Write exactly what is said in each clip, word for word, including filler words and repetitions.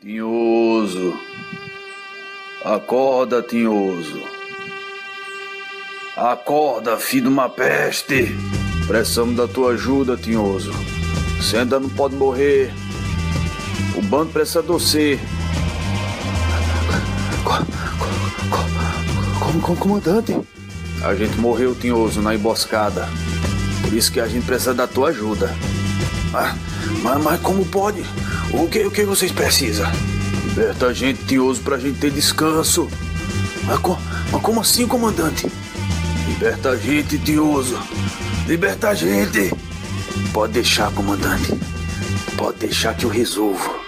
Tinhoso. Acorda, Tinhoso. Acorda, filho de uma peste. Precisamos da tua ajuda, Tinhoso. Você ainda não pode morrer. O bando precisa docer. Como, como comandante? A gente morreu, Tinhoso, na emboscada. Por isso que a gente precisa da tua ajuda. Ah, mas, mas como pode? O que, o que vocês precisam? Liberta a gente, Tinhoso, pra gente ter descanso. Mas, mas como assim, comandante? Liberta a gente, Tinhoso. Liberta a gente. Pode deixar, comandante. Pode deixar que eu resolvo.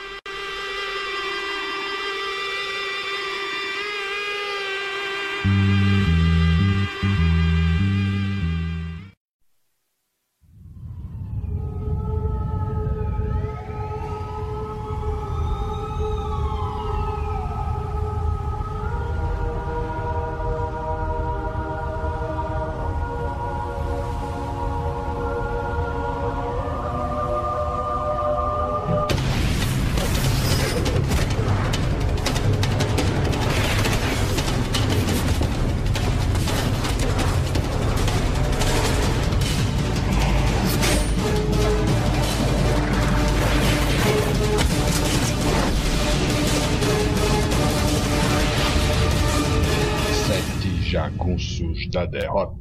Da derrota.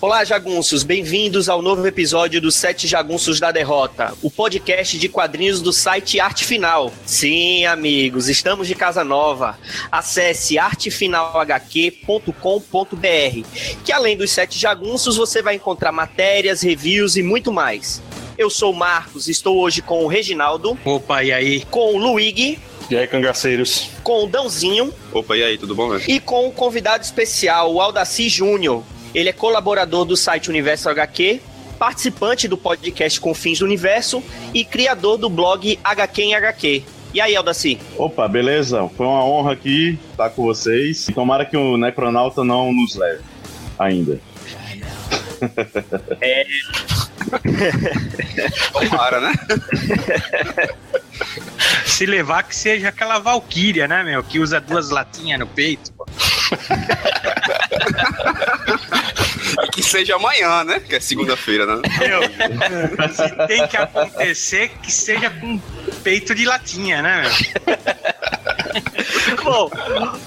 Olá, jagunços, bem-vindos ao novo episódio dos Sete Jagunços da Derrota, o podcast de quadrinhos do site Arte Final. Sim, amigos, estamos de casa nova. Acesse arte final h q ponto com ponto b r, que além dos Sete Jagunços, você vai encontrar matérias, reviews e muito mais. Eu sou o Marcos, estou hoje com o Reginaldo. Opa, e aí? Com o Luigi. E aí, cangaceiros? Com o Dãozinho. Opa, e aí, tudo bom, velho? E com o convidado especial, o Aldacir Júnior. Ele é colaborador do site Universo agá quê, participante do podcast Confins do Universo e criador do blog agá quê em agá quê. E aí, Aldacir? Opa, beleza? Foi uma honra aqui estar com vocês. Tomara que o Necronauta não nos leve ainda. É... Tomara, né? Se levar que seja aquela valquíria, né, meu? Que usa duas latinhas no peito, pô. E que seja amanhã, né? Que é segunda-feira, né? Meu, se tem que acontecer, que seja com peito de latinha, né? Bom,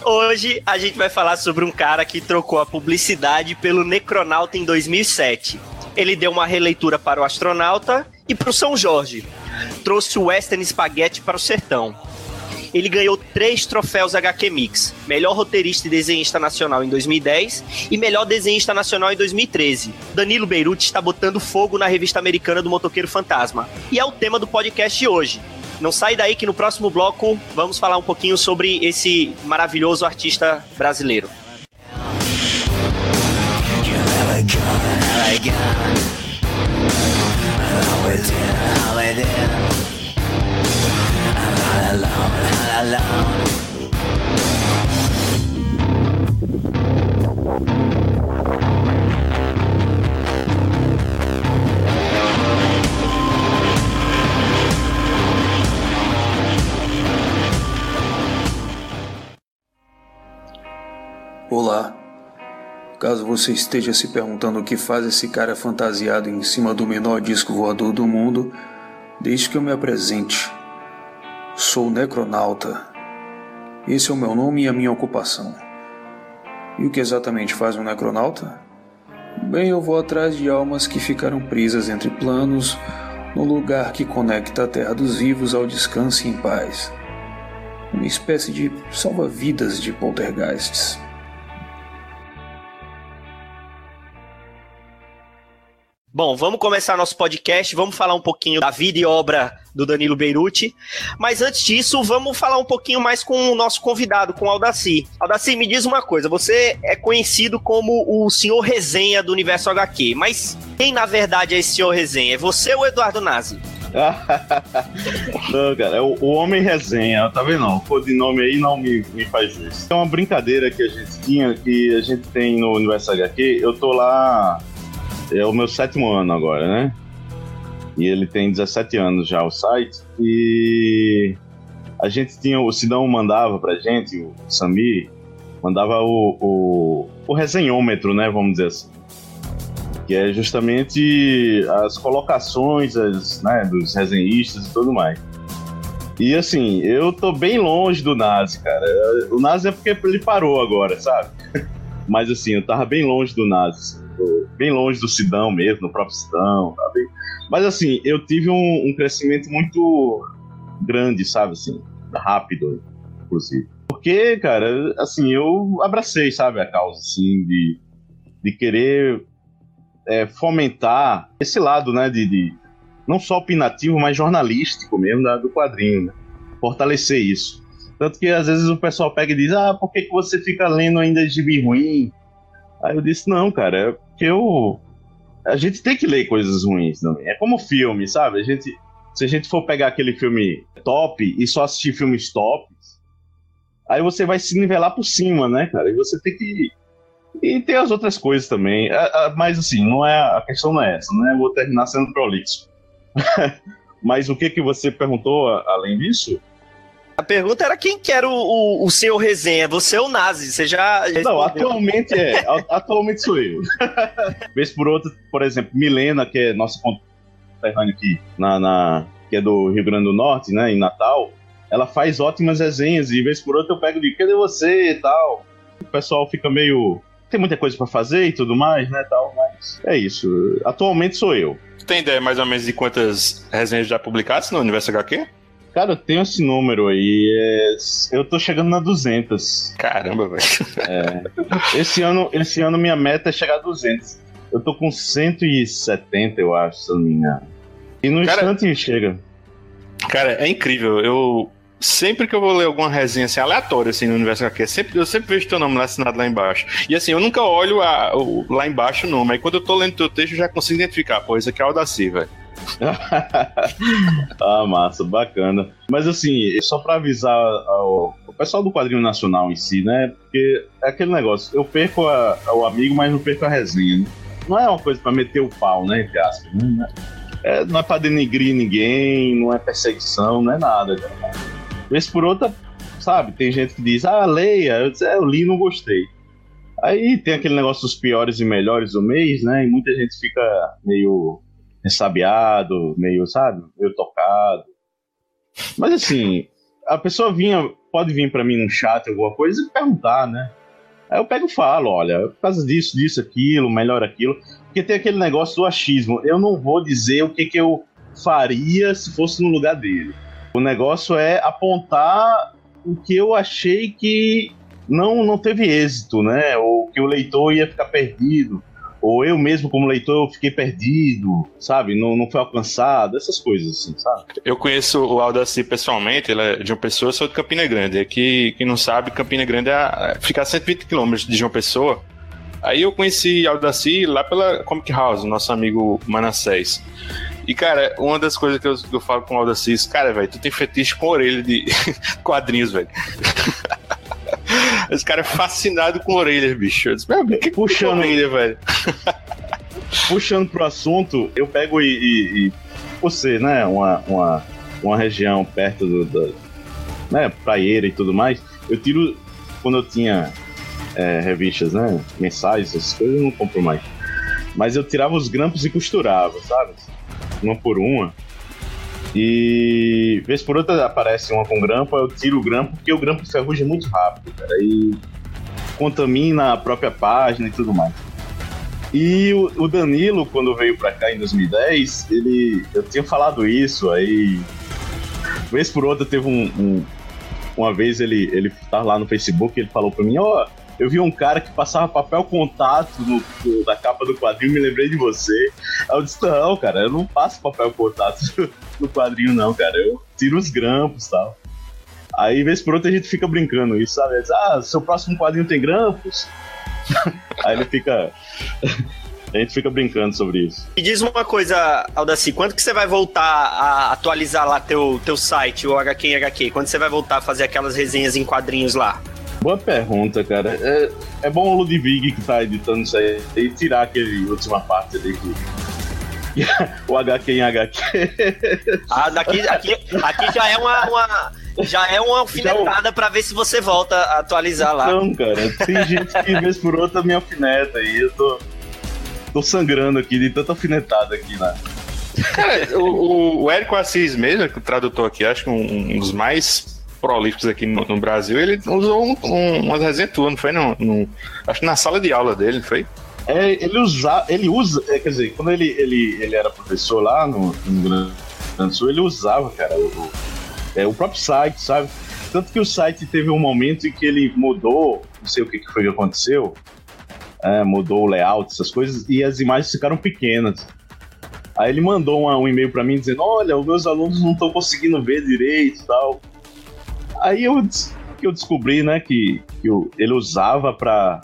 hoje a gente vai falar sobre um cara que trocou a publicidade pelo Necronauta em dois mil e sete. Ele deu uma releitura para o Astronauta e para o São Jorge. Trouxe o Western Spaghetti para o sertão. Ele ganhou três troféus agá quê Mix, melhor roteirista e desenhista nacional em dois mil e dez e melhor desenhista nacional em dois mil e treze. Danilo Beyruth está botando fogo na revista americana do Motoqueiro Fantasma. E é o tema do podcast de hoje. Não sai daí que no próximo bloco vamos falar um pouquinho sobre esse maravilhoso artista brasileiro. Olá, caso você esteja se perguntando o que faz esse cara fantasiado em cima do menor disco voador do mundo, deixe que eu me apresente. Sou Necronauta. Esse é o meu nome e a minha ocupação. E o que exatamente faz um necronauta? Bem, eu vou atrás de almas que ficaram presas entre planos, no lugar que conecta a terra dos vivos ao descanso e em paz. Uma espécie de salva-vidas de poltergeists. Bom, vamos começar nosso podcast, vamos falar um pouquinho da vida e obra do Danilo Beyruth, mas antes disso, vamos falar um pouquinho mais com o nosso convidado, com o Aldacir. Aldacir, me diz uma coisa, você é conhecido como o Senhor Resenha do Universo agá quê, mas quem na verdade é esse Senhor Resenha? É você ou Eduardo Nazi? Não, cara, é o, o Homem Resenha, tá vendo? Não, pô, de nome aí não me, me faz isso. É uma brincadeira que a gente tinha, que a gente tem no Universo agá quê, eu tô lá... É o meu sétimo ano agora, né? E ele tem dezessete anos já, o site. E a gente tinha... O Sidão mandava pra gente, o Samir, mandava o, o, o resenhômetro, né? Vamos dizer assim. Que é justamente as colocações as, né, dos resenhistas e tudo mais. E assim, eu tô bem longe do Nazi, cara. O Nazi é porque ele parou agora, sabe? Mas assim, eu tava bem longe do Nazi, bem longe do Sidão mesmo, do próprio Sidão, sabe? Mas assim, eu tive um, um crescimento muito grande, sabe, assim, rápido, inclusive. Porque, cara, assim, eu abracei, sabe, a causa, assim, de, de querer é, fomentar esse lado, né, de, de não só opinativo, mas jornalístico mesmo, da, do quadrinho, né? Fortalecer isso. Tanto que às vezes o pessoal pega e diz, ah, por que, que você fica lendo ainda gibi ruim? Aí eu disse, não, cara, é porque eu... a gente tem que ler coisas ruins também. É como filme, sabe? A gente... Se a gente for pegar aquele filme top e só assistir filmes tops, aí você vai se nivelar por cima, né, cara? E você tem que... E tem as outras coisas também. Mas assim, não é... a questão não é essa, né? Eu vou terminar sendo prolixo. Mas o que, que você perguntou além disso? A pergunta era quem que era o, o, o seu resenha, você ou o Nazi, você já... já não, atualmente é, atualmente sou eu. Vez por outra, por exemplo, Milena, que é nossa conterrânea aqui, na, na, que é do Rio Grande do Norte, né, em Natal, ela faz ótimas resenhas e vez por outra eu pego e digo, cadê você e tal. O pessoal fica meio... tem muita coisa pra fazer e tudo mais, né, tal, mas é isso, atualmente sou eu. Tu tem ideia mais ou menos de quantas resenhas já publicadas no Universo agá quê? Cara, eu tenho esse número aí, é... eu tô chegando na duzentos. Caramba, velho. É. Esse ano, esse ano minha meta é chegar a duzentos. Eu tô com cento e setenta, eu acho, se eu não me engano. E no cara, instante chega. Cara, é incrível. Eu sempre que eu vou ler alguma resenha assim, aleatória assim, no Universo agá quê, sempre, eu sempre vejo teu nome lá assinado lá embaixo. E assim, eu nunca olho a, o, lá embaixo o nome. Aí quando eu tô lendo teu texto, eu já consigo identificar. Pô, isso aqui é Aldacir, velho. Ah, massa, bacana. Mas assim, só pra avisar ao, ao pessoal do quadrinho nacional em si, né? Porque é aquele negócio, eu perco a, o amigo, mas não perco a resenha, né? Não é uma coisa pra meter o pau, né? Entre aspas, né? É, não é pra denegrir ninguém, não é perseguição, não é nada, cara. Vez por outra, sabe, tem gente que diz, ah, leia, eu, disse, é, eu li e não gostei. Aí tem aquele negócio dos piores e melhores do mês, né? E muita gente fica meio... ressabiado, meio, sabe, meio tocado. Mas assim, a pessoa vinha, pode vir pra mim num chat, alguma coisa, e perguntar, né? Aí eu pego e falo, olha, por causa disso, disso, aquilo, melhor aquilo. Porque tem aquele negócio do achismo. Eu não vou dizer o que, que eu faria se fosse no lugar dele. O negócio é apontar o que eu achei que não, não teve êxito, né? Ou que o leitor ia ficar perdido. Ou eu mesmo, como leitor, eu fiquei perdido, sabe? Não, não foi alcançado, essas coisas, assim, sabe? Eu conheço o Aldacir pessoalmente, ele é de João Pessoa, eu sou de Campina Grande. Aqui, quem não sabe, Campina Grande é ficar a cento e vinte quilômetros de João Pessoa. Aí eu conheci Aldacir lá pela Comic House, nosso amigo Manassés. E, cara, uma das coisas que eu, que eu falo com o Aldacir, cara, velho, tu tem fetiche com a orelha de quadrinhos, velho. Esse cara é fascinado com orelhas, bicho. Eu disse, meu, que puxando orelha, velho. Puxando pro assunto, eu pego e, e, e você, né? Uma, uma, uma região perto do, do, né, praieira e tudo mais. Eu tiro quando eu tinha é, revistas, né? Mensais, essas coisas, eu não compro mais. Mas eu tirava os grampos e costurava, sabe? Uma por uma. E vez por outra aparece uma com grampo, eu tiro o grampo, porque o grampo ferruja muito rápido, cara. E contamina a própria página e tudo mais. E o, o Danilo, quando veio pra cá em dois mil e dez, ele, eu tinha falado isso, aí vez por outra teve um... um uma vez ele, ele tava lá no Facebook e ele falou pra mim, ó, oh, eu vi um cara que passava papel contato no, no, na capa do quadrinho, me lembrei de você. Aí eu disse, não, cara, eu não passo papel contato no quadrinho não, cara, eu tiro os grampos e tal. Aí, vez por outra, a gente fica brincando isso, sabe? Diz, ah, seu próximo quadrinho tem grampos? Aí ele fica... a gente fica brincando sobre isso. E diz uma coisa, Aldaci, quando que você vai voltar a atualizar lá teu, teu site, o H Q em H Q? Quando você vai voltar a fazer aquelas resenhas em quadrinhos lá? Boa pergunta, cara. É, é bom o Ludwig, que tá editando isso aí, e tirar aquele última parte ali que... o H Q em H Q. Ah, daqui, aqui, aqui já é uma... uma... já é uma alfinetada já... pra ver se você volta a atualizar lá. Não, cara, tem gente que vez por outra me alfineta e eu tô, tô sangrando aqui de tanta alfinetada aqui, né? Cara, o, o Érico Assis mesmo, que o tradutor aqui, acho que um, um dos mais prolíficos aqui no, no Brasil, ele usou um, um, umas resenhas tuas, não foi? No, no, acho que na sala de aula dele, não foi? É, ele usa, ele usa, é, quer dizer, quando ele, ele, ele era professor lá no, no Grande Sul, ele usava, cara, o... é, o próprio site, sabe? Tanto que o site teve um momento em que ele mudou, não sei o que, que foi que aconteceu, é, mudou o layout, essas coisas, e as imagens ficaram pequenas. Aí ele mandou uma, um e-mail pra mim dizendo, olha, os meus alunos não estão conseguindo ver direito e tal. Aí eu, que eu descobri, né, que, que eu, ele usava pra,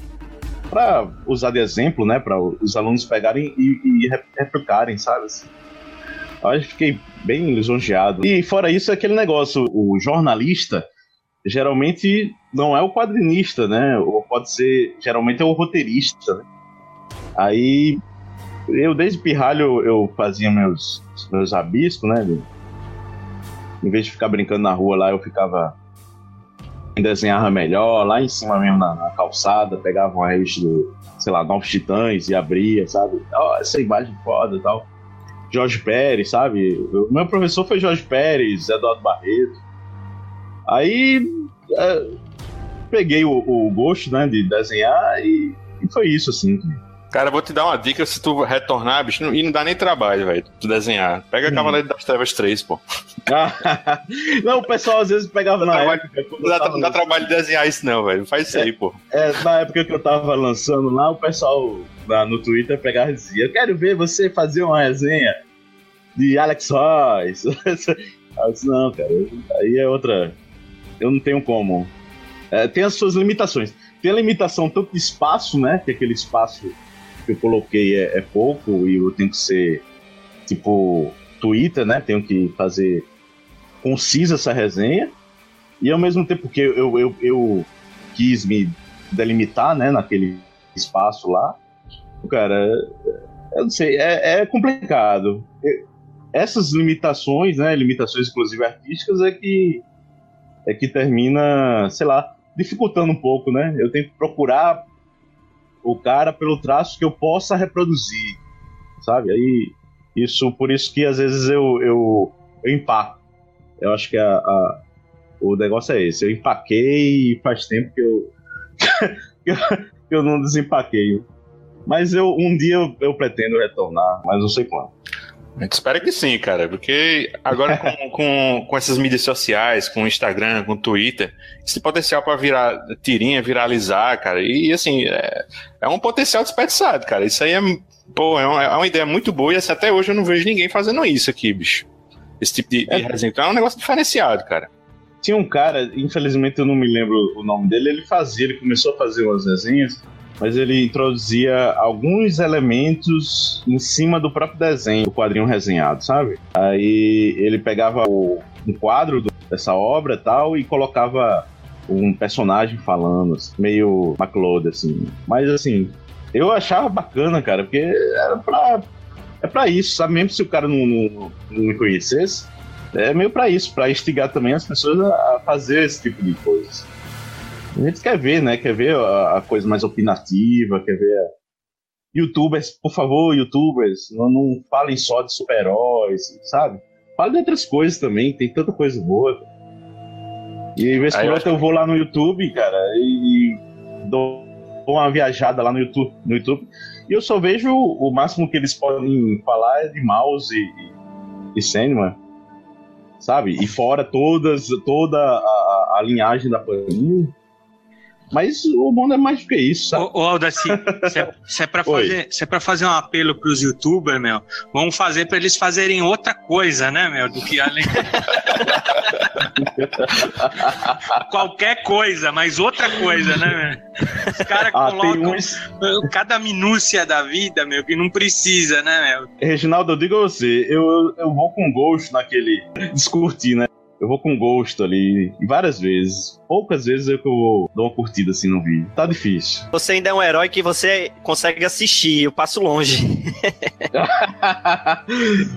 pra usar de exemplo, né, pra os alunos pegarem e, e replicarem, sabe? Assim. Aí fiquei bem lisonjeado. E fora isso, é aquele negócio, o jornalista geralmente não é o quadrinista, né? Ou pode ser, geralmente é o roteirista, né? Aí, eu desde pirralho, eu fazia meus, meus rabiscos, né? Em vez de ficar brincando na rua lá, eu ficava... desenhava melhor, lá em cima mesmo, na, na calçada, pegava uma revista do, sei lá, Novos Titãs e abria, sabe? Ó, oh, essa imagem foda e tal. Jorge Pérez, sabe? O meu professor foi Jorge Pérez, Eduardo Barreto. Aí é, peguei o, o gosto, né, de desenhar e, e foi isso, assim. Cara, vou te dar uma dica, se tu retornar, bicho, não, e não dá nem trabalho, velho, tu desenhar. Pega a Cavaleiro das Trevas três, pô. Não, o pessoal às vezes pegava na trabalho, época... Não dá, tava... não dá trabalho de desenhar isso não, velho, faz isso é, aí, pô. É, na época que eu tava lançando lá, o pessoal na, no Twitter pegava e dizia, eu quero ver você fazer uma resenha de Alex Royce. Eu disse, não, cara, aí é outra... Eu não tenho como. É, tem as suas limitações. Tem a limitação tanto de espaço, né, que aquele espaço... que eu coloquei é, é pouco e eu tenho que ser tipo Twitter, né? Tenho que fazer concisa essa resenha e ao mesmo tempo que eu, eu, eu quis me delimitar, né, naquele espaço lá, cara, eu não sei, é, é complicado. Essas limitações, né, limitações inclusive artísticas é que é que termina, sei lá, dificultando um pouco, né? Eu tenho que procurar o cara pelo traço que eu possa reproduzir, sabe? Aí, isso, por isso que às vezes eu, eu, eu empaco. Eu acho que a, a, o negócio é esse. Eu empaquei e faz tempo que eu, que eu, que eu não desempaquei. Mas eu, um dia eu, eu pretendo retornar, mas não sei quando. A gente espera que sim, cara, porque agora com, com, com essas mídias sociais, com o Instagram, com o Twitter, esse potencial pra virar tirinha, viralizar, cara, e assim, é, é um potencial desperdiçado, cara, isso aí é, pô, é, uma, é uma ideia muito boa e assim, até hoje eu não vejo ninguém fazendo isso aqui, bicho, esse tipo de, de é, resenha, então é um negócio diferenciado, cara. Tinha um cara, infelizmente eu não me lembro o nome dele, ele fazia, ele começou a fazer umas resenhas, mas ele introduzia alguns elementos em cima do próprio desenho, do quadrinho resenhado, sabe? Aí ele pegava o, um quadro do, dessa obra e tal, e colocava um personagem falando, assim, meio McLeod, assim. Mas, assim, eu achava bacana, cara, porque era pra, é pra isso, sabe? Mesmo se o cara não, não, não me conhecesse, é meio pra isso, pra instigar também as pessoas a, a fazer esse tipo de coisa. A gente quer ver, né? Quer ver a coisa mais opinativa, quer ver... A... Youtubers, por favor, youtubers, não, não falem só de super-heróis, sabe? Falem de outras coisas também, tem tanta coisa boa. E vez por outra eu vou lá no YouTube, cara, e dou uma viajada lá no YouTube, no YouTube e eu só vejo o máximo que eles podem falar é de Mouse e, e Sandman, sabe? E fora todas, toda a, a linhagem da Panini. Mas o mundo é mais do que isso, sabe? Ô, ô Aldaci, se é pra fazer, se é pra fazer um apelo pros youtubers, meu, vamos fazer pra eles fazerem outra coisa, né, meu, do que além... Qualquer coisa, mas outra coisa, né, meu? Os caras ah, colocam uns... cada minúcia da vida, meu, que não precisa, né, meu? Reginaldo, eu digo a você, eu, eu vou com gosto naquele discutir, né? Eu vou com gosto ali, várias vezes. Poucas vezes eu dou uma curtida assim no vídeo. Tá difícil. Você ainda é um herói que você consegue assistir, eu passo longe.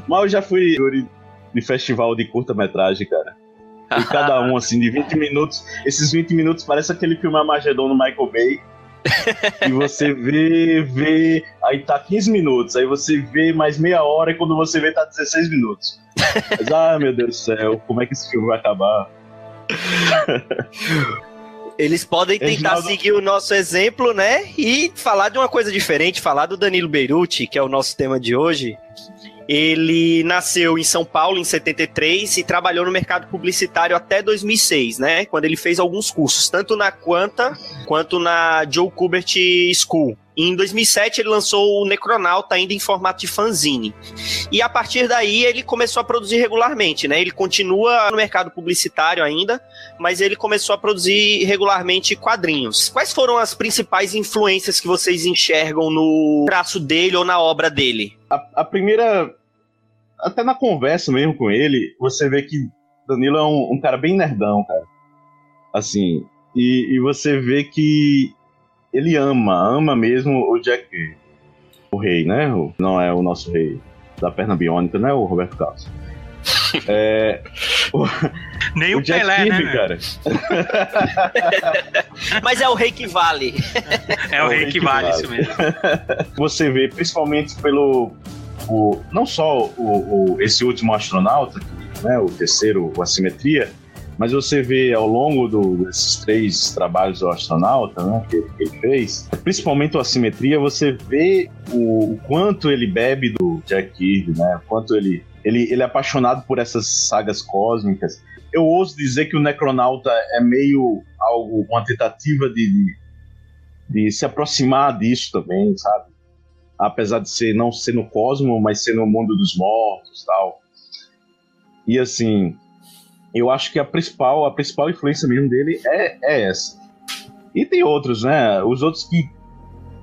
Mas eu já fui de festival de curta-metragem, cara. E cada um, assim, de vinte minutos. Esses vinte minutos parece aquele filme Armageddon no Michael Bay. E você vê, vê... Aí tá quinze minutos, aí você vê mais meia hora e quando você vê tá dezesseis minutos. Mas, ah, meu Deus do céu, como é que esse filme vai acabar? Eles podem tentar Reginaldo... seguir o nosso exemplo, né? E falar de uma coisa diferente, falar do Danilo Beyruth, que é o nosso tema de hoje. Ele nasceu em São Paulo em setenta e três e trabalhou no mercado publicitário até dois mil e seis, né? Quando ele fez alguns cursos, tanto na Quanta quanto na Joe Kubert School. Em dois mil e sete ele lançou o Necronauta ainda em formato de fanzine. E a partir daí ele começou a produzir regularmente, né? Ele continua no mercado publicitário ainda, mas ele começou a produzir regularmente quadrinhos. Quais foram as principais influências que vocês enxergam no traço dele ou na obra dele? A, a primeira, até na conversa mesmo com ele, você vê que Danilo é um, um cara bem nerdão, cara. Assim, e, e você vê que ele ama, ama mesmo o Jack, o rei, né? O, não é o nosso rei da perna biônica, né? O Roberto Carlos. É, o, nem o, o Jack Pelé, Kirby, né, cara? Mas é o rei que vale. É, é o, o rei, rei que, que vale, vale, isso mesmo. Você vê, principalmente pelo... O, não só o, o, esse último astronauta, né? O terceiro, o Assimetria, mas você vê ao longo do, desses três trabalhos do astronauta, né, que, que ele fez, principalmente o Assimetria, você vê o, o quanto ele bebe do Jack Kirby, né, o quanto ele, ele, ele é apaixonado por essas sagas cósmicas. Eu ouso dizer que o Necronauta é meio algo, uma tentativa de, de, de se aproximar disso também, sabe? Apesar de ser, não ser no cosmo, mas ser no mundo dos mortos e tal. E assim... Eu acho que a principal, a principal influência mesmo dele é, é essa. E tem outros, né? Os outros que...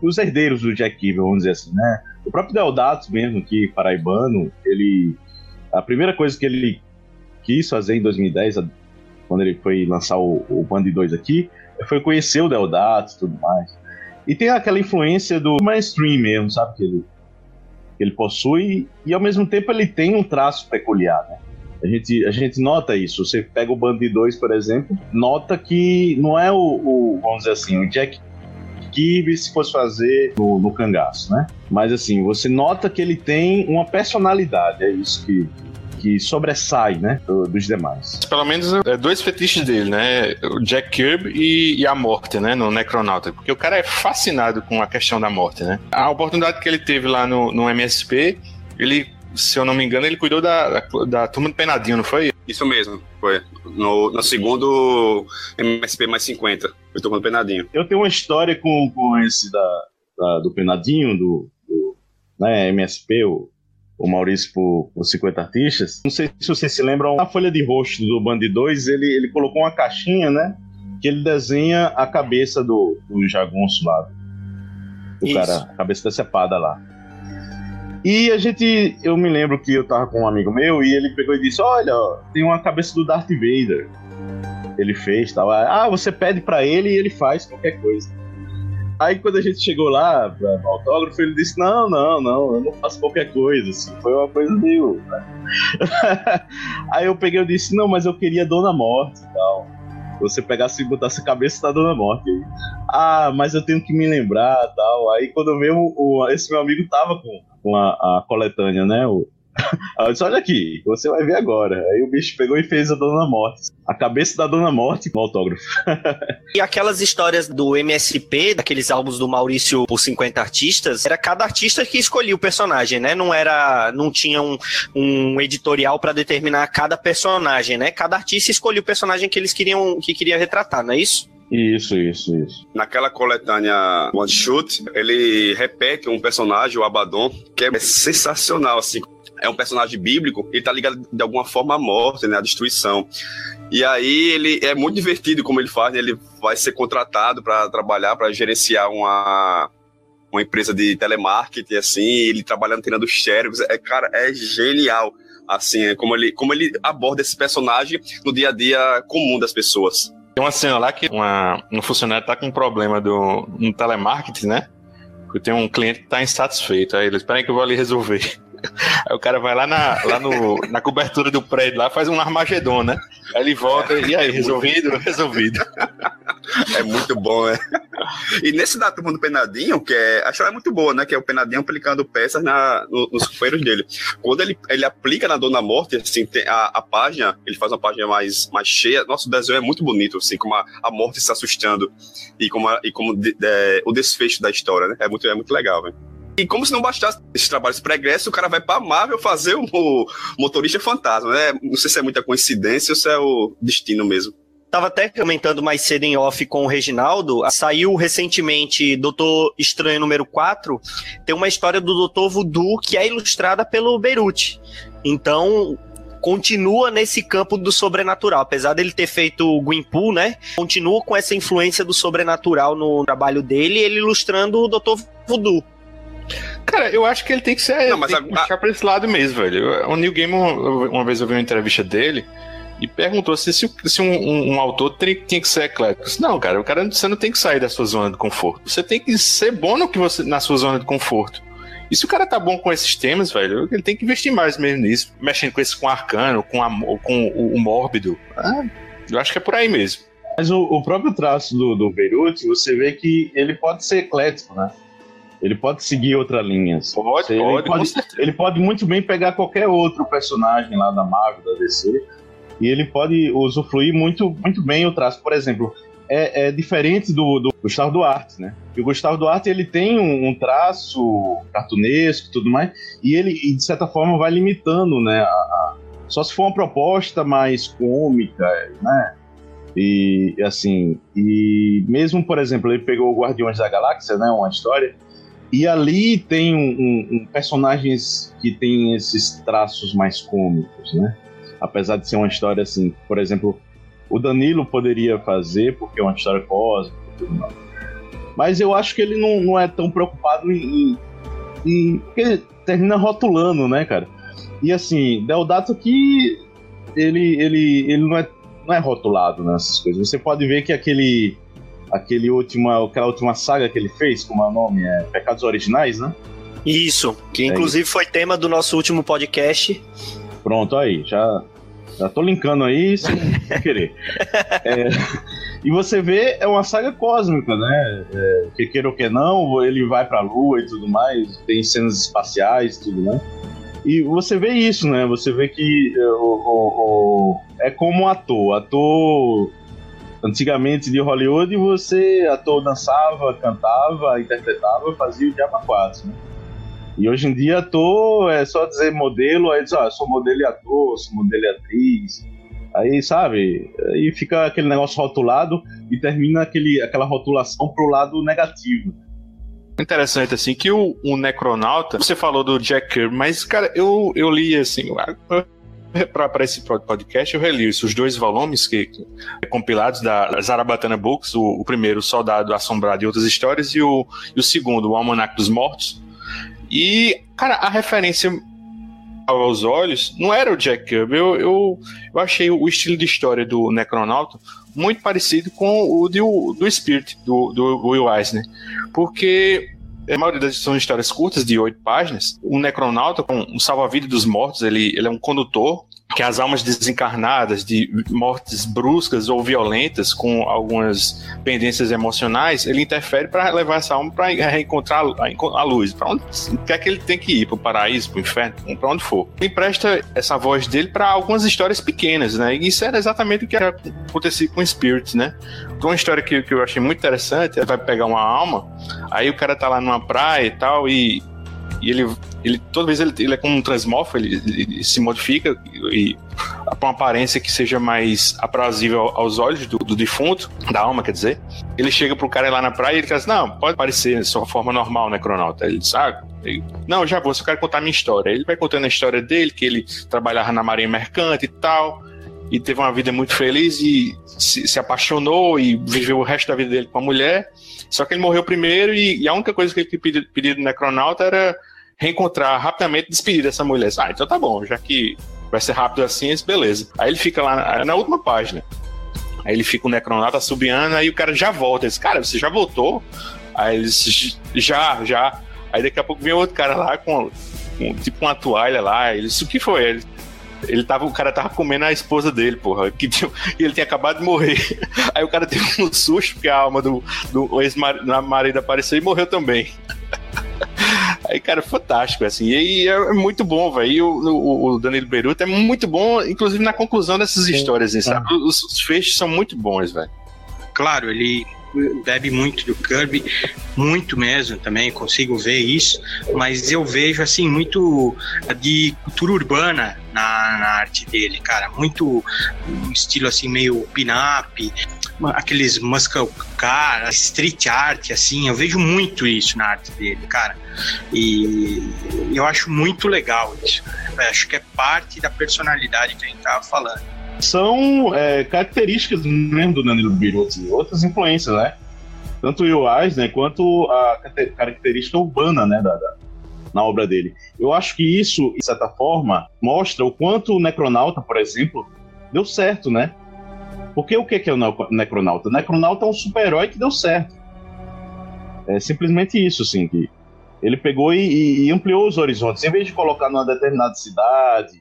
Os herdeiros do Jack Kirby, vamos dizer assim, né? O próprio Deodato mesmo, que paraibano, ele... A primeira coisa que ele quis fazer em dois mil e dez, quando ele foi lançar o, o Bando de Dois aqui, foi conhecer o Deodato e tudo mais. E tem aquela influência do mainstream mesmo, sabe? Que ele, que ele possui e, ao mesmo tempo, ele tem um traço peculiar, né? A gente, a gente nota isso. Você pega o Bando de Dois, por exemplo, nota que não é o, o vamos dizer assim, o Jack Kirby se fosse fazer no, no cangaço, né? Mas assim, você nota que ele tem uma personalidade, é isso que, que sobressai, né, do, dos demais. Pelo menos é dois fetiches dele, né? O Jack Kirby e, e a morte, né? No Necronauta. Porque o cara é fascinado com a questão da morte, né? A oportunidade que ele teve lá no, no M S P, ele... Se eu não me engano, ele cuidou da, da, da turma do Penadinho, não foi? Isso mesmo, foi. No, no segundo M S P mais cinquenta, foi turma do Penadinho. Eu tenho uma história com, com esse da, da, do Penadinho, do, do né, M S P, o, o Maurício por, por cinquenta artistas. Não sei se vocês se lembram, na folha de rosto do Bando de Dois, ele, ele colocou uma caixinha, né? Que ele desenha a cabeça do, do jagunço lá. Do Isso. cara, a cabeça decepada lá. E a gente, eu me lembro que eu tava com um amigo meu e ele pegou e disse: olha, tem uma cabeça do Darth Vader. Ele fez, tal. Ah, você pede pra ele e ele faz qualquer coisa. Aí quando a gente chegou lá pra, no autógrafo, ele disse: não, não, não, eu não faço qualquer coisa, assim, foi uma coisa meio... Aí eu peguei e disse: não, mas eu queria Dona Morte e tal. Você pegasse e botasse a cabeça da Dona Morte aí. Ah, mas eu tenho que me lembrar, tal. Aí quando eu vi, esse meu amigo tava com... com a, a coletânea, né, o, Ela disse, olha aqui, você vai ver agora. Aí o bicho pegou e fez a Dona Morte, a cabeça da Dona Morte, um autógrafo. E aquelas histórias do M S P, daqueles álbuns do Maurício por cinquenta artistas, era cada artista que escolhia o personagem, né? Não era, não tinha um, um editorial pra determinar cada personagem, né? Cada artista escolhia o personagem que eles queriam, que queria retratar, não é isso? Isso, isso, isso. Naquela coletânea One Shot, ele repete um personagem, o Abaddon, que é sensacional, assim. É um personagem bíblico, ele tá ligado de alguma forma à morte, né, à destruição. E aí ele é muito divertido como ele faz, né? Ele vai ser contratado para trabalhar, para gerenciar uma, uma empresa de telemarketing, assim, ele trabalha na antena dos xéricos, é, cara, é genial, assim, é como ele, como ele aborda esse personagem no dia a dia comum das pessoas. Tem uma cena lá que uma, um funcionário tá com um problema do, no telemarketing, né? Tem um cliente que tá insatisfeito, aí ele, espera aí que eu vou ali resolver. Aí o cara vai lá na, lá no, na cobertura do prédio, lá faz um Armageddon, né? Aí ele volta, e aí, resolvido? Resolvido. É muito bom, né? E nesse da turma do Penadinho, que é, a história é muito boa, né? Que é o Penadinho aplicando peças na, no, nos companheiros dele. Quando ele, ele aplica na Dona Morte, assim, tem a, a página, ele faz uma página mais, mais cheia. Nossa, o desenho é muito bonito, assim, como a, a morte se assustando e como, a, e como de, de, o desfecho da história, né? É muito, é muito legal, velho. E como se não bastasse esses trabalhos pregressos, o cara vai pra Marvel fazer o Motorista Fantasma, né? Não sei se é muita coincidência ou se é o destino mesmo. Tava até comentando mais cedo em off com o Reginaldo, saiu recentemente Doutor Estranho número quatro, tem uma história do Doutor Voodoo que é ilustrada pelo Beyruth. Então... continua nesse campo do sobrenatural, apesar dele ter feito o Gwenpool, né? Continua com essa influência do sobrenatural no trabalho dele, ele ilustrando o doutor Voodoo. Cara, eu acho que ele tem que ser... Não, mas tem a... que puxar pra esse lado mesmo, velho. O Neil Gaiman, uma vez eu vi uma entrevista dele e perguntou se, se, se um, um, um autor tem, tinha que ser eclético. Não, cara, o cara, você não tem que sair da sua zona de conforto. Você tem que ser bom no que você, na sua zona de conforto. E se o cara tá bom com esses temas, velho, ele tem que investir mais mesmo nisso. Mexendo com esse, com o arcano, com, a, com o, o mórbido. Ah, eu acho que é por aí mesmo. Mas o, o próprio traço do, do Beyruth, você vê que ele pode ser eclético, né? Ele pode seguir outra linha. Pode, você, pode, ele, pode ele pode muito bem pegar qualquer outro personagem lá da Marvel, da D C. E ele pode usufruir muito, muito bem o traço. Por exemplo... É, é diferente do, do Gustavo Duarte, né? Porque o Gustavo Duarte, ele tem um, um traço cartunesco e tudo mais, e ele, de certa forma, vai limitando, né? A, a, só se for uma proposta mais cômica, né? E, assim, e mesmo, por exemplo, ele pegou o Guardiões da Galáxia, né? Uma história, e ali tem um, um, um personagens que tem esses traços mais cômicos, né? Apesar de ser uma história, assim, por exemplo... O Danilo poderia fazer, porque é uma história cósmica e tudo mais. Mas eu acho que ele não, não é tão preocupado em, em, em... Porque ele termina rotulando, né, cara? E assim, Deodato que ele, ele, ele não, é, não é rotulado nessas coisas. Você pode ver que aquele, aquele última, aquela última saga que ele fez, como é o nome? É Pecados Originais, né? Isso, que é inclusive isso. Foi tema do nosso último podcast. Pronto, aí, já... Já tô linkando aí sem querer. É, e você vê, é uma saga cósmica, né? É, que queira ou que não, ele vai pra lua e tudo mais, tem cenas espaciais e tudo, né? E você vê isso, né? Você vê que o, o, o, é como um ator. Ator antigamente de Hollywood, você ator dançava, cantava, interpretava, fazia o diabo a quatro, né? E hoje em dia ator é só dizer modelo, aí diz, ó, ah, sou modelo e ator, sou modelo e atriz, aí sabe, aí fica aquele negócio rotulado e termina aquele, aquela rotulação pro lado negativo. Interessante, assim, que o, o Necronauta, você falou do Jack Kirby, mas, cara, eu, eu li, assim, para esse podcast, eu reli os dois volumes que, que compilados da Zarabatana Books, o, o primeiro, o Soldado Assombrado e Outras Histórias, e o, e o segundo, o Almanaque dos Mortos. E, cara, a referência aos olhos não era o Jack Kirby. Eu, eu, eu achei o estilo de história do Necronauta muito parecido com o do, do Spirit, do, do Will Eisner. Porque a maioria das são histórias curtas, de oito páginas. O Necronauta, um, um salva-vida dos mortos, ele, ele é um condutor que as almas desencarnadas de mortes bruscas ou violentas com algumas pendências emocionais, ele interfere para levar essa alma para reencontrar a luz, para onde quer que ele tem que ir, para o paraíso, para o inferno, para onde for. Ele empresta essa voz dele para algumas histórias pequenas, né? E isso era exatamente o que acontecia com o Spirit, né? Uma história que, que eu achei muito interessante, ele vai pegar uma alma, aí o cara tá lá numa praia e tal, e E ele, ele, toda vez ele, ele é como um transmorfo, ele, ele, ele se modifica e, com uma aparência que seja mais aprazível aos olhos do, do defunto, da alma, quer dizer. Ele chega pro cara lá na praia e ele diz: não, pode parecer sua forma normal, né, Necronauta? Ele diz: ah, eu, não, já vou, só quero contar a minha história. Ele vai contando a história dele, que ele trabalhava na marinha mercante e tal, e teve uma vida muito feliz e se, se apaixonou e viveu o resto da vida dele com a mulher. Só que ele morreu primeiro e, e a única coisa que ele pediu, pediu do Necronauta era reencontrar rapidamente e despedir dessa mulher. Ah, então tá bom, já que vai ser rápido assim, beleza. Aí ele fica lá na, na última página. Aí ele fica o Necronauta subiando, aí o cara já volta. Ele diz: cara, você já voltou? Aí ele diz: já, já. Aí daqui a pouco vem outro cara lá com, com tipo uma toalha lá. Ele disse: o que foi? Ele, ele tava, o cara tava comendo a esposa dele, porra. Que tinha, e ele tinha acabado de morrer. Aí o cara teve um susto porque a alma do, do ex-marido apareceu e morreu também. Aí, cara, fantástico, assim, e é muito bom, velho, o, o Danilo Beyruth é muito bom, inclusive na conclusão dessas histórias, hein, sabe, os, os feixes são muito bons, velho. Claro, ele bebe muito do Kirby, muito mesmo também, consigo ver isso, mas eu vejo, assim, muito de cultura urbana na, na arte dele, cara, muito um estilo, assim, meio pin-up, aqueles muscle car, street art, assim, eu vejo muito isso na arte dele, cara, e eu acho muito legal isso, eu acho que é parte da personalidade que a gente tava falando. São é, características mesmo do Danilo Beyruth e outras influências, né, tanto o Eisner quanto a característica urbana, né, da, da, na obra dele. Eu acho que isso, de certa forma, mostra o quanto o Necronauta, por exemplo, deu certo, né. Porque o que é o Necronauta? O Necronauta é um super-herói que deu certo. É simplesmente isso, assim, que ele pegou e, e ampliou os horizontes. Em vez de colocar numa determinada cidade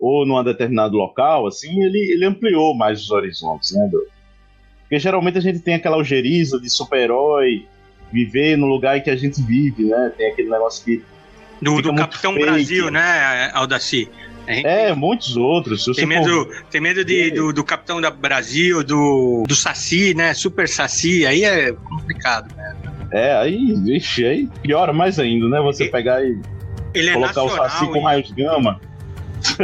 ou num determinado local, assim, ele, ele ampliou mais os horizontes, né? Porque geralmente a gente tem aquela algeriza de super-herói viver no lugar em que a gente vive, né? Tem aquele negócio que do, do Capitão fake, Brasil, né, Aldaci? Gente... É, muitos outros. Tem medo, for... tem medo de, do, do Capitão da Brasil, do, do Saci, né? Super Saci, aí é complicado, né? É, aí, vixe, aí piora mais ainda, né? Você ele, pegar e colocar é o Saci com raios gama. Isso,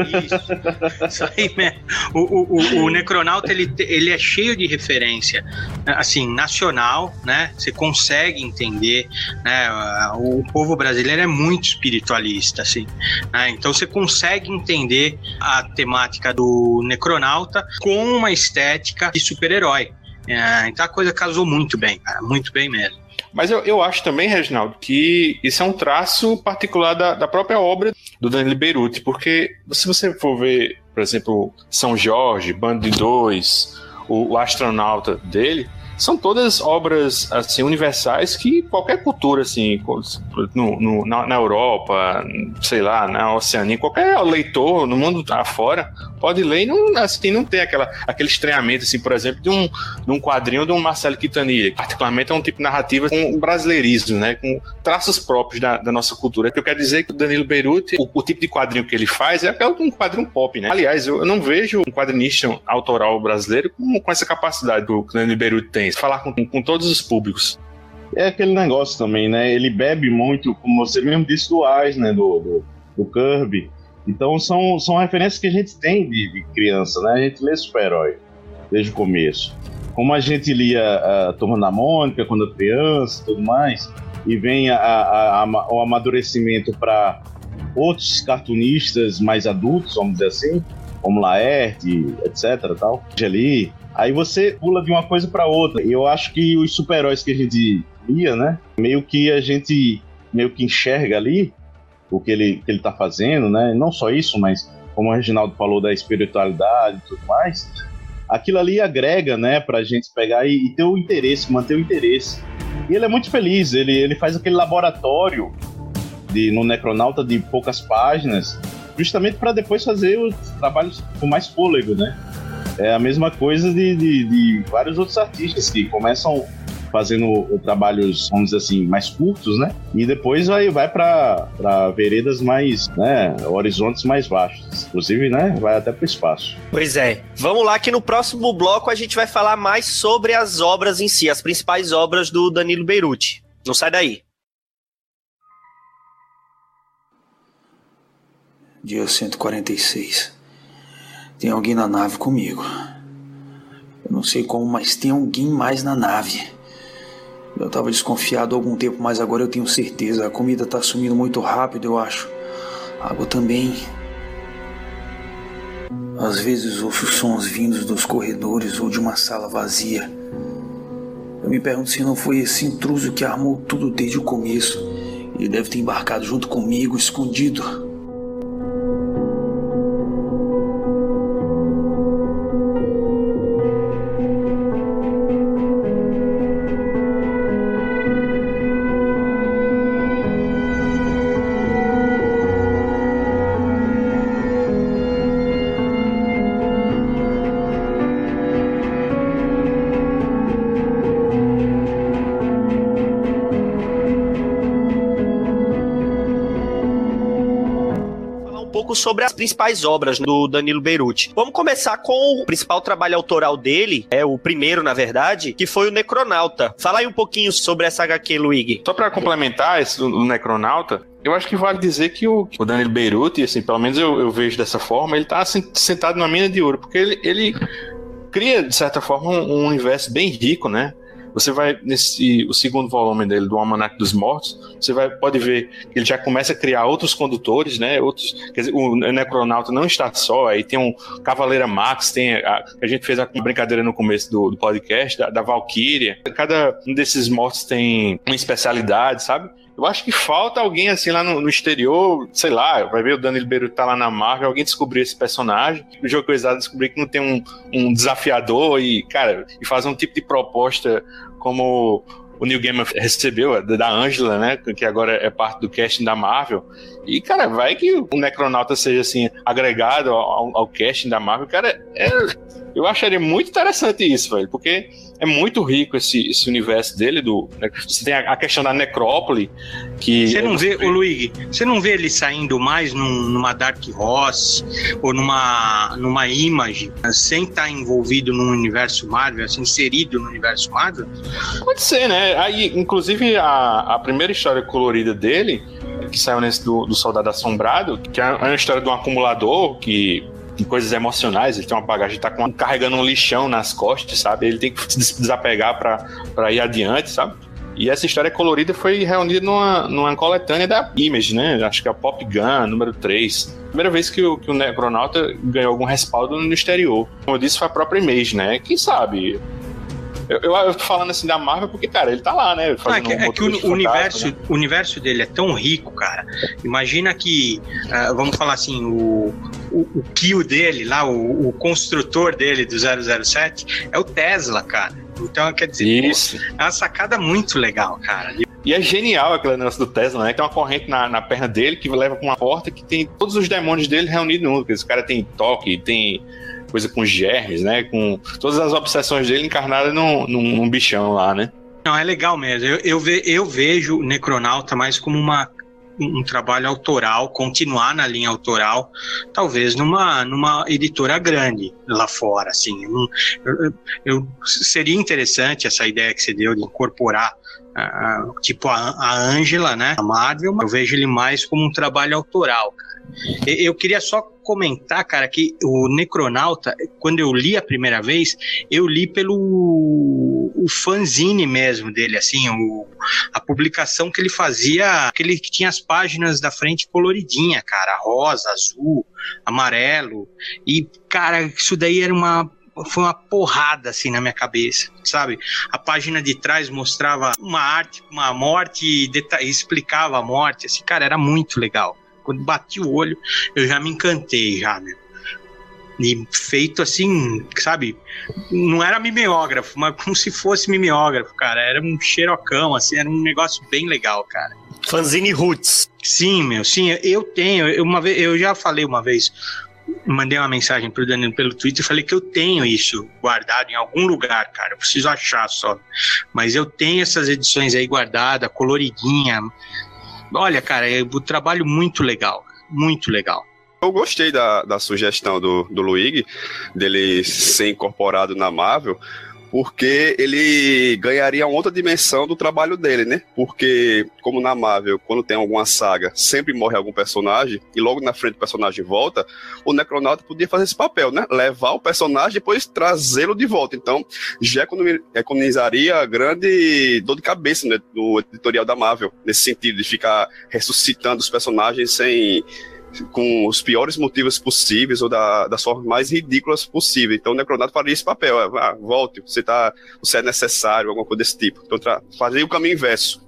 isso aí mesmo. O, o, o Necronauta ele, ele é cheio de referência, assim, nacional, né? Você consegue entender, né? O povo brasileiro é muito espiritualista, assim, né? Então você consegue entender a temática do Necronauta com uma estética de super-herói. É, então a coisa casou muito bem, cara, muito bem mesmo. Mas eu, eu acho também, Reginaldo, que isso é um traço particular da, da própria obra do Danilo Beyruth, porque se você for ver, por exemplo, São Jorge, Bando de Dois, o, o Astronauta dele, são todas obras, assim, universais que qualquer cultura, assim, no, no, na, na Europa, sei lá, na Oceania, qualquer leitor no mundo afora pode ler e não, assim, não tem aquela, aquele estranhamento, assim, por exemplo, de um, de um quadrinho de um Marcelo Quintanilha, que particularmente é um tipo de narrativa com brasileirismo, né, com traços próprios da, da nossa cultura. Eu quero dizer que o Danilo Beyruth, o, o tipo de quadrinho que ele faz é um quadrinho pop, né. Aliás, eu, eu não vejo um quadrinista autoral brasileiro com, com essa capacidade que o Danilo Beyruth tem. Falar com, com todos os públicos. É aquele negócio também, né? Ele bebe muito, como você mesmo disse, do Eisner, do, do, do Kirby. Então são, são referências que a gente tem de, de criança, né? A gente lê super-herói desde o começo. Como a gente lia a Turma da Mônica quando era criança e tudo mais, e vem a, a, a, o amadurecimento para outros cartunistas mais adultos, vamos dizer assim, como Laerte, etcétera, tal, ali. Aí você pula de uma coisa para outra. Eu acho que os super-heróis que a gente lia, né? Meio que a gente meio que enxerga ali o que ele, que ele tá fazendo, né? Não só isso, mas como o Reginaldo falou da espiritualidade e tudo mais, aquilo ali agrega, né? Pra gente pegar e, e ter o interesse, manter o interesse. E ele é muito feliz, ele, ele faz aquele laboratório de, no Necronauta de poucas páginas, justamente para depois fazer os trabalhos com mais fôlego, né? É a mesma coisa de, de, de vários outros artistas que começam fazendo trabalhos, vamos dizer assim, mais curtos, né? E depois vai, vai para veredas mais, né? Horizontes mais baixos. Inclusive, né? Vai até para o espaço. Pois é. Vamos lá que no próximo bloco a gente vai falar mais sobre as obras em si, as principais obras do Danilo Beyruth. Não sai daí. Dia cento e quarenta e seis. Tem alguém na nave comigo. Eu não sei como, mas tem alguém mais na nave. Eu tava desconfiado há algum tempo, mas agora eu tenho certeza. A comida tá sumindo muito rápido, eu acho. A água também. Às vezes ouço sons vindos dos corredores ou de uma sala vazia. Eu me pergunto se não foi esse intruso que armou tudo desde o começo. Ele deve ter embarcado junto comigo, escondido. Sobre as principais obras do Danilo Beyruth. Vamos começar com o principal trabalho autoral dele, é o primeiro, na verdade, que foi o Necronauta. Fala aí um pouquinho sobre essa H Q, Luigi. Só para complementar esse, o Necronauta, eu acho que vale dizer que o, o Danilo Beyruth, assim, pelo menos eu, eu vejo dessa forma, ele tá assim, sentado numa mina de ouro, porque ele, ele cria, de certa forma, um, um universo bem rico, né? Você vai, nesse o segundo volume dele, do Almanac dos Mortos, você vai, pode ver que ele já começa a criar outros condutores, né? Outros, quer dizer, o Necronauta não está só, aí tem um Cavaleira Max, tem a, a gente fez a brincadeira no começo do, do podcast, da, da Valkyria. Cada um desses mortos tem uma especialidade, sabe? Eu acho que falta alguém assim lá no, no exterior, sei lá, vai ver o Danilo Beyruth tá lá na Marvel, alguém descobrir esse personagem, o jogo coisado descobrir que não tem um, um desafiador e, cara, e fazer um tipo de proposta como o Neil Gaiman recebeu, da Angela, né, que agora é parte do casting da Marvel. E, cara, vai que o Necronauta seja, assim, agregado ao, ao casting da Marvel. Cara, é, eu acharia muito interessante isso, velho, porque é muito rico esse, esse universo dele. Do, né? Você tem a, a questão da necrópole, que... Você não vê, o Luigi, você não vê ele saindo mais num, numa Dark Horse ou numa, numa Image, né? Sem estar envolvido no universo Marvel, assim, inserido no universo Marvel? Pode ser, né? Aí, inclusive, a, a primeira história colorida dele... que saiu nesse do, do Soldado Assombrado, que é uma história de um acumulador que tem coisas emocionais, ele tem uma bagagem, tá com, carregando um lixão nas costas, sabe? Ele tem que se desapegar pra, pra ir adiante, sabe? E essa história colorida foi reunida numa, numa coletânea da Image, né? Acho que é a Pop Gun, número três. Primeira vez que o, que o Necronauta ganhou algum respaldo no exterior. Como eu disse, foi a própria Image, né? Quem sabe... Eu, eu, eu tô falando assim da Marvel porque, cara, ele tá lá, né? Ah, é que, um é que o, universo, né? O universo dele é tão rico, cara. Imagina que, uh, vamos falar assim, o, o, o kill dele lá, o, o construtor dele do zero zero sete é o Tesla, cara. Então, quer dizer, isso. Pô, é uma sacada muito legal, cara. E é genial aquele negócio do Tesla, né? Tem uma corrente na, na perna dele que leva pra uma porta que tem todos os demônios dele reunidos no mundo. Esse cara tem toque, tem... coisa com germes, né? Com todas as obsessões dele encarnadas num, num, num bichão lá, né? Não, é legal mesmo. Eu, eu, ve, eu vejo o Necronauta mais como uma, um trabalho autoral, continuar na linha autoral, talvez numa, numa editora grande lá fora, assim. Eu, eu, eu, seria interessante essa ideia que você deu de incorporar ah, tipo a, a Angela, né? A Marvel, mas eu vejo ele mais como um trabalho autoral, cara. Eu queria só comentar, cara, que o Necronauta, quando eu li a primeira vez, eu li pelo o fanzine mesmo dele, assim, o, a publicação que ele fazia, que ele tinha as páginas da frente coloridinha, cara, rosa, azul, amarelo, e, cara, isso daí era uma... foi uma porrada, assim, na minha cabeça, sabe? A página de trás mostrava uma arte, uma morte, e, deta- e explicava a morte, assim, cara, era muito legal. Quando bati o olho, eu já me encantei, já, meu. E feito assim, sabe? Não era mimeógrafo, mas como se fosse mimeógrafo, cara. Era um xerocão, assim, era um negócio bem legal, cara. Fanzine Roots. Sim, meu, sim, eu tenho. Eu, uma vez, eu já falei uma vez, mandei uma mensagem pro Danilo pelo Twitter e falei que eu tenho isso guardado em algum lugar, cara. Eu preciso achar só. Mas eu tenho essas edições aí guardadas, coloridinha. Olha, cara, é um trabalho muito legal. Muito legal. Eu gostei da, da sugestão do, do Luigi, dele ser incorporado na Marvel, porque ele ganharia uma outra dimensão do trabalho dele, né? Porque, como na Marvel, quando tem alguma saga, sempre morre algum personagem, e logo na frente o personagem volta, o Necronauta podia fazer esse papel, né? Levar o personagem e depois trazê-lo de volta. Então, já economizaria grande dor de cabeça, né, do editorial da Marvel, nesse sentido de ficar ressuscitando os personagens sem... com os piores motivos possíveis ou da, das formas mais ridículas possíveis. Então o Necronauta faria esse papel. Ah, volte, você, tá, você é necessário, alguma coisa desse tipo. Então tra- fazer o caminho inverso.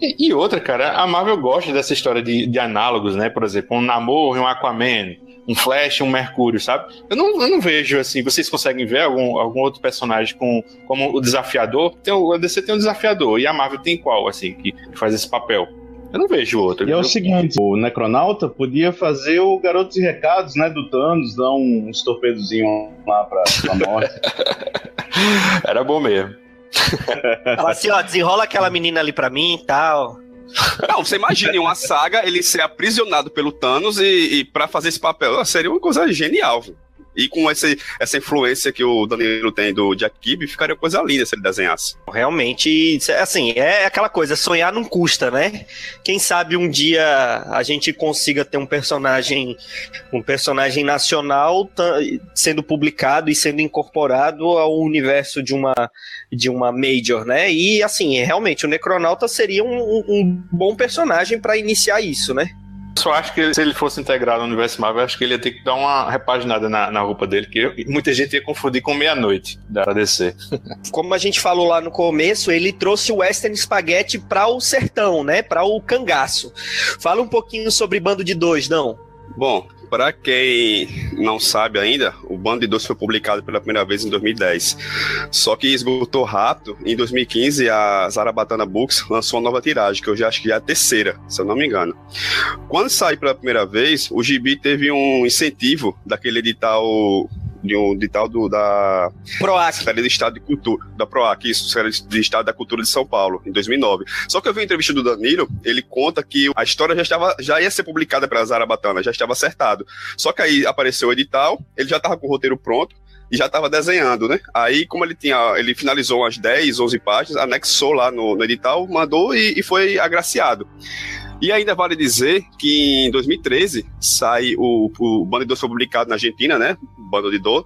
E, e outra, cara, a Marvel gosta dessa história de, de análogos, né? Por exemplo, um Namor, um Aquaman, um Flash, um Mercúrio, sabe? Eu não, eu não vejo, assim, vocês conseguem ver algum, algum outro personagem com, como o Desafiador? Tem, o D C tem um Desafiador, e a Marvel tem qual, assim, que faz esse papel? Eu não vejo outro. E é o seguinte, o Necronauta podia fazer o Garotos e Recados, né, do Thanos, dar uns torpedozinhos lá pra, pra morte. Era bom mesmo. Fala assim, ó, desenrola aquela menina ali pra mim e tal. Não, você imagina uma saga, ele ser aprisionado pelo Thanos e, e pra fazer esse papel, seria uma coisa genial, viu? E com esse, essa influência que o Danilo tem do Jack Kirby, ficaria coisa linda se ele desenhasse. Realmente, assim, é aquela coisa, sonhar não custa, né? Quem sabe um dia a gente consiga ter um personagem, um personagem nacional t- sendo publicado e sendo incorporado ao universo de uma, de uma major, né? E, assim, realmente, o Necronauta seria um, um bom personagem para iniciar isso, né? Só acho que se ele fosse integrado ao universo Marvel, acho que ele ia ter que dar uma repaginada na, na roupa dele, que eu, muita gente ia confundir com Meia-Noite da D C. Como a gente falou lá no começo, ele trouxe o Western Spaghetti para o sertão, né? Para o cangaço. Fala um pouquinho sobre Bando de Dois, não? Bom, para quem não sabe ainda, o Bando de Dois foi publicado pela primeira vez em dois mil e dez. Só que esgotou rápido. Em dois mil e quinze, a Zarabatana Books lançou uma nova tiragem, que eu já acho que é a terceira, se eu não me engano. Quando saiu pela primeira vez, o Gibi teve um incentivo daquele edital... de um edital do, da PROAC. Secretaria de Estado de Cultura, da PROAC, isso, Secretaria de Estado da Cultura de São Paulo, em dois mil e nove. Só que eu vi uma entrevista do Danilo, ele conta que a história já, estava, já ia ser publicada pela Zarabatana, já estava acertado. Só que aí apareceu o edital, ele já estava com o roteiro pronto e já estava desenhando, né? Aí, como ele tinha, ele finalizou umas dez, onze páginas, anexou lá no, no edital, mandou e, e foi agraciado. E ainda vale dizer que em dois mil e treze sai o, o Bando de Dois foi publicado na Argentina, né? Bando de Dois.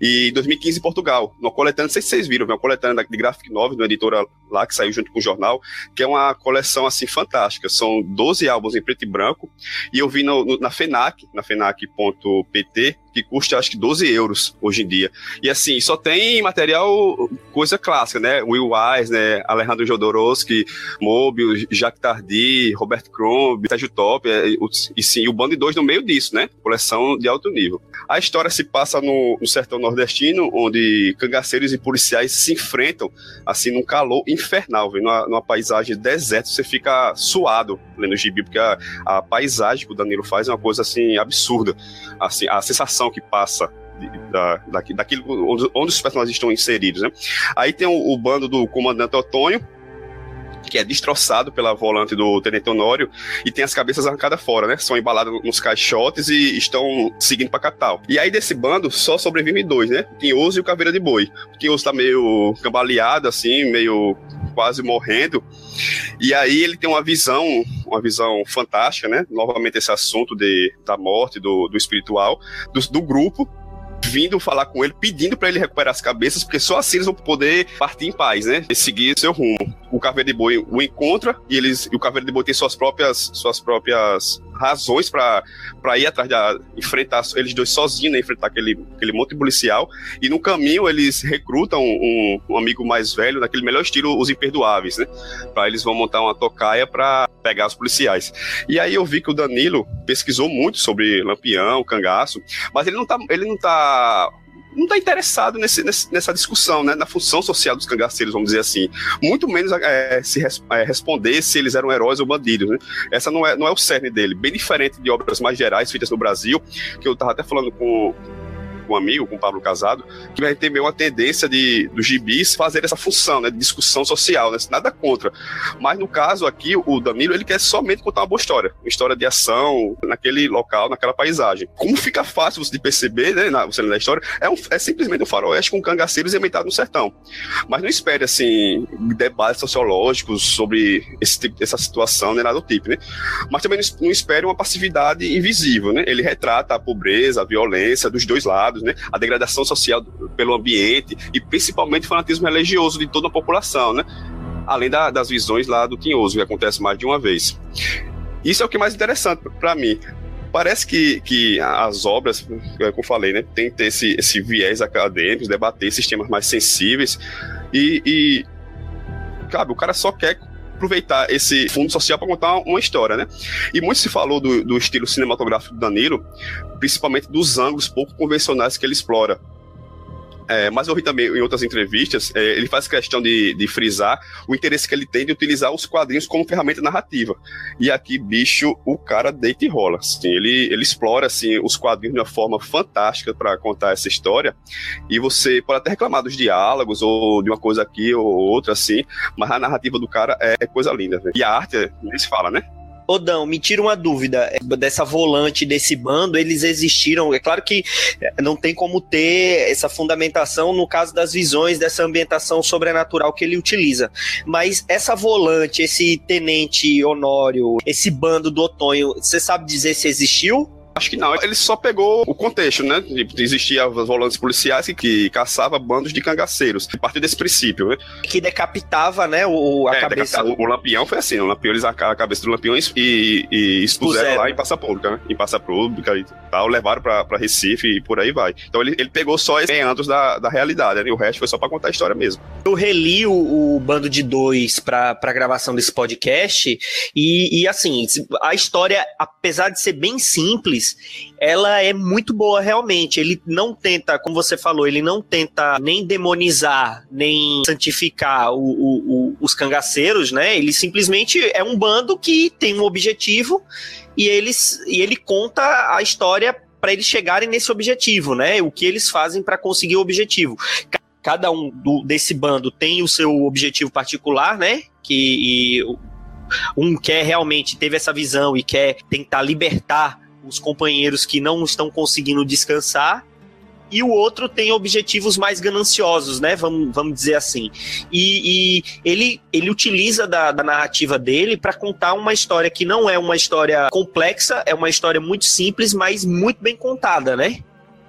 E em dois mil e quinze em Portugal, uma coletânea, não sei se vocês viram, uma coletânea de Graphic Novel, de uma editora lá que saiu junto com o jornal, que é uma coleção assim fantástica. São doze álbuns em preto e branco. E eu vi no, no, na FENAC, na FENAC ponto P T, que custa acho que doze euros hoje em dia. E assim, só tem material, coisa clássica, né? Will Eisner, né? Alejandro Jodorowsky, Moebius, Jacques Tardi, Robert Crumb, Sérgio Top, e, e sim, o Bando de Dois no meio disso, né? Coleção de alto nível. A história se passa no, no sertão nordestino, onde cangaceiros e policiais se enfrentam, assim, num calor infernal, viu? Numa, numa paisagem deserta, você fica suado lendo o gibi, porque a, a paisagem que o Danilo faz é uma coisa, assim, absurda. Assim, a sensação que passa da, da, daquilo onde, onde os personagens estão inseridos, né? Aí tem o, o bando do comandante Otônio, que é destroçado pela volante do Tenente Honório e tem as cabeças arrancadas fora, né? São embaladas nos caixotes e estão seguindo pra capital. E aí desse bando só sobrevivem dois, né? O Quinhoso e o Caveira de Boi. O Quinhoso tá meio cambaleado, assim, meio quase morrendo. E aí ele tem uma visão, uma visão fantástica, né? Novamente esse assunto de, da morte, do, do espiritual, do, do grupo, vindo falar com ele, pedindo para ele recuperar as cabeças, porque só assim eles vão poder partir em paz, né? E seguir seu rumo. O Caveira de Boi o encontra e, eles, e o Caveira de Boi tem suas próprias, suas próprias razões para ir atrás da enfrentar eles dois sozinhos, né? Enfrentar aquele, aquele monte policial. E no caminho eles recrutam um, um amigo mais velho, naquele melhor estilo, os Imperdoáveis, né? Para eles vão montar uma tocaia para pegar os policiais. E aí eu vi que o Danilo pesquisou muito sobre Lampião, Cangaço, mas ele não tá, ele não tá não está interessado nesse, nessa discussão, né, na função social dos cangaceiros, vamos dizer assim. Muito menos é, se res, é, responder se eles eram heróis ou bandidos, né? Essa não é, não é o cerne dele, bem diferente de obras mais gerais feitas no Brasil, que eu estava até falando com... com um amigo, com o Pablo Casado, que vai ter meio uma tendência de, dos gibis fazer essa função, né, de discussão social, né, nada contra, mas no caso aqui o Danilo, ele quer somente contar uma boa história, uma história de ação naquele local, naquela paisagem. Como fica fácil você de perceber, né, na, você na história, é, um, é simplesmente um faroeste com cangaceiros ambientado no sertão, mas não espere assim, debates sociológicos sobre esse tipo, essa situação, né, nada do tipo, né, mas também não espere uma passividade invisível, né, ele retrata a pobreza, a violência dos dois lados, né, a degradação social pelo ambiente e principalmente o fanatismo religioso de toda a população, né, além da, das visões lá do Tinhoso, que acontece mais de uma vez. Isso é o que é mais interessante para mim. Parece que, que as obras, como eu falei, né, tem que ter esse, esse viés acadêmico, debater esses temas mais sensíveis e, e cabe, o cara só quer aproveitar esse fundo social para contar uma história, né? E muito se falou do, do estilo cinematográfico do Danilo, principalmente dos ângulos pouco convencionais que ele explora. É, mas eu vi também em outras entrevistas, é, ele faz questão de, de frisar o interesse que ele tem de utilizar os quadrinhos como ferramenta narrativa. E aqui, bicho, o cara deita e rola. Assim, ele, ele explora assim, os quadrinhos de uma forma fantástica para contar essa história. E você pode até reclamar dos diálogos ou de uma coisa aqui ou outra, assim, mas a narrativa do cara é coisa linda. Né? E a arte, nem se fala, né? Ô Dão, me tira uma dúvida, dessa volante, desse bando, eles existiram, é claro que não tem como ter essa fundamentação no caso das visões, dessa ambientação sobrenatural que ele utiliza, mas essa volante, esse tenente Honório, esse bando do Otonho, você sabe dizer se existiu? Acho que não, ele só pegou o contexto, né? Existiam as volantes policiais que, que caçavam bandos de cangaceiros, a partir desse princípio, né? Que decapitava, né? O, a é, cabeça. Decapitava. O Lampião foi assim, o Lampião, eles arcaram a cabeça do Lampião e, e expuseram Puseram. lá em Praça Pública, né? Em Praça Pública e tal, levaram pra, pra Recife e por aí vai. Então ele, ele pegou só esses meandros da, da realidade, né? E o resto foi só pra contar a história mesmo. Eu reli o, o Bando de Dois pra, pra gravação desse podcast e, e assim, a história, apesar de ser bem simples, ela é muito boa realmente. Ele não tenta, como você falou, ele não tenta nem demonizar nem santificar o, o, o, os cangaceiros, né? Ele simplesmente é um bando que tem um objetivo e, eles, e ele conta a história para eles chegarem nesse objetivo, né? O que eles fazem para conseguir o objetivo. Cada um do, desse bando tem o seu objetivo particular, né? Que e, um quer realmente, teve essa visão e quer tentar libertar os companheiros que não estão conseguindo descansar, e o outro tem objetivos mais gananciosos, né, vamos, vamos dizer assim, e, e ele, ele utiliza da, da narrativa dele para contar uma história que não é uma história complexa, é uma história muito simples, mas muito bem contada, né?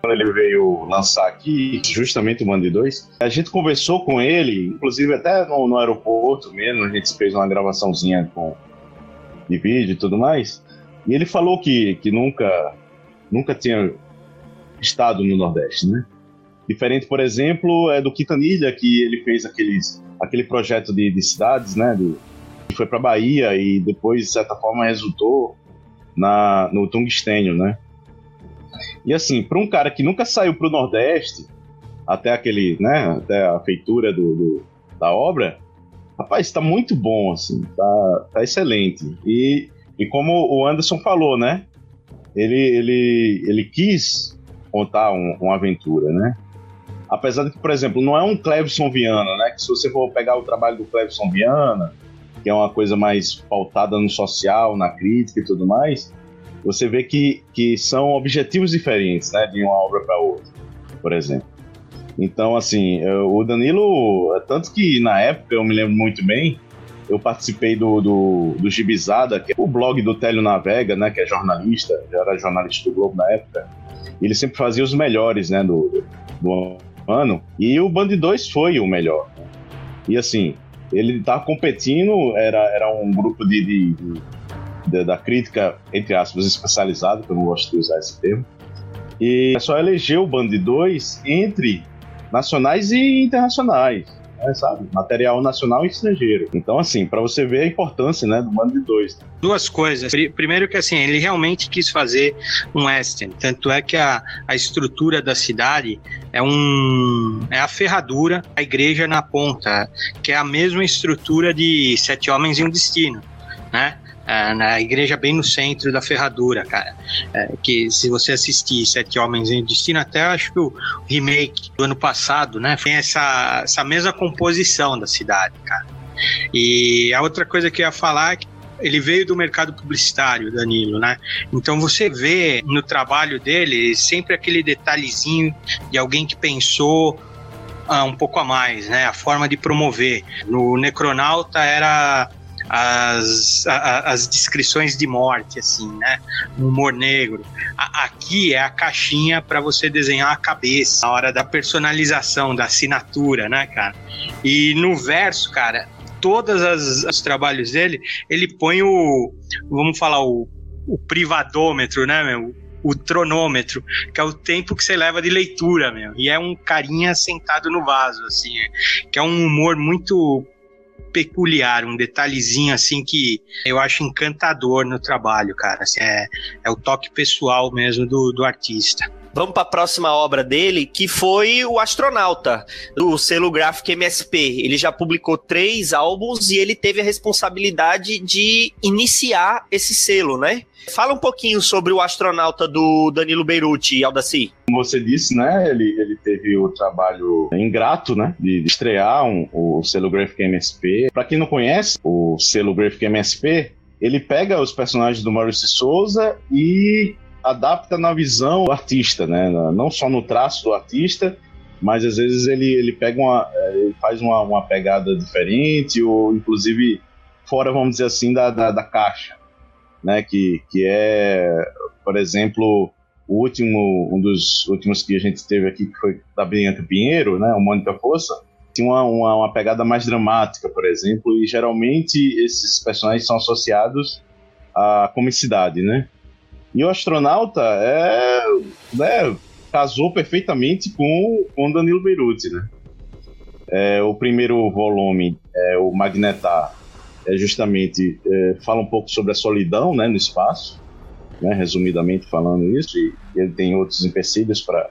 Quando ele veio lançar aqui, justamente o Bando de Dois, a gente conversou com ele, inclusive até no, no aeroporto mesmo, a gente fez uma gravaçãozinha com, de vídeo e tudo mais. E ele falou que, que nunca, nunca tinha estado no Nordeste, né? Diferente, por exemplo, é do Quintanilha, que ele fez aqueles, aquele projeto de, de cidades, né? De, que foi para a Bahia e depois, de certa forma, resultou na, no Tungstênio, né? E assim, para um cara que nunca saiu para o Nordeste, até, aquele, né? até a feitura do, do, da obra, rapaz, está muito bom, assim, tá, tá excelente. E... E como o Anderson falou, né? Ele, ele, ele quis contar um, uma aventura, né? Apesar de que, por exemplo, não é um Clebson Viana, né? Que se você for pegar o trabalho do Clebson Viana, que é uma coisa mais pautada no social, na crítica e tudo mais, você vê que, que são objetivos diferentes, né? De uma obra para outra, por exemplo. Então, assim, o Danilo... Tanto que, na época, eu me lembro muito bem... Eu participei do, do, do Gibizada, que é o blog do Télio Navega, né, que é jornalista, já era jornalista do Globo na época. Ele sempre fazia os melhores, né, do, do ano. E o Bando de Dois foi o melhor. E assim, ele estava competindo, era, era um grupo de, de, de, de, da crítica, entre aspas, especializada, que eu não gosto de usar esse termo. E só elegeu o Bando de Dois entre nacionais e internacionais. né, sabe? Material nacional e estrangeiro. Então, assim, pra você ver a importância, né, do Bando de Dois. Duas coisas. Primeiro que, assim, ele realmente quis fazer um western. Tanto é que a, a estrutura da cidade é um... é a ferradura, a igreja na ponta, que é a mesma estrutura de Sete Homens e um Destino, né? É, na igreja bem no centro da ferradura, cara, é, que se você assistir Sete Homens em Destino, até acho que o remake do ano passado, né, tem essa, essa mesma composição da cidade, cara. E a outra coisa que eu ia falar é que ele veio do mercado publicitário, Danilo, né? Então você vê no trabalho dele sempre aquele detalhezinho de alguém que pensou ah, um pouco a mais, né? A forma de promover. No Necronauta era... As, a, as descrições de morte, assim, né? O humor negro. A, aqui é a caixinha para você desenhar a cabeça, na hora da personalização, da assinatura, né, cara? E no verso, cara, todos os trabalhos dele, ele põe o, vamos falar, o, o privadômetro, né, meu? O cronômetro, que é o tempo que você leva de leitura, meu. E é um carinha sentado no vaso, assim, que é um humor muito peculiar, um detalhezinho assim que eu acho encantador no trabalho, cara, assim, é, é o toque pessoal mesmo do, do artista. Vamos para a próxima obra dele, que foi o Astronauta, do selo Graphic M S P. Ele já publicou três álbuns e ele teve a responsabilidade de iniciar esse selo, né? Fala um pouquinho sobre o Astronauta do Danilo Beyruth, Aldacir. Como você disse, né, ele, ele teve o trabalho ingrato, né, de, de estrear um, o selo Graphic M S P. Para quem não conhece, o selo Graphic M S P, ele pega os personagens do Maurício Souza e... adapta na visão do artista, né? Não só no traço do artista, mas às vezes ele, ele, pega uma, ele faz uma, uma pegada diferente, ou inclusive fora, vamos dizer assim, da, da, da caixa, né? Que, que é, por exemplo, o último, um dos últimos que a gente teve aqui, que foi da Bianca Pinheiro, né? O Mônica Força, tinha uma, uma, uma pegada mais dramática, por exemplo, e geralmente esses personagens são associados à comicidade, né? E o Astronauta é, né, casou perfeitamente com o Danilo Beyruth, né? É, o primeiro volume, é, o Magnetar, é justamente é, fala um pouco sobre a solidão, né, no espaço, né, resumidamente falando isso, e ele tem outros empecilhos para...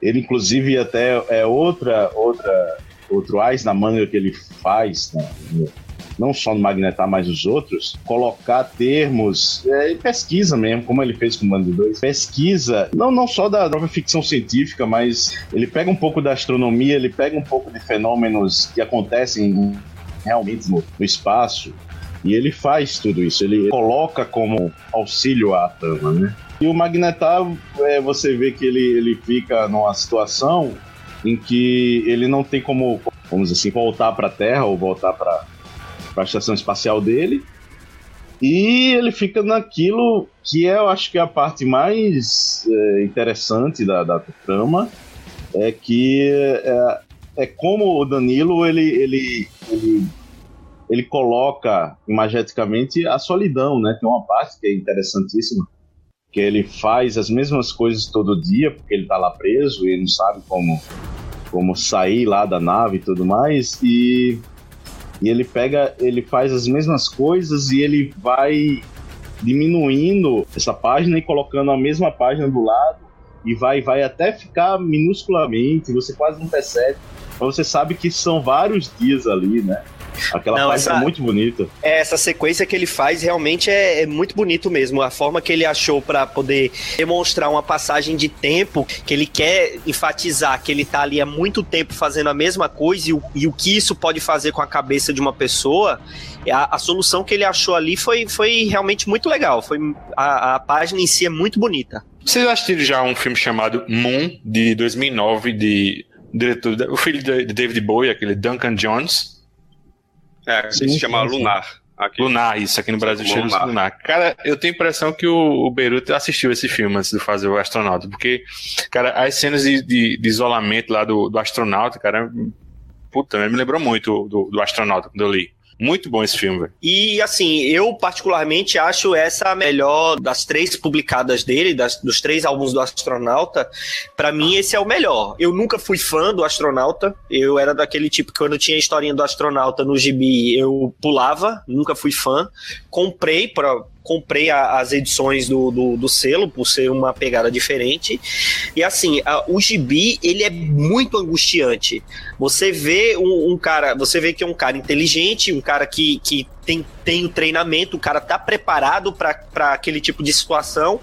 Ele, inclusive, até é outra, outra, outro ás na manga que ele faz, né? Não só no Magnetar, mas os outros, colocar termos, é, pesquisa mesmo, como ele fez com o Bando de Dois, pesquisa, não, não só da própria ficção científica, mas ele pega um pouco da astronomia, ele pega um pouco de fenômenos que acontecem realmente no, no espaço, e ele faz tudo isso, ele coloca como auxílio à trama, né? E o Magnetar, é, você vê que ele, ele fica numa situação em que ele não tem como, vamos dizer assim, voltar para a Terra ou voltar para... para a estação espacial dele, e ele fica naquilo que eu acho que é a parte mais é, interessante da, da trama, é que é, é como o Danilo ele, ele, ele, ele coloca imageticamente a solidão, né? Tem uma parte que é interessantíssima, que ele faz as mesmas coisas todo dia, porque ele está lá preso e não sabe como, como sair lá da nave e tudo mais, e... E ele pega, ele faz as mesmas coisas e ele vai diminuindo essa página e colocando a mesma página do lado e vai, vai até ficar minusculamente, você quase não percebe, mas você sabe que são vários dias ali, né? Aquela não, página essa, é muito bonita. Essa sequência que ele faz realmente é, é muito bonito mesmo. A forma que ele achou para poder demonstrar uma passagem de tempo, que ele quer enfatizar que ele tá ali há muito tempo fazendo a mesma coisa e o, e o que isso pode fazer com a cabeça de uma pessoa. A, a solução que ele achou ali foi, foi realmente muito legal. Foi, a, a página em si é muito bonita. Vocês assistiram já um filme chamado Moon, de dois mil e nove, de diretor, o filho de David Bowie, aquele Duncan Jones? É, sim, se chama sim, sim. Lunar. Aqui. Lunar, isso, aqui no Brasil chama Lunar. Lunar. Cara, eu tenho a impressão que o, o Beyruth assistiu esse filme antes de fazer o Astronauta, porque, cara, as cenas de, de, de isolamento lá do, do Astronauta, cara, puta, me lembrou muito do, do Astronauta, quando eu li. Muito bom esse filme, velho. E, assim, eu particularmente acho essa a melhor das três publicadas dele, das, dos três álbuns do Astronauta. Pra mim, esse é o melhor. Eu nunca fui fã do Astronauta. Eu era daquele tipo que, quando tinha a historinha do Astronauta no gibi, eu pulava. Nunca fui fã. Comprei pra... comprei a, as edições do, do, do selo, por ser uma pegada diferente. E assim, a, o gibi, ele é muito angustiante. Você vê um, um cara, você vê que é um cara inteligente, um cara que, que tem, tem o treinamento, o cara tá preparado para aquele tipo de situação,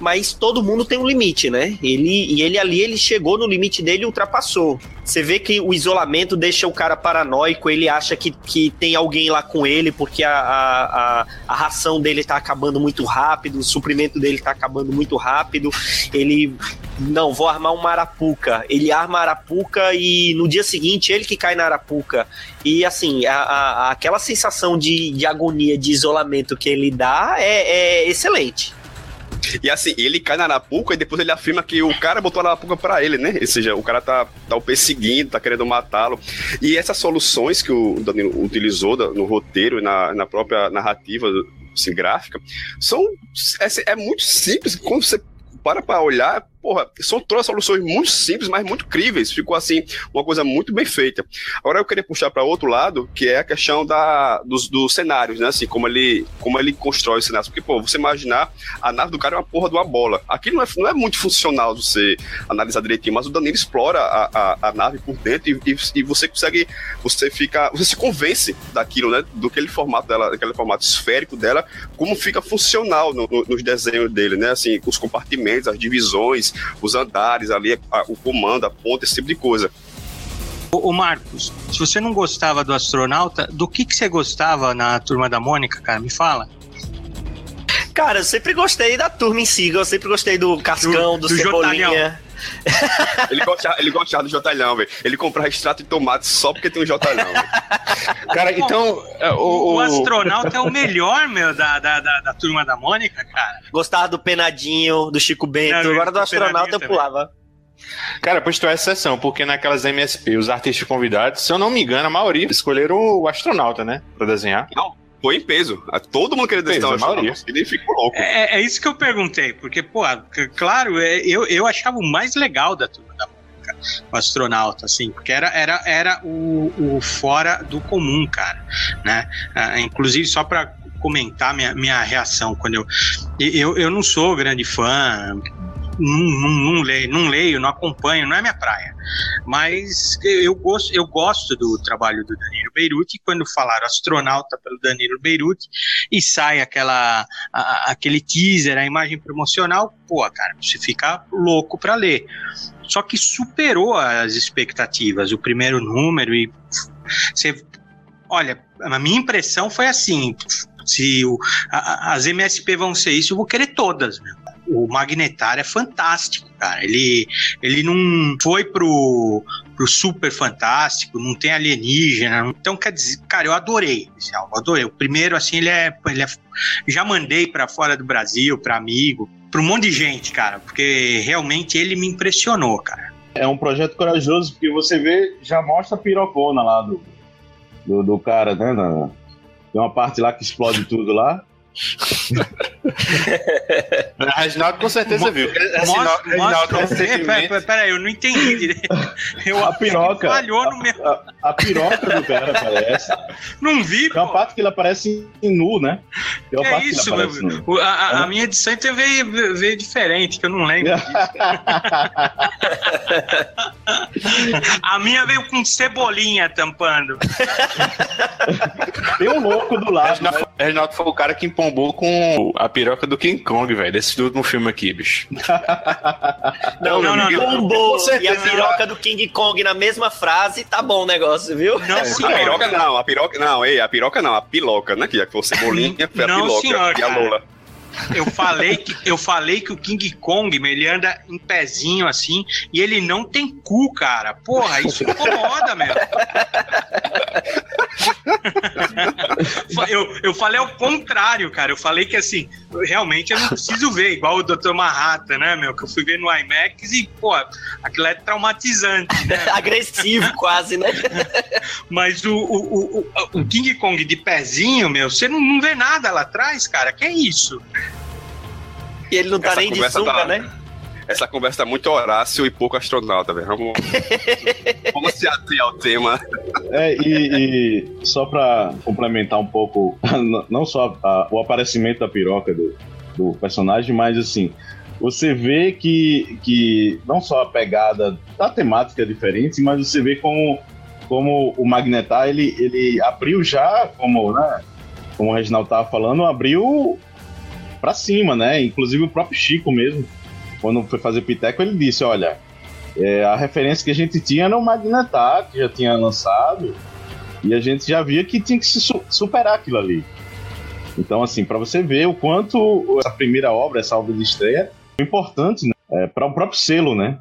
mas todo mundo tem um limite, né? Ele, e ele ali, ele chegou no limite dele e ultrapassou. Você vê que o isolamento deixa o cara paranoico, ele acha que, que tem alguém lá com ele, porque a, a, a, a ração dele tá acabando muito rápido, o suprimento dele tá acabando muito rápido, ele... Não, vou armar uma arapuca. Ele arma a arapuca e no dia seguinte ele que cai na arapuca. E assim, a, a, aquela sensação de, de agonia, de isolamento que ele dá é, é excelente. E assim, ele cai na arapuca e depois ele afirma que o cara botou a arapuca pra ele, né? Ou seja, o cara tá, tá o perseguindo, tá querendo matá-lo. E essas soluções que o Danilo utilizou no roteiro e na, na própria narrativa assim, gráfica, são, é, é muito simples. Quando você para pra olhar, porra, são todas soluções muito simples, mas muito críveis. Ficou assim, uma coisa muito bem feita. Agora eu queria puxar para outro lado, que é a questão da, dos, dos cenários, né? Assim, como ele, como ele constrói os cenários. Porque, pô, você imaginar, a nave do cara é uma porra de uma bola. Aquilo não é, não é muito funcional você analisar direitinho, mas o Danilo explora a, a, a nave por dentro e, e, e você consegue, você fica, você se convence daquilo, né? Do aquele formato dela, daquele formato esférico dela, como fica funcional no, no, nos desenhos dele, né? Assim, os compartimentos, as divisões, os andares ali, a, o comando, a ponta, esse tipo de coisa. Ô, ô Marcos, se você não gostava do Astronauta, do que, que você gostava na Turma da Mônica, cara? Me fala. Cara, eu sempre gostei da turma em si, eu sempre gostei do Cascão, do, do, do Cebolinha. Jotalhão. Ele gostava, ele gostava do Jotalhão, velho. Ele comprava extrato de tomate só porque tem um Jotalhão. Cara, bom, então... O, o... o Astronauta é o melhor, meu, da, da, da, da Turma da Mônica, cara. Gostava do Penadinho, do Chico Bento. Não, agora do Astronauta eu pulava. Também. Cara, pois tu é exceção, porque naquelas M S P, os artistas convidados, se eu não me engano, a maioria escolheram o Astronauta, né? Pra desenhar. Não. Foi em peso. Todo mundo queria desenhar o Astronauta. Ele ficou louco. É, é isso que eu perguntei, porque, pô, claro, eu, eu achava o mais legal da Turma da Mônica, o Astronauta, assim, porque era, era, era o, o fora do comum, cara, né? Ah, inclusive, só pra comentar minha, minha reação, quando eu, eu... Eu não sou grande fã... Não, não, não, leio, não leio, não acompanho, não é minha praia, mas eu gosto, eu gosto do trabalho do Danilo Beyruth. E quando falaram Astronauta pelo Danilo Beyruth e sai aquela, a, aquele teaser, a imagem promocional, pô, cara, você fica louco pra ler. Só que superou as expectativas, o primeiro número, e você, olha, a minha impressão foi assim: se o, a, as M S P vão ser isso, eu vou querer todas, né? O Magnetar é fantástico, cara. Ele, ele não foi pro, pro super fantástico, não tem alienígena. Então, quer dizer, cara, eu adorei esse álbum, adorei. O primeiro, assim, ele é, ele é... Já mandei pra fora do Brasil, pra amigo, pra um monte de gente, cara, porque realmente ele me impressionou, cara. É um projeto corajoso, porque você vê, já mostra a pirocona lá do, do, do cara, né? Na, tem uma parte lá que explode tudo lá. A Reginaldo com certeza viu. Peraí, eu não entendi direito. Eu, a piroca falhou no meu. A, a, a piroca do cara aparece. Não vi. Tem uma pô. parte que ele aparece em nu, né? Tem uma que parte é isso, que ele aparece nu. A, a, a minha edição então veio, veio diferente, que eu não lembro disso. A minha veio com Cebolinha tampando. Tem um louco do lado. A Reginaldo foi o cara que empombou com a piroca do King Kong, velho, desse último filme aqui, bicho. Não, não, não. Empombou e a piroca do King Kong na mesma frase, tá bom o negócio, viu? Não, é, senhor. A piroca não, a piroca não, ei, a piroca não, a piloca, né? Que já que você bolinha, a piloca não, senhor, e a Lola. Eu falei, que, eu falei que o King Kong, ele anda em pezinho assim, e ele não tem cu, cara. Porra, isso incomoda, meu. eu, eu falei ao contrário, cara. Eu falei que, assim, realmente eu não preciso ver, igual o doutor Marrata, né, meu? Que eu fui ver no IMAX e, pô, aquilo é traumatizante, né? Agressivo, quase, né? Mas o, o, o, o King Kong de pezinho, meu, você não, não vê nada lá atrás, cara. Que é isso? E ele não tá Essa nem de sunga, tá... né? Essa conversa tá muito Horácio e pouco astronauta, velho. Vamos, vamos se ater ao tema. É, e, e só pra complementar um pouco, não só a, o aparecimento da piroca do, do personagem, mas assim, você vê que, que não só a pegada da temática é diferente, mas você vê como, como o Magnetar, ele, ele abriu já, como, né, como o Reginaldo tava falando, abriu pra cima, né? Inclusive o próprio Chico mesmo. Quando foi fazer Piteco, ele disse, olha, é, a referência que a gente tinha era o Magnetar, que já tinha lançado, e a gente já via que tinha que se su- superar aquilo ali. Então, assim, para você ver o quanto essa primeira obra, essa obra de estreia, é importante, né? É, para o próprio selo, né?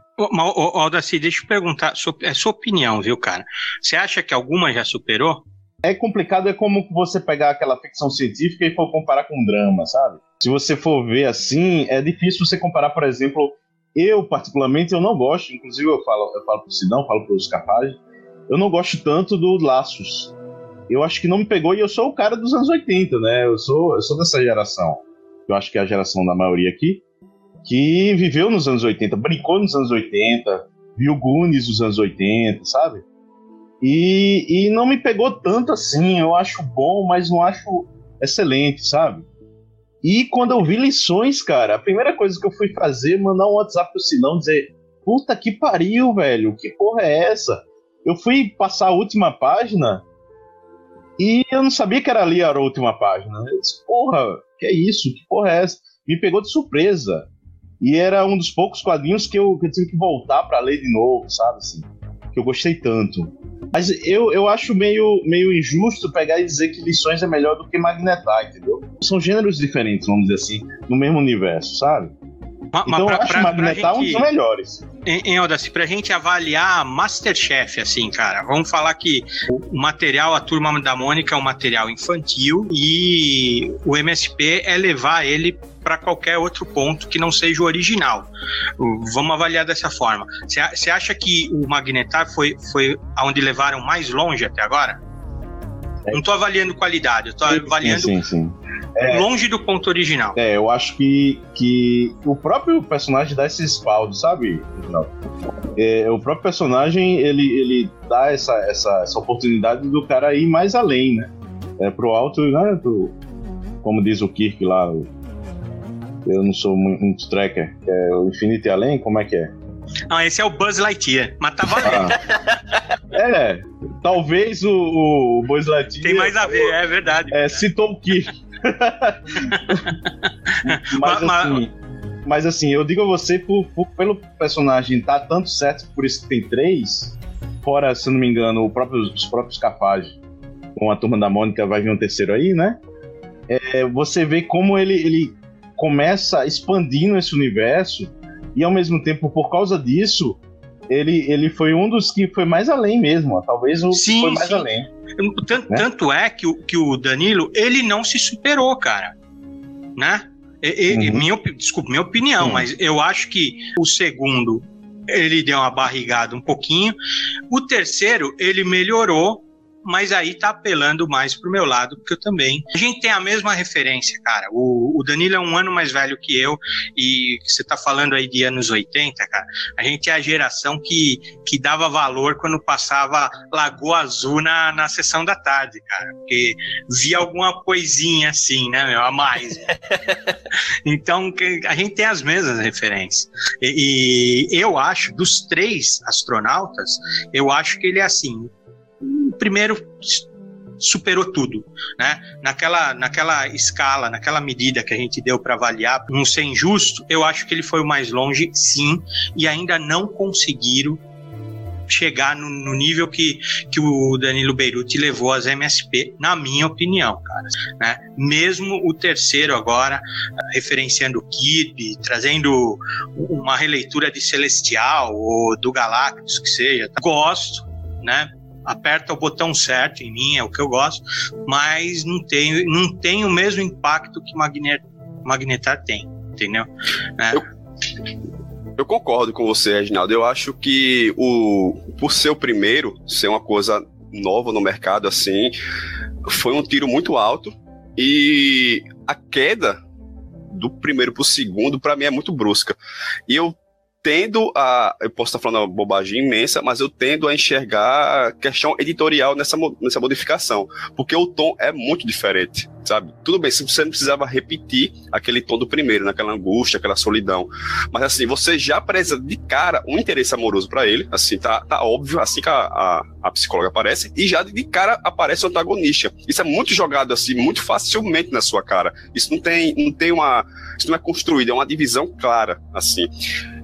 Aldaci, deixa eu perguntar, é sua opinião, viu, cara? Você acha que alguma já superou? É complicado, é como você pegar aquela ficção científica e for comparar com um drama, sabe? Se você for ver assim, é difícil você comparar, por exemplo, eu particularmente, eu não gosto, inclusive eu falo, eu falo pro Sidão, falo pro Escapagem, eu não gosto tanto do Laços. Eu acho que não me pegou e eu sou o cara dos anos oitenta, né? Eu sou, eu sou dessa geração, eu acho que é a geração da maioria aqui, que viveu nos anos oitenta, brincou nos anos oitenta, viu Goonies nos anos oitenta, sabe? E, e não me pegou tanto assim, eu acho bom, mas não acho excelente, sabe? E quando eu vi Lições, cara, a primeira coisa que eu fui fazer, mandar um WhatsApp pro Sinão, dizer, puta que pariu, velho, que porra é essa? Eu fui passar a última página e eu não sabia que era ali a última página. Eu disse, porra, que é isso? Que porra é essa? Me pegou de surpresa. E era um dos poucos quadrinhos que eu, que eu tive que voltar pra ler de novo, sabe, assim, que eu gostei tanto. Mas eu, eu acho meio, meio injusto pegar e dizer que Lições é melhor do que Magnetar, entendeu? São gêneros diferentes, vamos dizer assim, no mesmo universo, sabe? Mas, então pra, eu acho pra, Magnetar pra gente, um dos melhores. Em Odaci, pra gente avaliar Masterchef, assim, cara, vamos falar que o material, a Turma da Mônica é um material infantil e o M S P é levar ele para qualquer outro ponto que não seja o original. Vamos avaliar dessa forma. Você acha que o Magnetar foi, foi aonde levaram mais longe até agora? É. Não estou avaliando qualidade, eu estou avaliando sim, sim, sim. longe é, do ponto original. É, eu acho que, que o próprio personagem dá esse espaldo, sabe? É, o próprio personagem, ele, ele dá essa, essa, essa oportunidade do cara ir mais além, né? É, pro alto, né? Pro, como diz o Kirk lá, eu não sou muito tracker, que é o Infinity Além, como é que é? Ah, esse é o Buzz Lightyear, mas tá valendo. Ah. É, talvez o, o Buzz Lightyear... Tem mais a ver, é verdade. É, citou o Kirk. mas, assim, mas assim, eu digo a você, por, por, pelo personagem tá tanto certo, por isso que tem três, fora, se não me engano, o próprio, os próprios Capazes, com a Turma da Mônica, vai vir um terceiro aí, né? É, você vê como ele... ele começa expandindo esse universo e, ao mesmo tempo, por causa disso, ele, ele foi um dos que foi mais além mesmo. Ó. Talvez o sim, que foi mais sim. além. Tanto, né? tanto é que o, que o Danilo, ele não se superou, cara. Né? E, uhum. e, minha, desculpa, minha opinião, uhum. mas eu acho que o segundo, ele deu uma barrigada um pouquinho. O terceiro, ele melhorou. Mas aí tá apelando mais pro meu lado, porque eu também... A gente tem a mesma referência, cara. O, o Danilo é um ano mais velho que eu, e você tá falando aí de anos oitenta, cara. A gente é a geração que, que dava valor quando passava Lagoa Azul na, na sessão da tarde, cara. Porque via alguma coisinha assim, né, meu? A mais. Né? Então, a gente tem as mesmas referências. E, e eu acho, dos três astronautas, eu acho que ele é assim... O primeiro superou tudo, né? Naquela, naquela escala, naquela medida que a gente deu para avaliar, não ser injusto, eu acho que ele foi o mais longe, sim, e ainda não conseguiram chegar no, no nível que, que o Danilo Beyruth levou às M S P, na minha opinião, cara. Né? Mesmo o terceiro agora, referenciando o Kirby, trazendo uma releitura de Celestial ou do Galactus, que seja, gosto, né? aperta o botão certo em mim, é o que eu gosto, mas não tem, não tem o mesmo impacto que Magnetar, Magnetar tem, entendeu? É. Eu, eu concordo com você, Reginaldo. Eu acho que o, por ser o primeiro, ser uma coisa nova no mercado, assim, foi um tiro muito alto, e a queda do primeiro pro segundo, pra mim, é muito brusca. E eu tendo a... Eu posso estar falando uma bobagem imensa, mas eu tendo a enxergar a questão editorial nessa, nessa modificação, porque o tom é muito diferente, sabe? Tudo bem, você não precisava repetir aquele tom do primeiro, naquela angústia, aquela solidão, mas assim, você já apresenta de cara um interesse amoroso pra ele, assim, tá, tá óbvio, assim que a, a, a psicóloga aparece, e já de cara aparece o antagonista. Isso é muito jogado, assim, muito facilmente na sua cara. Isso não tem, não tem uma... Isso não é construído, é uma divisão clara, assim.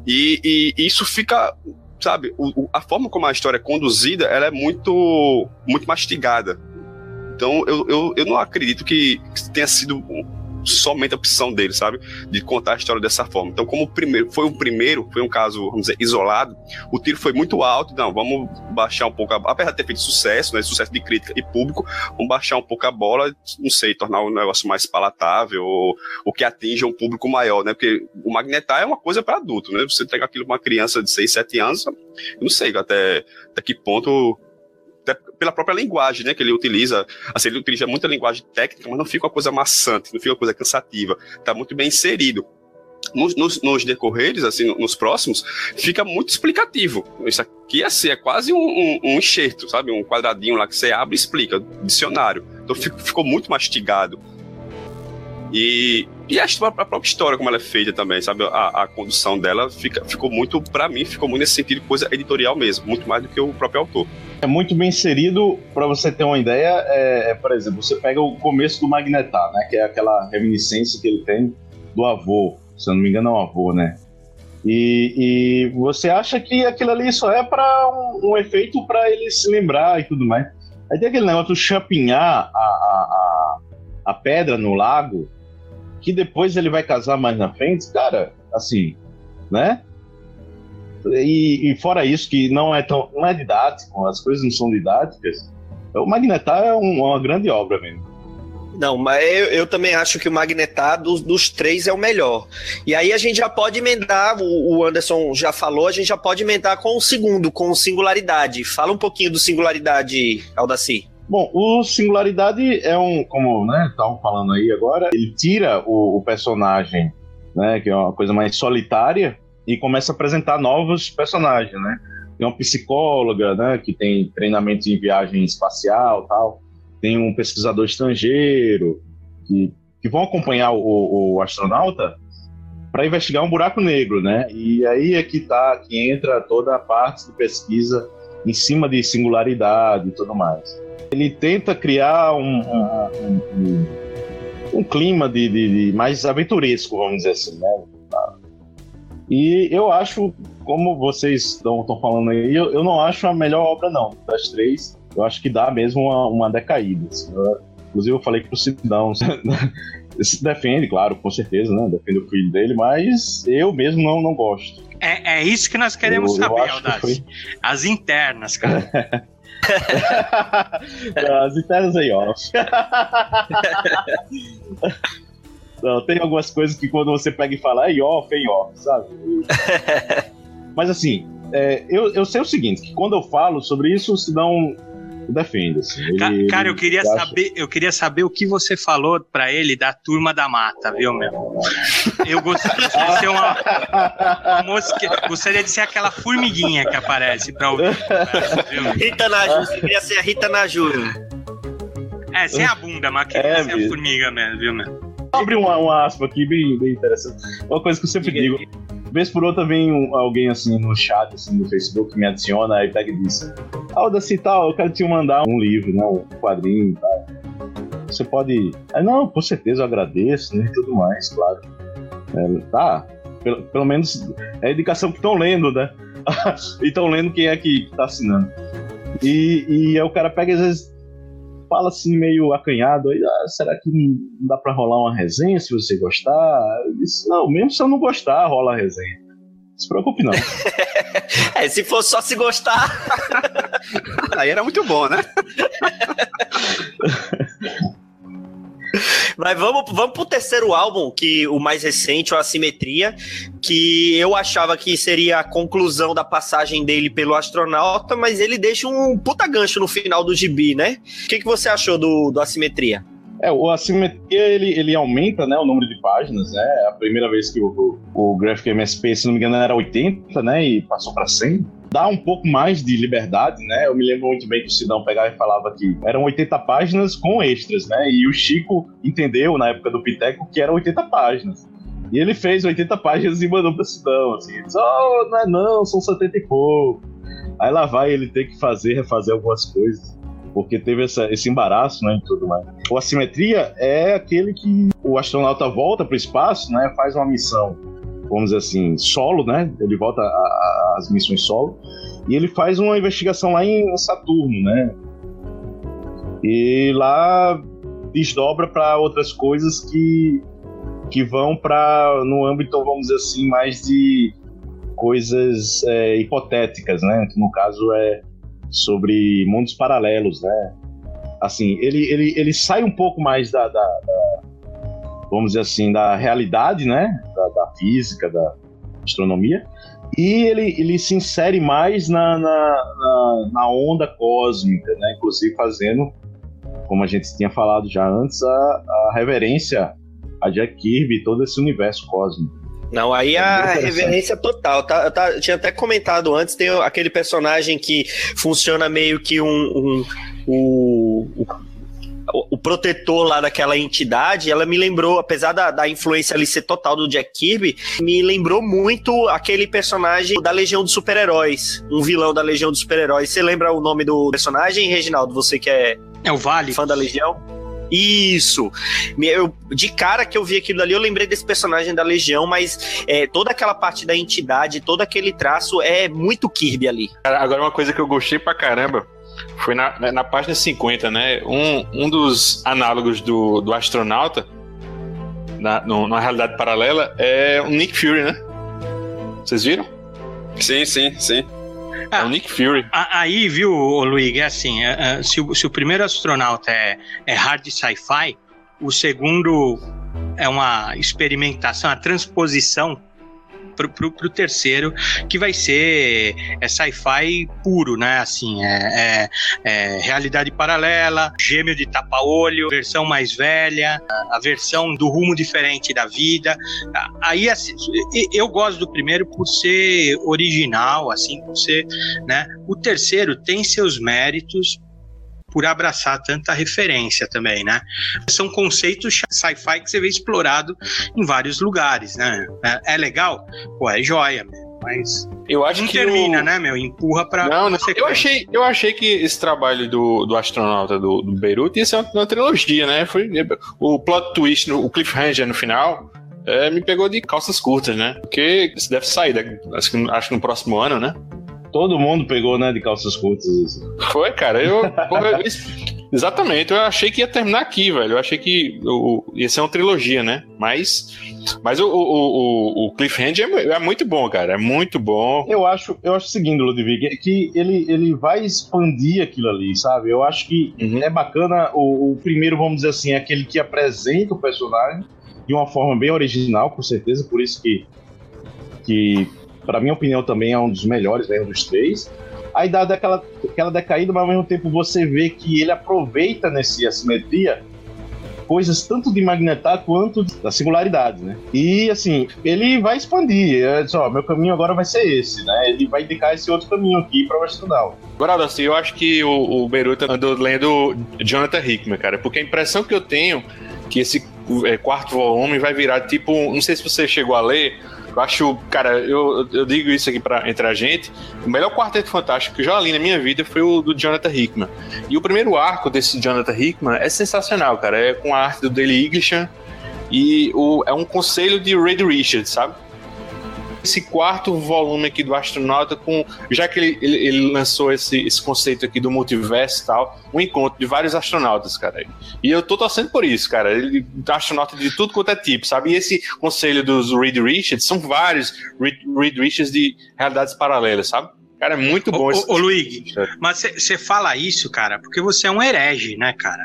E, e, e isso fica, sabe, o, a forma como a história é conduzida, ela é muito, muito mastigada. Então eu, eu, eu não acredito que tenha sido somente a opção dele, sabe, de contar a história dessa forma. Então, como o primeiro, foi um primeiro, foi um caso, vamos dizer, isolado, o tiro foi muito alto. Não, vamos baixar um pouco a bola, apesar de ter feito sucesso, né, sucesso de crítica e público, vamos baixar um pouco a bola, não sei, tornar o negócio mais palatável, ou, ou que atinja um público maior, né, porque o Magnetar é uma coisa para adulto, né, você entregar aquilo pra uma criança de seis, sete anos, eu não sei até, até que ponto... pela própria linguagem, né, que ele utiliza, assim, ele utiliza muita linguagem técnica, mas não fica uma coisa maçante, não fica uma coisa cansativa, tá muito bem inserido. Nos, nos, nos decorreres, assim, nos próximos, fica muito explicativo. Isso aqui, assim, é quase um, um, um enxerto, sabe, um quadradinho lá que você abre e explica, dicionário. Então fico, ficou muito mastigado. E, e a, a própria história, como ela é feita também, sabe, a, a condução dela fica, ficou muito, pra mim, ficou muito nesse sentido de coisa editorial mesmo, muito mais do que o próprio autor. É muito bem inserido, pra você ter uma ideia, é, é, por exemplo, você pega o começo do Magnetar, né, que é aquela reminiscência que ele tem do avô, se eu não me engano é um avô, né, e, e você acha que aquilo ali só é pra um, um efeito pra ele se lembrar e tudo mais. Aí tem aquele negócio de chapinhar a, a, a, a pedra no lago, que depois ele vai casar mais na frente, cara, assim, né? E, e fora isso, que não é tão, não é didático, as coisas não são didáticas. O Magnetar é um, uma grande obra mesmo. Não, mas eu, eu também acho que o Magnetar dos, dos três é o melhor. E aí a gente já pode emendar, o, o Anderson já falou, a gente já pode emendar com o segundo, com o Singularidade. Fala um pouquinho do Singularidade, Aldacir. Bom, o Singularidade é um, como, né, estavam falando aí agora, ele tira o, o personagem, né, que é uma coisa mais solitária, e começa a apresentar novos personagens, né? Tem uma psicóloga, né, que tem treinamento em viagem espacial, tal. Tem um pesquisador estrangeiro que, que vão acompanhar o, o astronauta para investigar um buraco negro, né? E aí é que tá, que entra toda a parte de pesquisa em cima de singularidade e tudo mais. Ele tenta criar um, um, um, um clima de, de, de mais aventuresco, vamos dizer assim, né? E eu acho, como vocês estão falando aí, eu, eu não acho a melhor obra, não, das três. Eu acho que dá mesmo uma, uma decaída. Assim. Eu, inclusive, eu falei que pro Cidão se defende, claro, com certeza, né? Defende o filho dele, mas eu mesmo não, não gosto. É, é isso que nós queremos eu, saber, Aldaz. Que foi... As internas, cara. As internas aí, ó. Não, tem algumas coisas que quando você pega e fala, é off, é off, sabe? Mas assim, é, eu, eu sei o seguinte, que quando eu falo sobre isso, o Sidão defende. Assim, ele, cara, eu queria, acha... saber, eu queria saber o que você falou pra ele da Turma da Mata, viu, meu? Eu gostaria de ser uma... uma mosque... Gostaria de ser aquela formiguinha que aparece pra ouvir. Rita Najura, você queria ser a Rita Najura. É, sem a bunda, mas queria é, ser a formiga mesmo, viu, meu? Sobre uma, uma aspa aqui bem, bem interessante. Uma coisa que eu sempre digo, vez por outra vem um, alguém assim no chat, assim, no Facebook, me adiciona e pega e diz: Aldacir, tal, eu quero te mandar um livro, né, um quadrinho e tal. Você pode... Ah, não, com certeza eu agradeço, né, e tudo mais, claro. É, tá, pelo, pelo menos é a indicação que estão lendo, né? E estão lendo quem é que tá assinando. E, e aí o cara pega às vezes... fala assim meio acanhado, aí, ah, será que não dá pra rolar uma resenha se você gostar? Eu disse, não, mesmo se eu não gostar, rola a resenha. Não se preocupe não. É, se fosse só se gostar... Aí era muito bom, né? Mas vamos, vamos pro terceiro álbum, que o mais recente, o Assimetria, que eu achava que seria a conclusão da passagem dele pelo Astronauta, mas ele deixa um puta gancho no final do gibi, né? O que, que você achou do, do Assimetria? É, o Assimetria, ele, ele aumenta, né, o número de páginas, né? A primeira vez que o, o, o Graphic M S P, se não me engano, era oitenta, né, e passou para cem. Dá um pouco mais de liberdade, né? Eu me lembro muito bem que o Sidão pegava e falava que eram oitenta páginas com extras, né? E o Chico entendeu, na época do Piteco, que eram oitenta páginas. E ele fez oitenta páginas e mandou para o Sidão, assim. Disse, oh, não é não, são setenta e pouco. Aí lá vai ele ter que fazer, refazer algumas coisas, porque teve essa, esse embaraço, né, e tudo mais. O Assimetria é aquele que o astronauta volta para o espaço, né? Faz uma missão, vamos dizer assim, solo, né? Ele volta às missões solo e ele faz uma investigação lá em Saturno, né? E lá desdobra para outras coisas que, que vão para no âmbito, vamos dizer assim, mais de coisas é, hipotéticas, né? Que no caso é sobre mundos paralelos, né? Assim, ele, ele, ele sai um pouco mais da, da, da vamos dizer assim, da realidade, né? Da, da física, da astronomia. E ele, ele se insere mais na, na, na, na onda cósmica, né? Inclusive fazendo, como a gente tinha falado já antes, a, a reverência a Jack Kirby, todo esse universo cósmico. Não, aí é a reverência total. Tá, tá, eu tinha até comentado antes, tem aquele personagem que funciona meio que um... um, um, um o protetor lá daquela entidade. Ela me lembrou, apesar da, da influência ali ser total do Jack Kirby, me lembrou muito aquele personagem da Legião dos Super-Heróis, um vilão da Legião dos Super-Heróis. Você lembra o nome do personagem, Reginaldo? Você que é, é o Vale, fã da Legião? Isso! Eu, de cara que eu vi aquilo ali, eu lembrei desse personagem da Legião, mas é, toda aquela parte da entidade, todo aquele traço é muito Kirby ali. Agora, uma coisa que eu gostei pra caramba foi na, na, na página cinquenta, né? Um, um dos análogos do, do astronauta na, no, na realidade paralela é o Nick Fury, né? Vocês viram? Sim, sim, sim. Ah, é o Nick Fury. Aí, viu, Luiz, é assim, é, é, se, o, se o primeiro astronauta é, é hard sci-fi, o segundo é uma experimentação, a transposição Pro, pro, pro terceiro, que vai ser é sci-fi puro, né? Assim, é, é, é realidade paralela, gêmeo de tapa-olho, versão mais velha, a, a versão do rumo diferente da vida. Aí, assim, eu gosto do primeiro por ser original, assim, por ser, né? O terceiro tem seus méritos por abraçar tanta referência também, né? São conceitos sci-fi que você vê explorado em vários lugares, né? É, é legal? Pô, é joia, mas eu acho não que termina, o... né, meu? Empurra pra... Não, não, eu achei, eu achei que esse trabalho do, do astronauta do, do Beyruth ia ser uma, uma trilogia, né? Foi, o plot twist, o cliffhanger no final... É, me pegou de calças curtas, né? Porque isso deve sair, acho que, acho que no próximo ano, né? Todo mundo pegou, né, de calças curtas. Foi, cara, eu... Exatamente, eu achei que ia terminar aqui, velho. Eu achei que o, ia ser uma trilogia, né? Mas, mas o, o, o cliffhanger é, é muito bom, cara. É muito bom. Eu acho, eu acho o seguinte, Ludwig, que ele, ele vai expandir aquilo ali, sabe? Eu acho que uhum. é bacana o, o primeiro, vamos dizer assim, é aquele que apresenta o personagem de uma forma bem original, com certeza. Por isso que... que pra minha opinião também é um dos melhores, né, um dos três. Aí dá aquela, aquela decaída, mas ao mesmo tempo você vê que ele aproveita nesse Assimetria coisas tanto de Magnetar quanto da Singularidade, né? E assim, ele vai expandir. É, ó, meu caminho agora vai ser esse, né? Ele vai indicar esse outro caminho aqui pra o astronauta. Agora, assim, eu acho que o, o Beyruth andou lendo Jonathan Hickman, cara, porque a impressão que eu tenho é que esse é, quarto volume vai virar tipo, não sei se você chegou a ler. Eu acho, cara, eu, eu digo isso aqui pra, entre a gente, o melhor Quarteto Fantástico que eu já li na minha vida foi o do Jonathan Hickman. E o primeiro arco desse Jonathan Hickman é sensacional, cara. É com a arte do Daley Iglesias e o, é um conselho de Ray Richards, sabe? esse quarto volume aqui do Astronauta, com, já que ele, ele, ele lançou esse, esse conceito aqui do multiverso e tal, um encontro de vários astronautas, cara. E eu tô torcendo por isso, cara. Ele, astronauta de tudo quanto é tipo, sabe? E esse conselho dos Reed Richards, são vários Reed, Reed Richards de realidades paralelas, sabe? Cara, é muito bom isso. Ô, ô Luigi, mas você fala isso, cara, porque você é um herege, né, cara?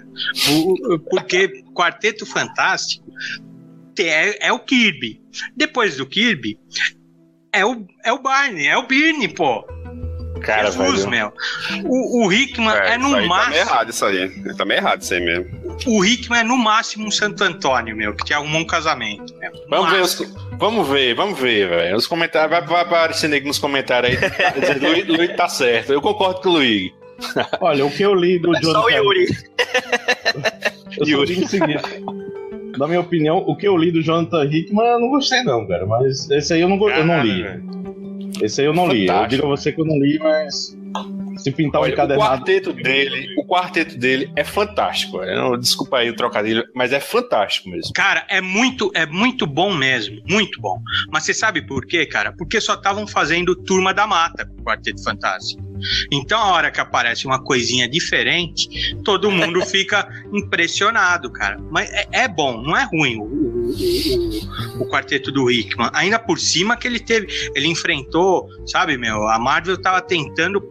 O, porque Quarteto Fantástico é, é o Kirby. Depois do Kirby, é o, é o Barney, é o Birney, pô. Cara, Jesus, meu. O, o Hickman é, é no máximo. Tá meio errado isso aí. Tá meio errado isso aí mesmo. O Hickman é no máximo um Santo Antônio, meu, que te arrumou um casamento. Meu. Vamos ver, os, vamos ver, vamos ver, velho. Os comentários. Vai, vai aparecer nego nos comentários aí. O Luigi tá certo. Eu concordo com o Luigi. Olha, o que eu li do é Jonathan. Só o Yuri. Eu Yuri. Só o seguinte. Na minha opinião, o que eu li do Jonathan Hickman, eu não gostei, não, cara. Mas esse aí eu não, go... ah, eu não li. Véio. Esse aí eu não Fantástico. li. Eu digo a você que eu não li, mas. Se pintar um encadernado. O quarteto dele, o quarteto dele é fantástico. Eu não, desculpa aí o trocadilho, mas é fantástico mesmo. Cara, é muito, é muito bom mesmo, muito bom. Mas você sabe por quê, cara? Porque só estavam fazendo Turma da Mata com o Quarteto Fantástico. Então, a hora que aparece uma coisinha diferente, todo mundo fica impressionado, cara. Mas é, é bom, não é ruim o, o, o, o quarteto do Hickman. Ainda por cima que ele teve, ele enfrentou, sabe, meu, a Marvel tava tentando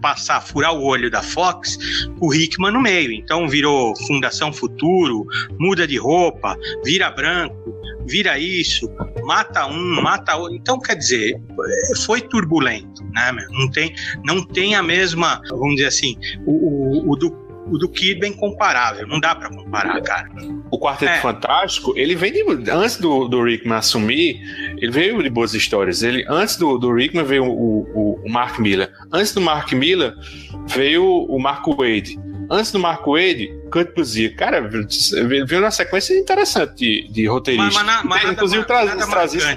passar, furar o olho da Fox, o Hickman no meio. Então virou Fundação Futuro, muda de roupa, vira branco, vira isso, mata um, mata outro. Então, quer dizer, foi turbulento, né, meu? Não tem, não tem a mesma, vamos dizer assim, o, o, o do O do Kirby é incomparável, não dá pra comparar, cara. O Quarteto é. Fantástico, ele vem de, antes do, do Rickman assumir, ele veio de boas histórias. Ele, antes do, do Rickman veio o, o, o Mark Millar. Antes do Mark Millar veio o Mark Waid. Antes do Mark Waid, Kurt Busiek. Cara, veio uma sequência interessante de, de roteirista. Mas, mas, mas, mas, inclusive, traz isso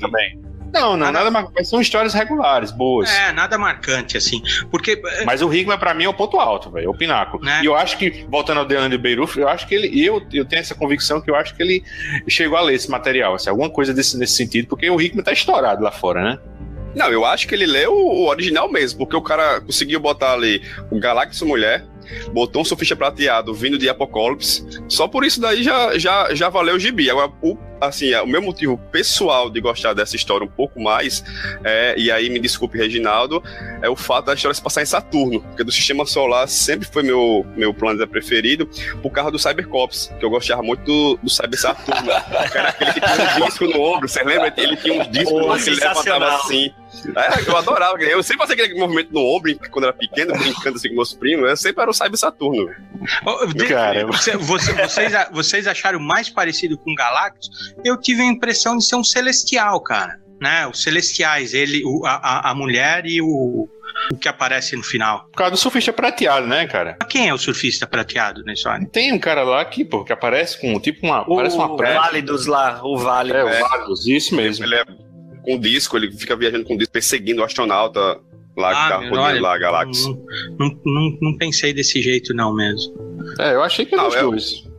também. Não, não, nada, nada marcante. São histórias regulares, boas. É, nada marcante, assim. Porque... Mas o Hickman, pra mim, é o ponto alto, velho. É o pináculo. Né? E eu acho que, voltando ao Danilo Beyruth, eu acho que ele. Eu, eu tenho essa convicção que eu acho que ele chegou a ler esse material, assim, alguma coisa desse, nesse sentido, porque o Hickman tá estourado lá fora, né? Não, eu acho que ele leu o original mesmo, porque o cara conseguiu botar ali o Galactus Mulher, botou um surfista prateado vindo de Apocalipse, só por isso daí já, já, já valeu o gibi. Agora, o, assim, o meu motivo pessoal de gostar dessa história um pouco mais, é, e aí me desculpe, Reginaldo, é o fato da história se passar em Saturno, porque do Sistema Solar sempre foi meu, meu planeta preferido, por causa do Cybercops, que eu gostava muito do, do Cyber Saturno. O cara, aquele que tinha um disco no ombro, vocês lembram? Ele tinha uns discos oh, que ele levantava assim. É, eu adorava, eu sempre fazia aquele movimento no ombro quando era pequeno, brincando assim com meus primos, eu sempre era o Cyber Saturno. Oh, de, você, você, vocês, vocês acharam mais parecido com Galactus? Eu tive a impressão de ser um celestial, cara, né? Os celestiais, ele, o, a, a mulher e o, o que aparece no final. Por causa do surfista prateado, né, cara? Quem é o surfista prateado, né, Sônia? Tem um cara lá que, pô, que aparece com tipo uma, o, parece uma pré. O Válidos lá, o Válidos. É, o Válidos, isso mesmo. Ele é... com o disco, ele fica viajando com o disco, perseguindo o astronauta lá que ah, tá rodando lá a galáxia. Não, não, não, não pensei desse jeito não mesmo. É, eu achei que era os dois.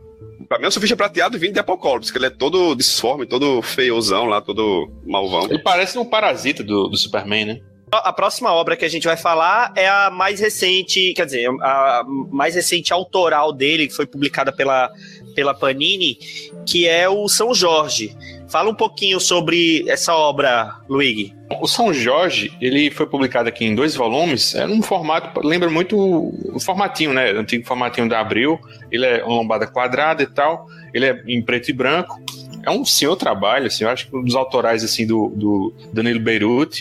Pra mim, o surfista prateado vindo de Apocalipse, que ele é todo disforme, todo feiozão lá, todo malvão. Ele parece um parasita do, do Superman, né? A próxima obra que a gente vai falar é a mais recente, quer dizer, a mais recente autoral dele, que foi publicada pela, pela Panini, que é o São Jorge. Fala um pouquinho sobre essa obra, Luigi. O São Jorge, ele foi publicado aqui em dois volumes, é um formato, lembra muito o formatinho, né? O antigo formatinho da Abril, ele é uma lombada quadrada e tal, ele é em preto e branco. É um senhor trabalho, assim, eu acho que um dos autorais assim, do, do Danilo Beyruth,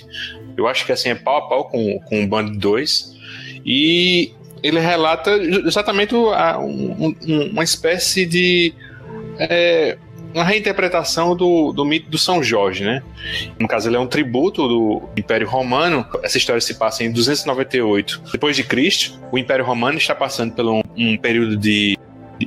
eu acho que assim, é pau a pau com, com o Bando de Dois. E ele relata exatamente a, um, um, uma espécie de... É, uma reinterpretação do, do mito do São Jorge, né? No caso, ele é um tributo do Império Romano. Essa história se passa em duzentos e noventa e oito depois de Cristo. O Império Romano está passando por um, um período de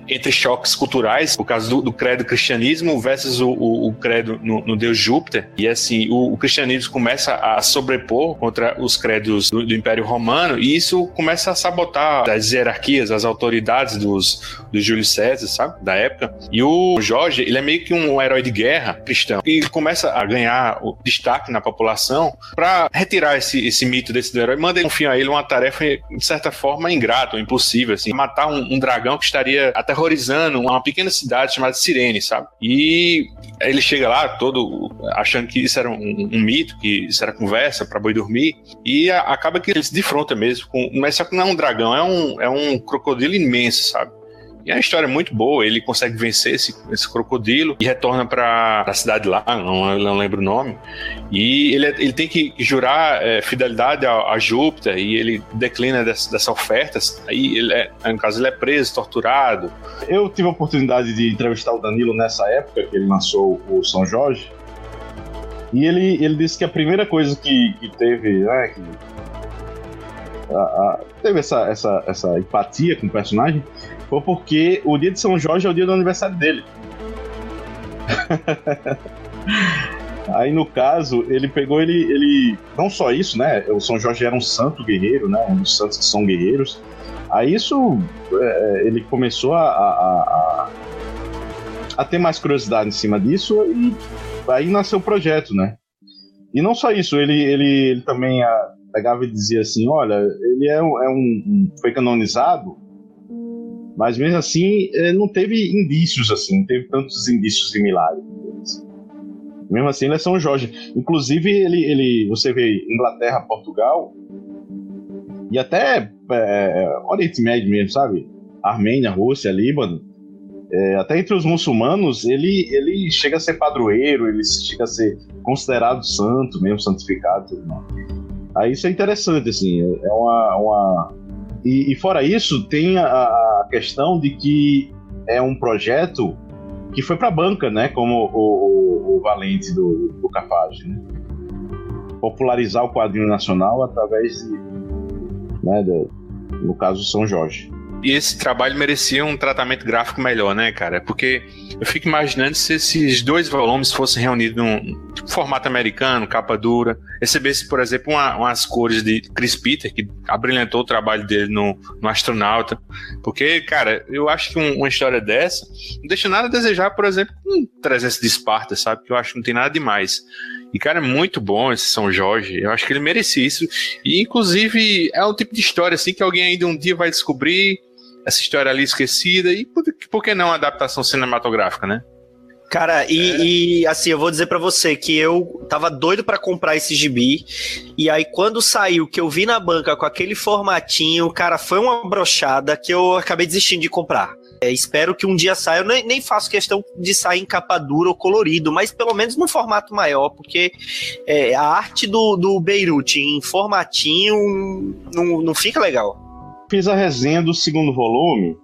entre choques culturais, por causa do, do credo cristianismo versus o, o, o credo no, no deus Júpiter, e assim, o, o cristianismo começa a sobrepor contra os credos do, do Império Romano, e isso começa a sabotar as hierarquias, as autoridades dos, do Júlio César, sabe, da época. E o Jorge, ele é meio que um herói de guerra cristão, e ele começa a ganhar o destaque na população para retirar esse, esse mito desse herói, manda confiar a ele uma tarefa de certa forma ingrata ou impossível, assim, matar um, um dragão que estaria aterrorizando uma pequena cidade chamada Cirene, sabe? E ele chega lá todo achando que isso era um, um mito, que isso era conversa pra boi dormir, e a, acaba que ele se defronta mesmo com, mas só que não é um dragão, é um, é um crocodilo imenso, sabe? E é uma história muito boa, ele consegue vencer esse, esse crocodilo e retorna para a cidade lá, não, não lembro o nome, e ele, ele tem que jurar é, fidelidade a, a Júpiter, e ele declina dessa, dessa oferta, aí ele é, no caso ele é preso, torturado. Eu tive a oportunidade de entrevistar o Danilo nessa época que ele lançou o São Jorge, e ele, ele disse que a primeira coisa que, que teve, né, que a, a, teve essa, essa, essa empatia com o personagem, foi porque o dia de São Jorge é o dia do aniversário dele. Aí, no caso, ele pegou ele, ele... Não só isso, né? O São Jorge era um santo guerreiro, né? Um dos santos que são guerreiros. Aí isso... É, ele começou a a, a... a ter mais curiosidade em cima disso, e aí nasceu o projeto, né? E não só isso, ele, ele, ele também a, pegava e dizia assim, olha, ele é, é um... foi canonizado, mas mesmo assim não teve indícios assim, não teve tantos indícios de milagre. Mesmo assim ele é São Jorge. Inclusive ele, ele, você vê Inglaterra, Portugal e até é, Oriente Médio mesmo, sabe? Armênia, Rússia, Líbano, é, até entre os muçulmanos ele, ele chega a ser padroeiro, ele chega a ser considerado santo mesmo, santificado. Aí isso é interessante assim, é uma, uma... E, e fora isso tem a, a questão de que é um projeto que foi para a banca, né? Como o, o, o Valente do, do Cafage, né? Popularizar o quadrinho nacional através de, né, de, no caso, São Jorge. E esse trabalho merecia um tratamento gráfico melhor, né, cara? Porque eu fico imaginando se esses dois volumes fossem reunidos num tipo, formato americano, capa dura, recebesse, por exemplo, uma, umas cores de Chris Peter, que abrilhantou o trabalho dele no, no Astronauta. Porque, cara, eu acho que um, uma história dessa não deixa nada a desejar, por exemplo, um trezentos de Esparta, sabe? Que eu acho que não tem nada demais. E, cara, é muito bom esse São Jorge. Eu acho que ele merecia isso. E, inclusive, é um tipo de história, assim, que alguém ainda um dia vai descobrir essa história ali esquecida, e por, por que não a adaptação cinematográfica, né? Cara, e, é. e assim, eu vou dizer pra você que eu tava doido pra comprar esse gibi, e aí quando saiu, que eu vi na banca com aquele formatinho, cara, foi uma brochada que eu acabei desistindo de comprar. É, espero que um dia saia, eu nem, nem faço questão de sair em capa dura ou colorido, mas pelo menos num formato maior, porque é, a arte do, do Beyruth em formatinho não, não fica legal. Fiz a resenha do segundo volume,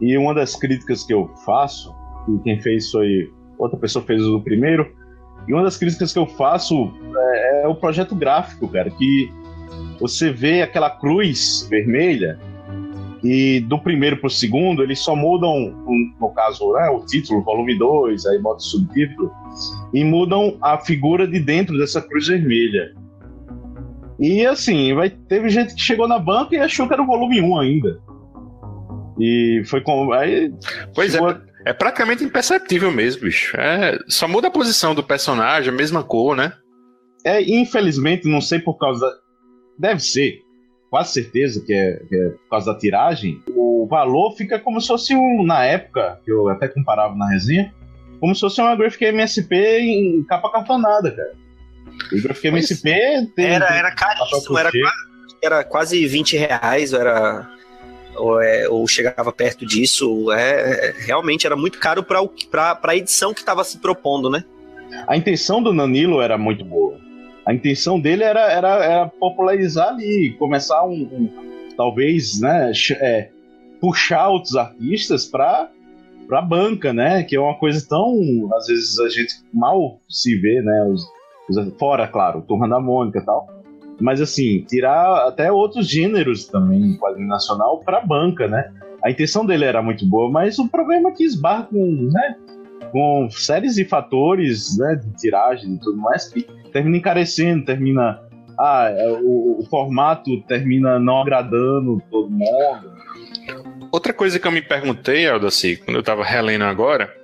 e uma das críticas que eu faço, e quem fez foi outra pessoa, fez o primeiro, e uma das críticas que eu faço é, é o projeto gráfico, cara, que você vê aquela cruz vermelha, e do primeiro pro segundo eles só mudam, um, no caso, né, o título, volume dois, aí bota o subtítulo, e mudam a figura de dentro dessa cruz vermelha. E assim, vai, teve gente que chegou na banca e achou que era o volume um ainda. E foi com... Aí, pois é, a... é praticamente imperceptível mesmo, bicho. É, só muda a posição do personagem, a mesma cor, né? É, infelizmente, não sei por causa... Da... Deve ser, quase certeza que é, que é por causa da tiragem. O valor fica como se fosse um, na época, que eu até comparava na resenha, como se fosse uma Graphic M S P em capa cartonada, cara. O Graphic M S P tem, era, tem, era caríssimo, era, era quase vinte reais, era, ou, é, ou chegava perto disso. É, realmente era muito caro para a edição que estava se propondo, né? A intenção do Danilo era muito boa. A intenção dele era, era, era popularizar ali, começar um, um talvez, né, é, puxar outros artistas para a banca, né? Que é uma coisa tão, às vezes a gente mal se vê, né? Os, fora, claro, Turma da Mônica e tal, mas assim, tirar até outros gêneros também, quadrinho nacional, pra banca, né? A intenção dele era muito boa, mas o problema é que esbarra com, né, com séries de fatores, né, de tiragem e tudo mais, que termina encarecendo, termina... Ah, o, o formato termina não agradando todo mundo. Outra coisa que eu me perguntei, Aldaci, quando eu tava relendo agora,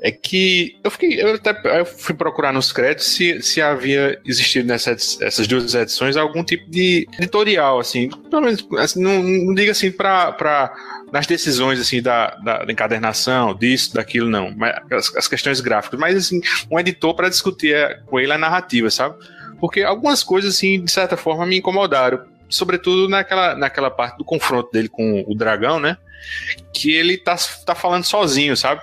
é que eu fiquei, eu até eu fui procurar nos créditos se, se havia existido nessas essas duas edições algum tipo de editorial, assim, pelo menos, assim, não, não digo assim pra, pra, nas decisões, assim, da, da, da encadernação, disso, daquilo, não, mas as, as questões gráficas, mas, assim, um editor pra discutir com ele a narrativa, sabe? Porque algumas coisas, assim, de certa forma, me incomodaram. Sobretudo naquela, naquela parte do confronto dele com o dragão, né? Que ele tá, tá falando sozinho, sabe?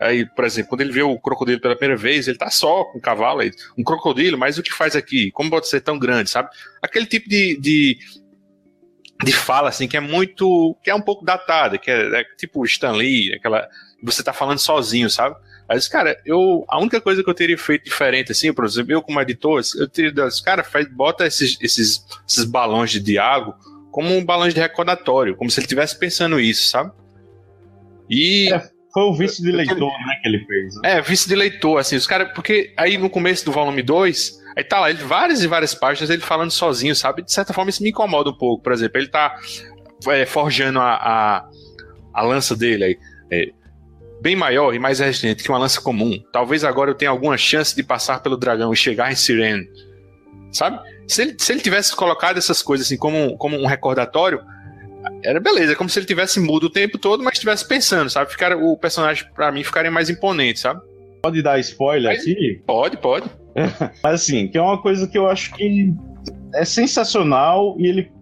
Aí, por exemplo, quando ele vê o crocodilo pela primeira vez, ele tá só com o cavalo. Aí, um crocodilo, mas o que faz aqui? Como pode ser tão grande, sabe? Aquele tipo de, de, de fala, assim, que é muito... Que é um pouco datada, que é, é tipo Stan Lee, aquela... Você tá falando sozinho, sabe? Aí eu disse, cara, eu, a única coisa que eu teria feito diferente, assim, por exemplo, eu como editor, eu teria dito, cara, faz, bota esses, esses, esses balões de diálogo como um balão de recordatório, como se ele estivesse pensando isso, sabe? E... É, foi o vice de leitor, eu, né, que ele fez. Né? É, vice de leitor, assim, os caras, porque aí no começo do volume dois, aí tá lá, ele, várias e várias páginas, ele falando sozinho, sabe? De certa forma isso me incomoda um pouco, por exemplo, ele tá é, forjando a, a, a lança dele aí, é, bem maior e mais resistente que uma lança comum. Talvez agora eu tenha alguma chance de passar pelo dragão e chegar em Sirene. Sabe? Se ele, se ele tivesse colocado essas coisas assim como, como um recordatório, era beleza. Como se ele tivesse mudo o tempo todo, mas estivesse pensando, sabe? Ficar, o personagem, pra mim, ficaria mais imponente, sabe? Pode dar spoiler mas, aqui? Pode, pode. Mas assim, que é uma coisa que eu acho que é sensacional. E ele,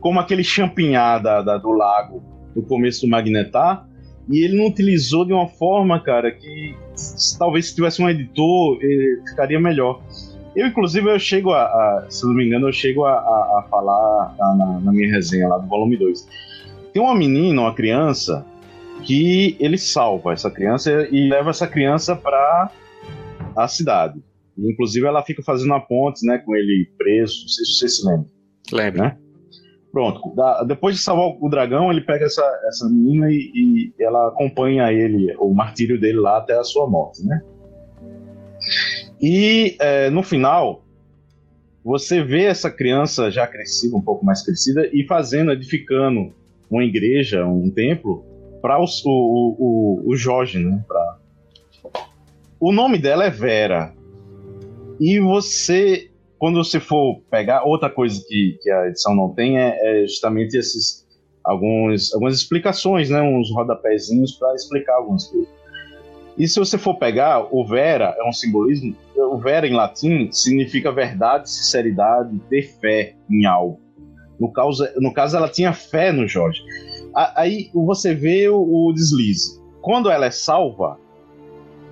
como aquele champignon da, da, do lago, no começo do Magnetar, e ele não utilizou de uma forma, cara, que talvez se tivesse um editor ficaria melhor. Eu, inclusive, eu chego a, a se não me engano, eu chego a, a, a falar a, na, na minha resenha lá do volume dois. Tem uma menina, uma criança, que ele salva essa criança e leva essa criança para a cidade. Inclusive, ela fica fazendo a ponte, né, com ele preso, não sei se você se lembra. Lembra, né? Pronto, da, depois de salvar o dragão, ele pega essa, essa menina e, e ela acompanha ele, o martírio dele lá até a sua morte, né? E é, no final, você vê essa criança já crescida, um pouco mais crescida, e fazendo, edificando uma igreja, um templo, para o, o, o Jorge, né? Pra... O nome dela é Vera. E você... Quando você for pegar, outra coisa que, que a edição não tem é, é justamente esses, alguns, algumas explicações, né? Uns rodapézinhos para explicar algumas coisas. E se você for pegar, o Vera é um simbolismo, o Vera em latim significa verdade, sinceridade, ter fé em algo. No caso, no caso ela tinha fé no Jorge. Aí você vê o, o deslize. Quando ela é salva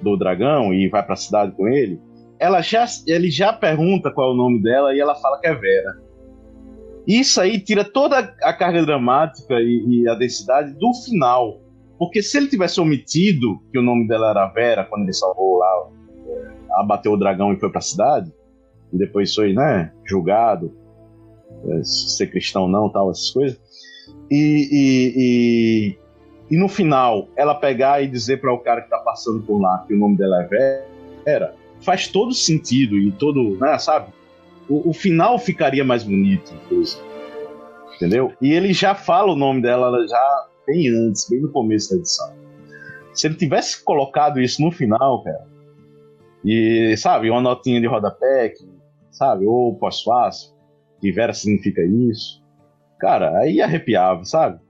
do dragão e vai para a cidade com ele, Ela já, ele já pergunta qual é o nome dela e ela fala que é Vera. Isso aí tira toda a carga dramática e, e a densidade do final. Porque se ele tivesse omitido que o nome dela era Vera quando ele salvou lá, abateu o dragão e foi pra cidade, e depois foi, né, julgado, ser cristão ou não, tal, essas coisas. E, e, e, e no final, ela pegar e dizer para o cara que tá passando por lá que o nome dela é Vera, faz todo sentido e todo, né, sabe? O, o final ficaria mais bonito, depois, entendeu? E ele já fala o nome dela, ela já bem antes, bem no começo da edição. Se ele tivesse colocado isso no final, cara, e, sabe, uma notinha de rodapé, que, sabe, ou pós-fácil, que Vera significa isso, cara, aí arrepiava, sabe?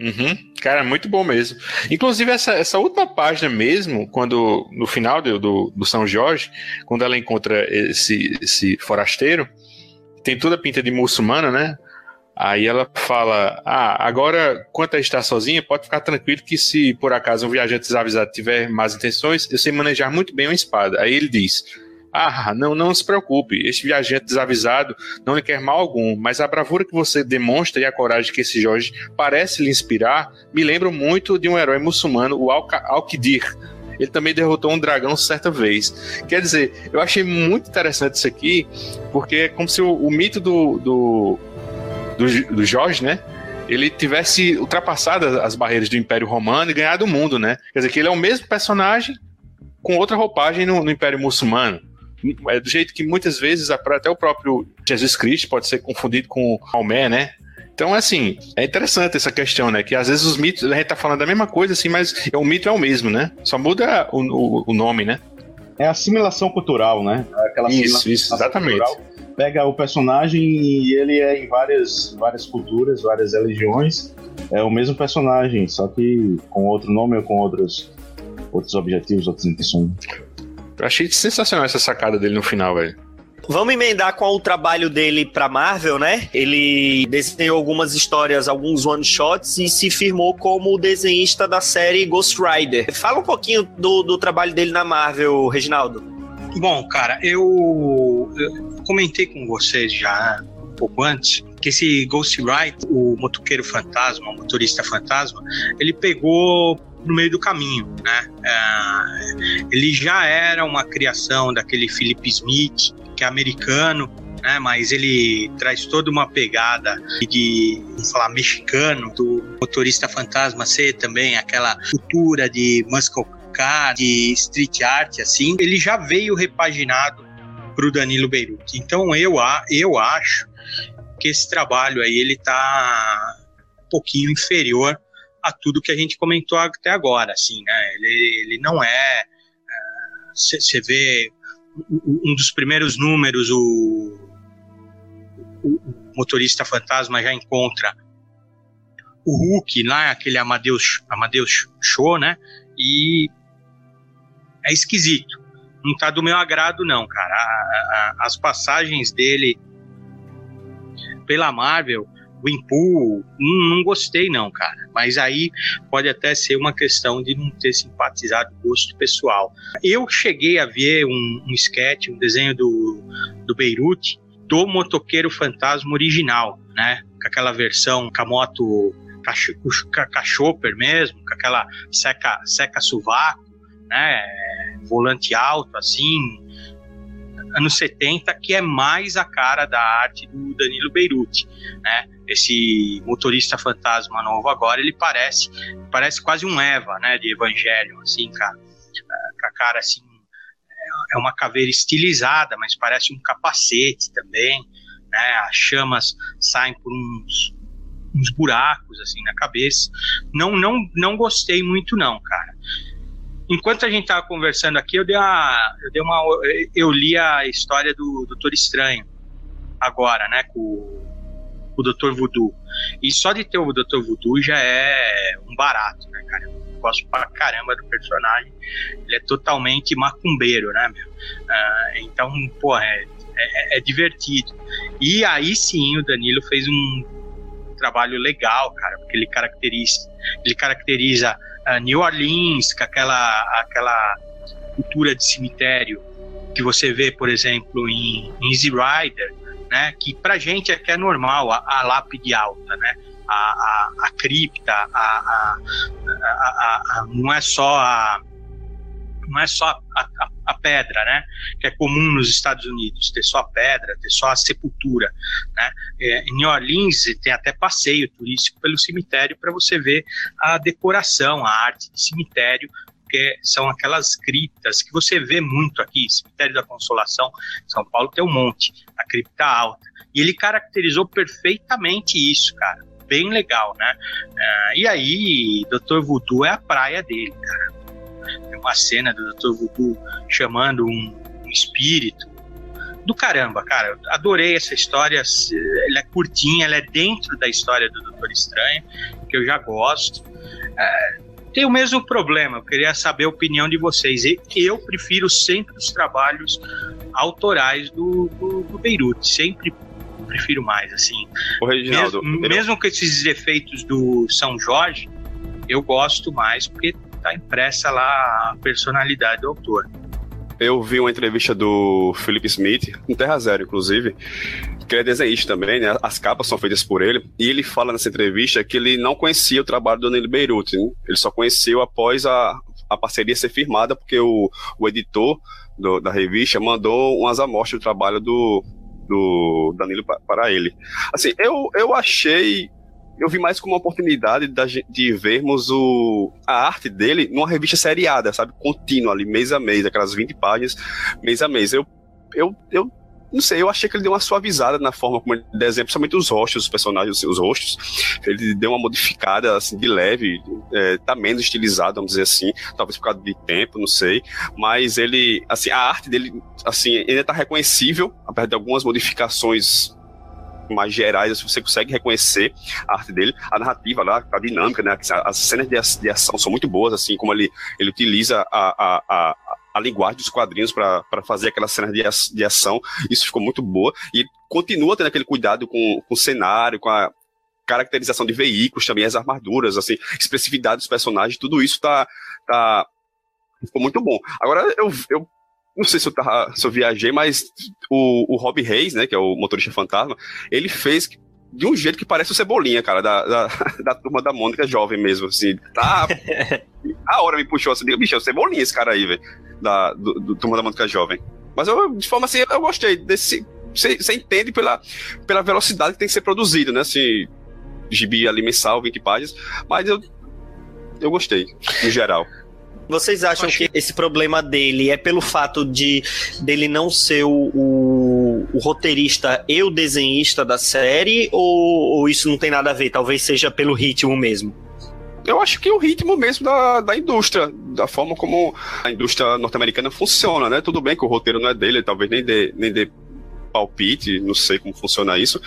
Uhum. Cara, muito bom mesmo. Inclusive essa, essa última página mesmo, quando no final do, do, do São Jorge, quando ela encontra esse, esse forasteiro, tem toda a pinta de muçulmana, né? Aí ela fala, ah, agora quanto a estar sozinha, pode ficar tranquilo que se por acaso um viajante desavisado tiver más intenções, eu sei manejar muito bem uma espada. Aí ele diz, ah, não, não se preocupe, este viajante desavisado não lhe quer mal algum, mas a bravura que você demonstra e a coragem que esse Jorge parece lhe inspirar me lembram muito de um herói muçulmano, o Al-Qadir. Ele também derrotou um dragão certa vez. Quer dizer, eu achei muito interessante isso aqui, porque é como se o, o mito do, do, do, do Jorge, né, ele tivesse ultrapassado as barreiras do Império Romano e ganhado o mundo, né? Quer dizer, que ele é o mesmo personagem com outra roupagem no, no Império Muçulmano. É do jeito que muitas vezes até o próprio Jesus Cristo pode ser confundido com Maomé, né? Então, assim, é interessante essa questão, né? Que às vezes os mitos, a gente tá falando da mesma coisa, assim, mas o mito é o mesmo, né? Só muda o, o, o nome, né? É a assimilação cultural, né? Aquela isso, isso, exatamente. Cultural. Pega o personagem e ele é em várias, várias culturas, várias religiões. É o mesmo personagem, só que com outro nome ou com outros, outros objetivos, outras intenções. Eu achei sensacional essa sacada dele no final, velho. Vamos emendar com o trabalho dele pra Marvel, né? Ele desenhou algumas histórias, alguns one-shots e se firmou como desenhista da série Ghost Rider. Fala um pouquinho do, do trabalho dele na Marvel, Reginaldo. Bom, cara, eu, eu comentei com vocês já um pouco antes que esse Ghost Rider, o motoqueiro fantasma, o motorista fantasma, ele pegou no meio do caminho, né? É, ele já era uma criação daquele Philip Smith, que é americano, né? Mas ele traz toda uma pegada de, vamos falar, mexicano, do motorista fantasma ser também aquela cultura de muscle car, de street art, assim. Ele já veio repaginado para o Danilo Beyruth. Então eu, eu acho que esse trabalho aí ele está um pouquinho inferior a tudo que a gente comentou até agora, assim, né? Ele, ele não é... Você vê um dos primeiros números, o, o motorista fantasma já encontra o Hulk lá, aquele Amadeus, Amadeus Show, né? E é esquisito. Não tá do meu agrado, não, cara. A, a, as passagens dele pela Marvel, o Impu, não, não gostei, não, cara. Mas aí pode até ser uma questão de não ter simpatizado o gosto pessoal. Eu cheguei a ver um, um sketch, um desenho do, do Beyruth, do motoqueiro fantasma original, né? Com aquela versão, com a moto cachopper mesmo, com aquela seca, seca sovaco, né? Volante alto, assim, anos setenta, que é mais a cara da arte do Danilo Beyruth, né? Esse motorista fantasma novo agora, ele parece parece quase um Eva, né, de Evangelho, assim, com a, com a cara assim, é uma caveira estilizada, mas parece um capacete também, né? As chamas saem por uns, uns buracos, assim, na cabeça. Não, não, não gostei muito, não, cara. Enquanto a gente estava conversando aqui, eu dei a, eu dei uma, eu li a história do Doutor Estranho agora, né, com o Doutor Voodoo. E só de ter o Doutor Voodoo já é um barato, né, cara? Eu gosto pra caramba do personagem. Ele é totalmente macumbeiro, né, meu? Ah, então, pô, é, é, é divertido. E aí sim, o Danilo fez um trabalho legal, cara, porque ele caracteriza, ele caracteriza a New Orleans, com aquela, aquela cultura de cemitério que você vê, por exemplo, em, em Easy Rider, né, que pra gente aqui é normal, a, a lápide alta, né, a, a, a cripta, a, a, a, a, a, não é só a, não é só a, a, a pedra, né, que é comum nos Estados Unidos, ter só a pedra, ter só a sepultura, né. É, em New Orleans tem até passeio turístico pelo cemitério para você ver a decoração, a arte de cemitério, porque são aquelas criptas que você vê muito aqui. Cemitério da Consolação, São Paulo, tem um monte, a cripta alta. E ele caracterizou perfeitamente isso, cara. Bem legal, né? Uh, e aí, Doutor Voodoo é a praia dele, cara. Tem uma cena do Doutor Voodoo chamando um, um espírito. Do caramba, cara. Eu adorei essa história. Ela é curtinha, ela é dentro da história do Doutor Estranho, que eu já gosto. Uh, Tem o mesmo problema, eu queria saber a opinião de vocês. Eu prefiro sempre os trabalhos autorais do, do, do Beyruth, sempre prefiro mais, assim. O Reginaldo, mesmo, eu... mesmo com esses defeitos do São Jorge, eu gosto mais, porque tá impressa lá a personalidade do autor. Eu vi uma entrevista do Philip Smith, no Terra Zero, inclusive, que ele é desenhista também, né? As capas são feitas por ele, e ele fala nessa entrevista que ele não conhecia o trabalho do Danilo Beyruth, né? Ele só conheceu após a, a parceria ser firmada, porque o, o editor do, da revista mandou umas amostras do trabalho do, do Danilo para ele. Assim, eu, eu achei eu vi mais como uma oportunidade da, de vermos o, a arte dele numa revista seriada, sabe? Contínua ali, mês a mês, aquelas vinte páginas, mês a mês. Eu, eu, eu não sei, eu achei que ele deu uma suavizada na forma como ele desenha, principalmente os rostos, os personagens, os rostos. Ele deu uma modificada, assim, de leve, é, tá menos estilizado, vamos dizer assim, talvez por causa de tempo, não sei. Mas ele, assim, a arte dele, assim, ainda tá reconhecível, apesar de algumas modificações mais gerais, você consegue reconhecer a arte dele, a narrativa lá, a dinâmica, né? As cenas de ação são muito boas, assim, como ele, ele utiliza a, a, a, a linguagem dos quadrinhos para fazer aquelas cenas de, de ação, isso ficou muito boa, e ele continua tendo aquele cuidado com, com o cenário, com a caracterização de veículos também, as armaduras, assim, expressividade dos personagens, tudo isso tá, tá, ficou muito bom. Agora, eu, eu não sei se eu, tava, se eu viajei, mas o, o Rob Reis, né, que é o Motorista Fantasma, ele fez de um jeito que parece o Cebolinha, cara, da, da, da Turma da Mônica jovem mesmo, assim. Tá, a hora me puxou assim, bicho, é o Cebolinha esse cara aí, velho, da do, do Turma da Mônica jovem. Mas eu, de forma assim, eu gostei desse... Você entende pela, pela velocidade que tem que ser produzido, né, assim, gibi ali mensal, vinte páginas, mas eu, eu gostei, no geral. Vocês acham que esse problema dele é pelo fato de dele não ser o, o, o roteirista e o desenhista da série, ou, ou isso não tem nada a ver? Talvez seja pelo ritmo mesmo. Eu acho que é o ritmo mesmo da, da indústria, da forma como a indústria norte-americana funciona, né? Tudo bem que o roteiro não é dele, talvez nem dê, nem dê palpite, não sei como funciona isso,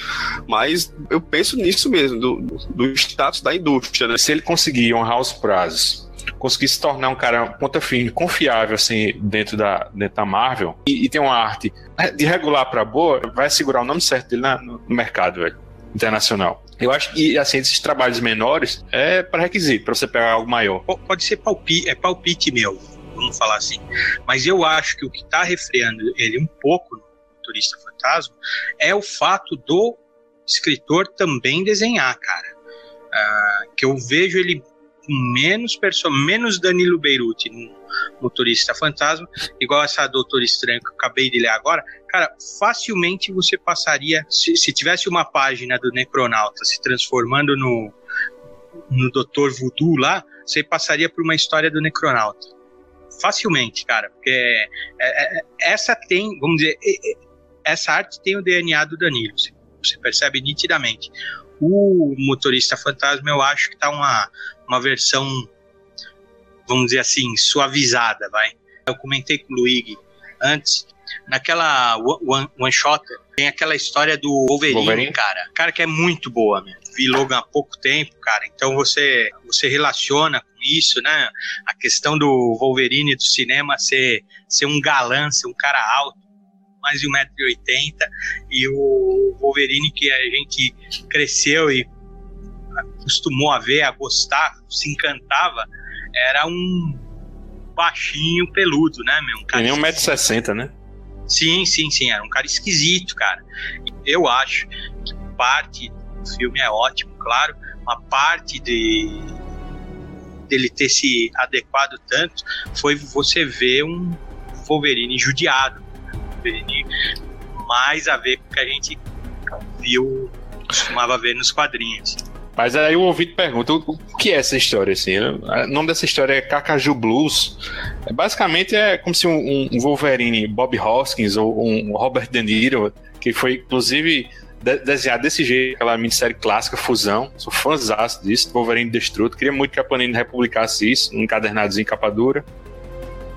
mas eu penso nisso mesmo, do, do status da indústria, né? Se ele conseguir honrar os prazos, conseguir se tornar um cara ponta firme, confiável, assim, dentro da, dentro da Marvel, e, e ter uma arte de regular pra boa, vai segurar o nome certo dele na, no mercado, velho, internacional. Eu acho que, assim, esses trabalhos menores é pré-requisito pra você pegar algo maior. Pode ser palpite, é palpite meu, vamos falar assim, mas eu acho que o que tá refreando ele um pouco no Motorista Fantasma é o fato do escritor também desenhar, cara. Ah, que eu vejo ele menos perso- menos Danilo Beyruth no Motorista Fantasma, igual essa Doutor Estranho que eu acabei de ler agora, cara, facilmente você passaria, se, se tivesse uma página do Necronauta se transformando no no Doutor Voodoo lá, você passaria por uma história do Necronauta facilmente, cara, porque é, é, essa tem, vamos dizer, é, é, essa arte tem o D N A do Danilo, você, você percebe nitidamente. O Motorista Fantasma, eu acho que tá uma uma versão, vamos dizer assim, suavizada, vai. Eu comentei com o Luigi antes, naquela one, one shot, tem aquela história do Wolverine, Wolverine, cara. Cara que é muito boa, mesmo. Vi logo há pouco tempo, cara. Então você, você relaciona com isso, né? A questão do Wolverine do cinema ser, ser um galã, ser um cara alto, mais de um metro e oitenta, e o Wolverine que a gente cresceu e acostumou a ver, a gostar, se encantava, era um baixinho peludo, né, meu? Um cara nem um metro e sessenta, né? Sim, sim, sim, era um cara esquisito, cara. Eu acho que parte do filme é ótimo, claro, uma parte de dele ter se adequado tanto foi você ver um Wolverine judiado, um Wolverine mais a ver com o que a gente viu, costumava ver nos quadrinhos. Mas aí o ouvido pergunta, o que é essa história, assim? O nome dessa história é Cacaju Blues. Basicamente é como se um, um Wolverine Bob Hoskins ou um Robert De Niro, que foi inclusive de- desenhado desse jeito, aquela minissérie clássica Fusão, sou fãzaço disso, Wolverine Destruto, queria muito que a Panini republicasse isso, um encadernadozinho em capa dura.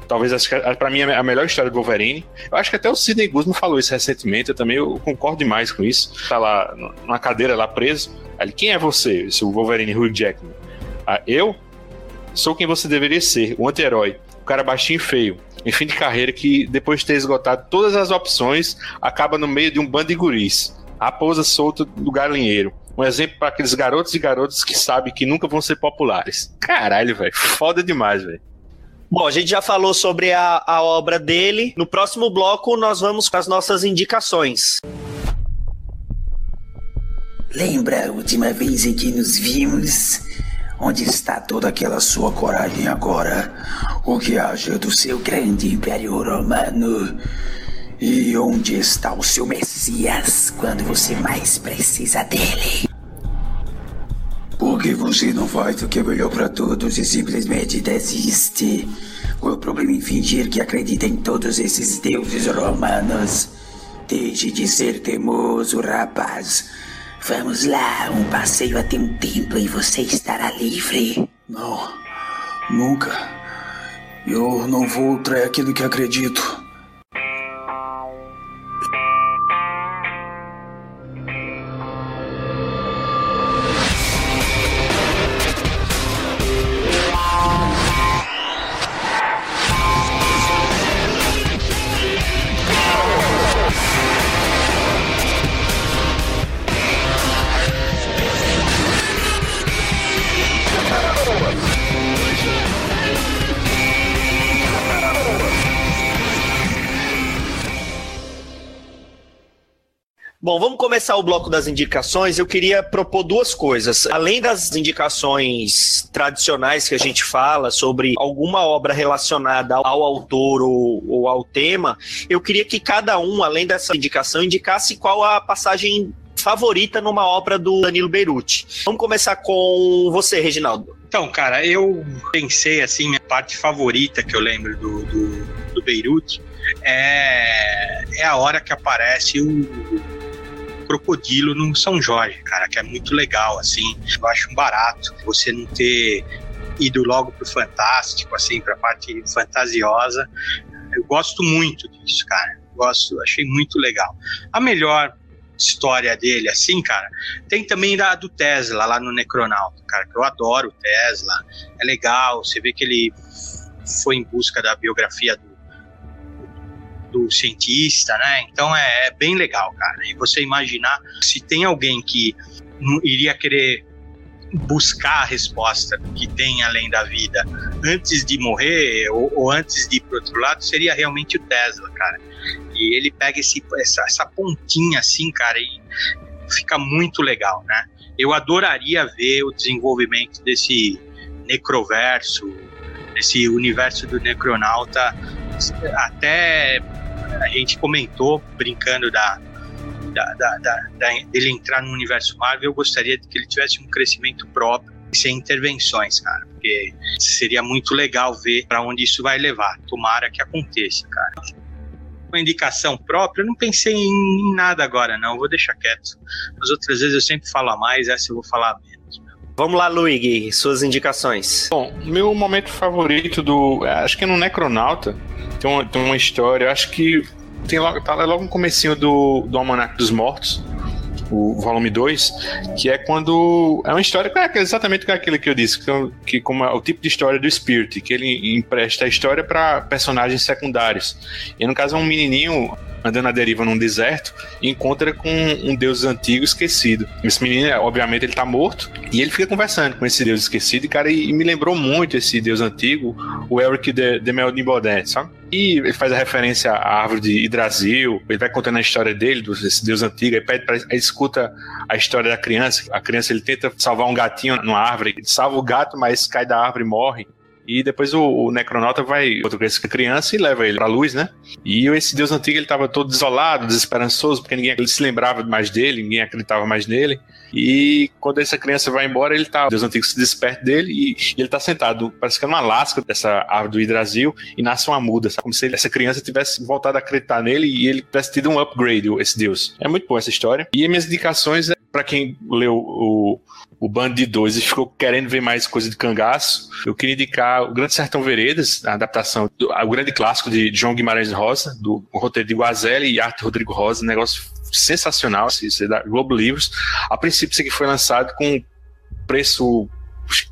Talvez, pra mim, a melhor história do Wolverine. Eu acho que até o Sidney Guzman falou isso recentemente, eu também eu concordo demais com isso. Tá lá, numa cadeira lá preso. Ele, quem é você? O Wolverine, Hugh Jackman. Ah, eu sou quem você deveria ser, o anti-herói. O cara baixinho e feio, em fim de carreira, que depois de ter esgotado todas as opções, acaba no meio de um bando de guris. A raposa solta do galinheiro. Um exemplo para aqueles garotos e garotas que sabem que nunca vão ser populares. Caralho, velho. Foda demais, velho. Bom, a gente já falou sobre a, a obra dele. No próximo bloco, nós vamos com as nossas indicações. Lembra a última vez em que nos vimos? Onde está toda aquela sua coragem agora? O que acha do seu grande Império Romano? E onde está o seu Messias quando você mais precisa dele? Por que você não faz o que é melhor pra todos e simplesmente desiste? Qual é o problema em fingir que acredita em todos esses deuses romanos? Deixe de ser teimoso, rapaz. Vamos lá, um passeio até um templo e você estará livre. Não, nunca. Eu não vou trair aquilo que acredito. Bom, vamos começar o bloco das indicações. Eu queria propor duas coisas. Além das indicações tradicionais que a gente fala sobre alguma obra relacionada ao autor ou, ou ao tema, eu queria que cada um, além dessa indicação, indicasse qual a passagem favorita numa obra do Danilo Beyruth. Vamos começar com você, Reginaldo. Então, cara, eu pensei assim, minha parte favorita que eu lembro do, do, do Beyruth é, é a hora que aparece o crocodilo no São Jorge, cara, que é muito legal, assim. Eu acho um barato você não ter ido logo pro Fantástico, assim, pra parte fantasiosa. Eu gosto muito disso, cara. Gosto, achei muito legal. A melhor história dele, assim, cara, tem também a do Tesla, lá no Necronauta, cara, que eu adoro o Tesla. É legal, você vê que ele foi em busca da biografia do do cientista, né? Então é, é bem legal, cara. E você imaginar se tem alguém que não iria querer buscar a resposta que tem além da vida antes de morrer ou, ou antes de ir pro outro lado, seria realmente o Tesla, cara. E ele pega esse, essa, essa pontinha assim, cara, e fica muito legal, né? Eu adoraria ver o desenvolvimento desse necroverso, desse universo do Necronauta. Até a gente comentou, brincando da, da, da, da, da ele entrar no universo Marvel. Eu gostaria que ele tivesse um crescimento próprio, sem intervenções, cara, porque seria muito legal ver para onde isso vai levar. Tomara que aconteça, cara. Uma indicação própria, eu não pensei em nada agora, não, vou deixar quieto. As outras vezes eu sempre falo a mais, essa eu vou falar a menos. Vamos lá, Luigi, suas indicações. Bom, meu momento favorito do... acho que é no Necronauta. Tem uma, tem uma história, acho que tem logo, tá logo no comecinho do, do Almanac dos Mortos, o volume dois, que é quando... é uma história que é exatamente aquilo que eu disse, que, que como é o tipo de história do Spirit, que ele empresta a história para personagens secundários. E no caso é um menininho andando à deriva num deserto e encontra com um deus antigo esquecido. Esse menino, obviamente, ele tá morto e ele fica conversando com esse deus esquecido, e, cara, e me lembrou muito esse deus antigo, o Eric de, de Melnibodet, sabe? E ele faz a referência à árvore de Yggdrasil, ele vai contando a história dele, desse deus antigo, aí, pede pra, aí escuta a história da criança. A criança, ele tenta salvar um gatinho numa árvore, ele salva o gato, mas cai da árvore e morre. E depois o, o Necronauta vai encontrar essa criança e leva ele pra luz, né? E esse deus antigo, ele tava todo desolado, desesperançoso, porque ninguém ele se lembrava mais dele, ninguém acreditava mais nele. E quando essa criança vai embora, ele tá, o deus antigo se desperta dele e, e ele tá sentado, parece que é numa lasca dessa árvore do Yggdrasil, e nasce uma muda, sabe? Como se ele, essa criança tivesse voltado a acreditar nele e ele tivesse tido um upgrade, esse deus. É muito boa essa história. E minhas indicações, é, pra quem leu o... o Bando de Dois e ficou querendo ver mais coisa de cangaço, eu queria indicar o Grande Sertão Veredas, a adaptação do, o grande clássico de João Guimarães Rosa, do roteiro de Guazelli e arte Rodrigo Rosa, um negócio sensacional, assim, isso é da Globo Livros. A princípio isso aqui foi lançado com preço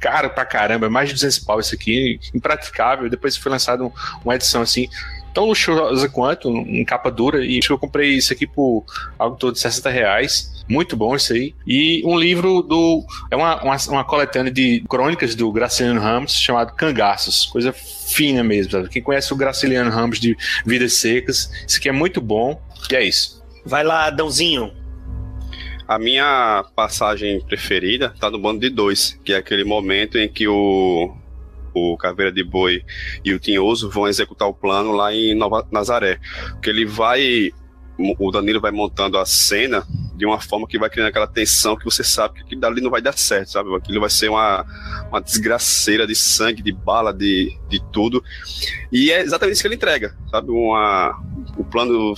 caro pra caramba, mais de duzentos pau isso aqui, impraticável. Depois foi lançado um, uma edição assim tão luxuosa quanto, em capa dura, e acho que eu comprei isso aqui por algo todo de sessenta reais, muito bom isso aí. E um livro do... é uma, uma, uma coletânea de crônicas do Graciliano Ramos, chamado Cangaços, coisa fina mesmo, sabe? Quem conhece o Graciliano Ramos de Vidas Secas, isso aqui é muito bom, e é isso. Vai lá, Adãozinho. A minha passagem preferida tá no Bando de Dois, que é aquele momento em que o... o Caveira de Boi e o Tinhoso vão executar o plano lá em Nova Nazaré, que ele vai, o Danilo vai montando a cena de uma forma que vai criando aquela tensão que você sabe que aquilo dali não vai dar certo, sabe? Aquilo vai ser uma, uma desgraceira de sangue, de bala, de, de tudo. E é exatamente isso que ele entrega, sabe? Uma, o plano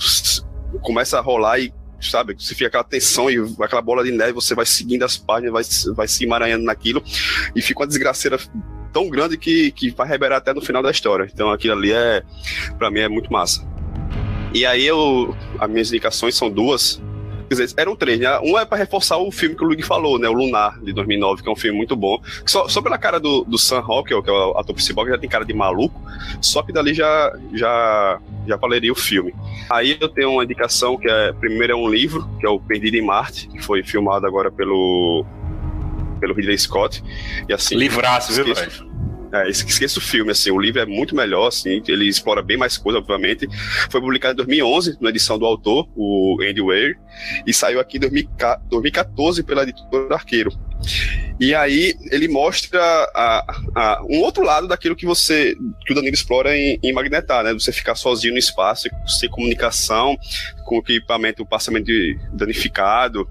começa a rolar e, sabe, você fica aquela tensão e aquela bola de neve, você vai seguindo as páginas, vai, vai se emaranhando naquilo e fica uma desgraceira tão grande que, que vai reverberar até no final da história. Então aquilo ali é, pra mim, é muito massa. E aí eu, as minhas indicações são duas. Quer dizer, eram três, né? Um é para reforçar o filme que o Luigi falou, né? O Lunar, de dois mil e nove, que é um filme muito bom. Só, só pela cara do, do Sam Hawke, que é o ator principal, que já tem cara de maluco, só que dali já, já, já valeria o filme. Aí eu tenho uma indicação que é, primeiro é um livro, que é o Perdido em Marte, que foi filmado agora pelo, pelo Ridley Scott. E assim, livraço, viu, velho? É, esqueça o filme, assim, o livro é muito melhor, assim, ele explora bem mais coisa, obviamente. Foi publicado em dois mil e onze, na edição do autor, o Andy Weir, e saiu aqui em dois mil e quatorze pela editora Arqueiro. E aí ele mostra a, a, um outro lado daquilo que você, que o Danilo explora em, em Magnetar, né? Você ficar sozinho no espaço, sem comunicação, com equipamento parcialmente danificado.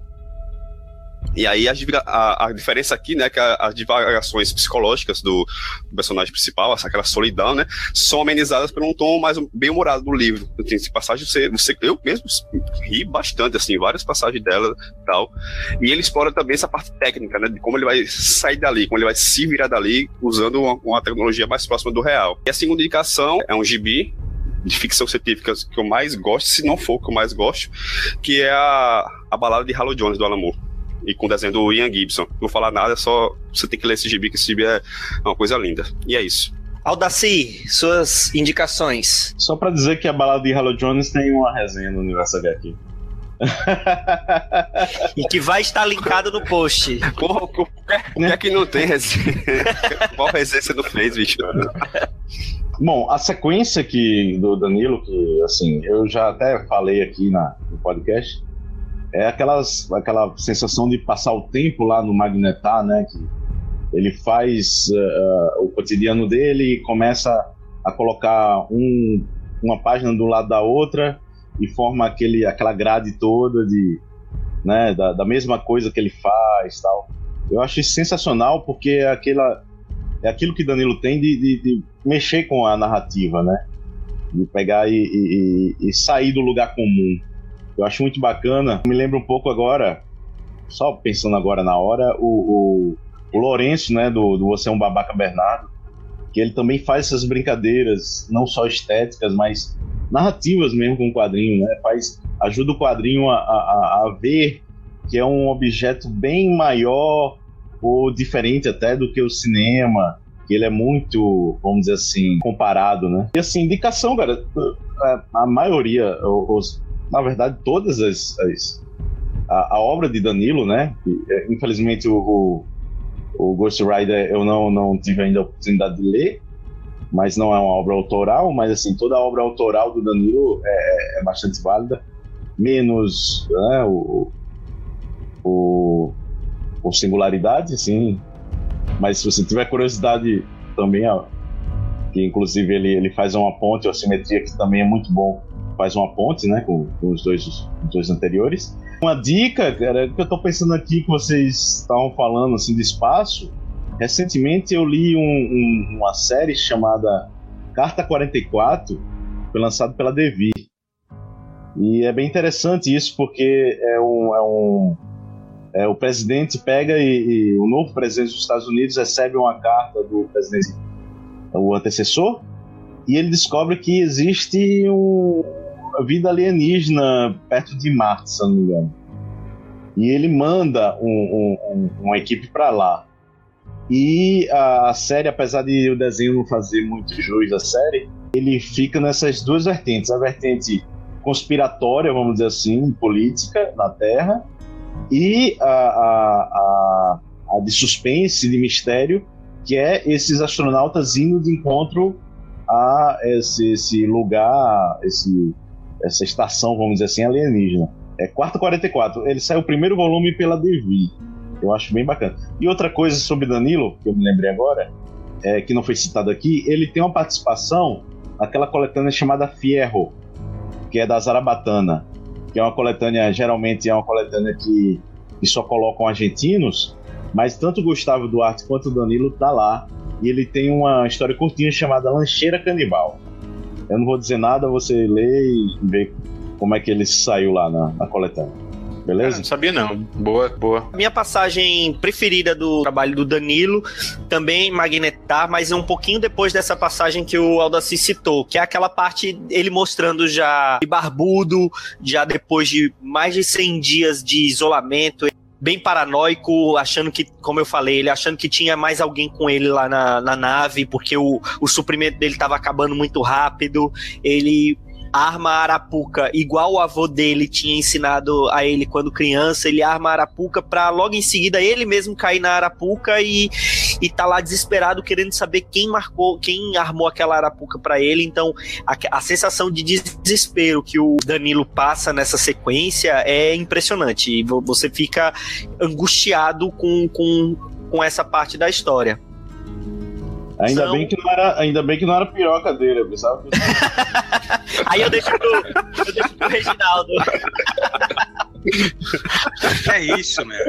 E aí a, a, a diferença aqui, né, que a, as divagações psicológicas do, do personagem principal, aquela solidão, né, são amenizadas por um tom mais bem humorado do livro. Assim, essa passagem você, você, eu mesmo ri bastante, assim, várias passagens dela e tal. E ele explora também essa parte técnica, né, de como ele vai sair dali, como ele vai se virar dali, usando uma, uma tecnologia mais próxima do real. E a segunda indicação é um gibi de ficção científica que eu mais gosto, se não for o que eu mais gosto, que é a, a Balada de Halo Jones, do Alan Moore, e com o desenho do Ian Gibson. Não vou falar nada, só você tem que ler esse gibi, que esse gibi é uma coisa linda. E é isso. Aldaci, suas indicações. Só pra dizer que a Balada de Halo Jones tem uma resenha no Universo H Q. E que vai estar linkada no post. Porra, o que é que não tem resenha? Qual resenha você não fez, bicho? Bom, a sequência que, do Danilo, que assim, eu já até falei aqui na, no podcast, é aquelas, aquela sensação de passar o tempo lá no Magnetar, né? Que ele faz uh, o cotidiano dele e começa a colocar um, uma página do lado da outra e forma aquele, aquela grade toda de, né, da, da mesma coisa que ele faz, tal. Eu acho isso sensacional, porque é, aquela, é aquilo que Danilo tem de, de, de mexer com a narrativa, né? De pegar e, e, e, e sair do lugar comum. Eu acho muito bacana. Me lembra um pouco agora, só pensando agora na hora, o, o, o Lourenço, né, do, do Você é um Babaca Bernardo, que ele também faz essas brincadeiras, não só estéticas, mas narrativas mesmo com o quadrinho, né? Faz, ajuda o quadrinho a, a, a ver que é um objeto bem maior ou diferente até do que o cinema, que ele é muito, vamos dizer assim, comparado, né? E assim, indicação, cara, a, a maioria, os na verdade, todas as... as a, a obra de Danilo, né? Infelizmente, o, o, o Ghost Rider eu não, não tive ainda a oportunidade de ler, mas não é uma obra autoral, mas, assim, toda a obra autoral do Danilo é, é bastante válida, menos, né, o, o, o Singularidade, assim. Mas, se você tiver curiosidade também, ó, que, inclusive, ele, ele faz uma ponte, a Assimetria, que também é muito bom, faz uma ponte, né, com, com os, dois, os dois anteriores. Uma dica, cara, que eu tô pensando aqui, que vocês estavam falando, assim, de espaço. Recentemente eu li um, um, uma série chamada Carta quarenta e quatro, foi lançada pela Devir. E é bem interessante isso, porque é um... É um é, o presidente pega e, e o novo presidente dos Estados Unidos recebe uma carta do presidente, o antecessor, e ele descobre que existe uma vida alienígena perto de Marte, se não me engano. E ele manda um, um, uma equipe para lá. E a, a série, apesar de o desenho não fazer muito jus da série, ele fica nessas duas vertentes. A vertente conspiratória, vamos dizer assim, política, na Terra, e a, a, a, a de suspense, de mistério, que é esses astronautas indo de encontro a esse, esse lugar, esse, essa estação, vamos dizer assim, alienígena. É Quarto quarenta e quatro, ele saiu o primeiro volume pela Devir, eu acho bem bacana. E outra coisa sobre Danilo, que eu me lembrei agora, é, que não foi citado aqui, ele tem uma participação naquela coletânea chamada Fierro, que é da Zarabatana. que é uma coletânea, geralmente é uma coletânea que, que só colocam argentinos, mas tanto o Gustavo Duarte quanto o Danilo tá lá, e ele tem uma história curtinha chamada Lancheira Canibal. Eu não vou dizer nada, você lê e vê como é que ele saiu lá na, na coletânea. Beleza? Ah, não sabia não. Boa, boa. Minha passagem preferida do trabalho do Danilo, também Magnetar, mas um pouquinho depois dessa passagem que o Aldacir citou, que é aquela parte ele mostrando já de barbudo, já depois de mais de cem dias de isolamento, bem paranoico, achando que, como eu falei, ele achando que tinha mais alguém com ele lá na, na nave, porque o, o suprimento dele estava acabando muito rápido, ele... arma a arapuca, igual o avô dele tinha ensinado a ele quando criança, ele arma a arapuca pra logo em seguida ele mesmo cair na arapuca e, e tá lá desesperado querendo saber quem marcou, quem armou aquela arapuca pra ele. Então a, a sensação de desespero que o Danilo passa nessa sequência é impressionante, e você fica angustiado com, com, com essa parte da história. Ainda, São... bem que não era, ainda bem que não era piroca dele, eu pensava que... Aí eu deixo pro, eu deixo pro Reginaldo. É isso, meu.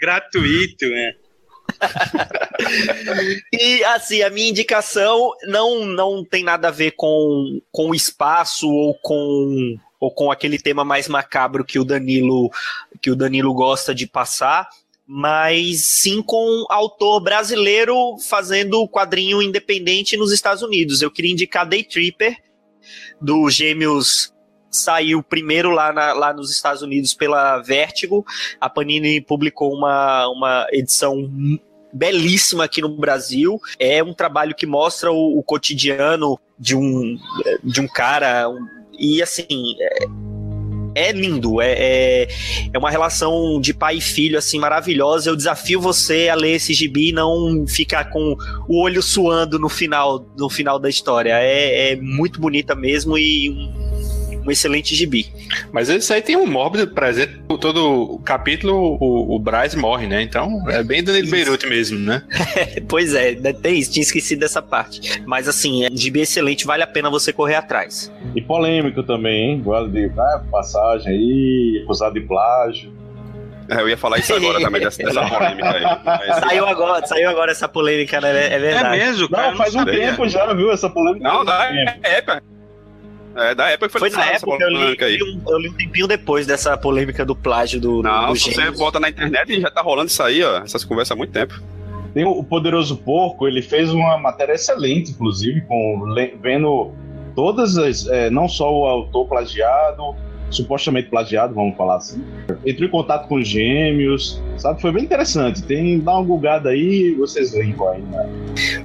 Gratuito, né? E assim, a minha indicação não, não tem nada a ver com, com o espaço ou com, ou com aquele tema mais macabro que o Danilo, que o Danilo gosta de passar, mas sim com um autor brasileiro fazendo quadrinho independente nos Estados Unidos. Eu queria indicar Day Tripper, do Gêmeos, saiu primeiro lá, na, lá nos Estados Unidos pela Vertigo. A Panini publicou uma, uma edição belíssima aqui no Brasil. É um trabalho que mostra o, o cotidiano de um, de um cara, um, e assim... É... É lindo, é, é, é uma relação de pai e filho assim, maravilhosa. Eu desafio você a ler esse gibi e não ficar com o olho suando no final, no final da história. É, é muito bonita mesmo e um, um excelente gibi. Mas isso aí tem um mórbido prazer. Todo o capítulo o, o Braz morre, né? Então é bem Danilo Beyruth mesmo, né? Pois é, tem isso, tinha esquecido dessa parte. Mas assim, é um gibi excelente, vale a pena você correr atrás. E polêmico também, hein? Guarda de né? passagem aí, acusado de plágio. É, eu ia falar isso agora também, dessa, dessa polêmica aí. Mas... Saiu agora, saiu agora essa polêmica, né? É verdade. É mesmo, cara, não, faz não um sabia. Tempo já, viu? Essa polêmica. Não, dá, é, é, é, da época que foi, foi na época, eu li, aí. Um, eu li um tempinho depois dessa polêmica do plágio do... Não, do se você volta na internet e já tá rolando isso aí, ó. Essas conversas há muito tempo. Tem o Poderoso Porco, ele fez uma matéria excelente, inclusive, com, vendo... todas as, é, não só o autor plagiado, supostamente plagiado, vamos falar assim, entrou em contato com os Gêmeos, sabe, foi bem interessante. Tem, dá uma gulgada aí, vocês limpam aí, né?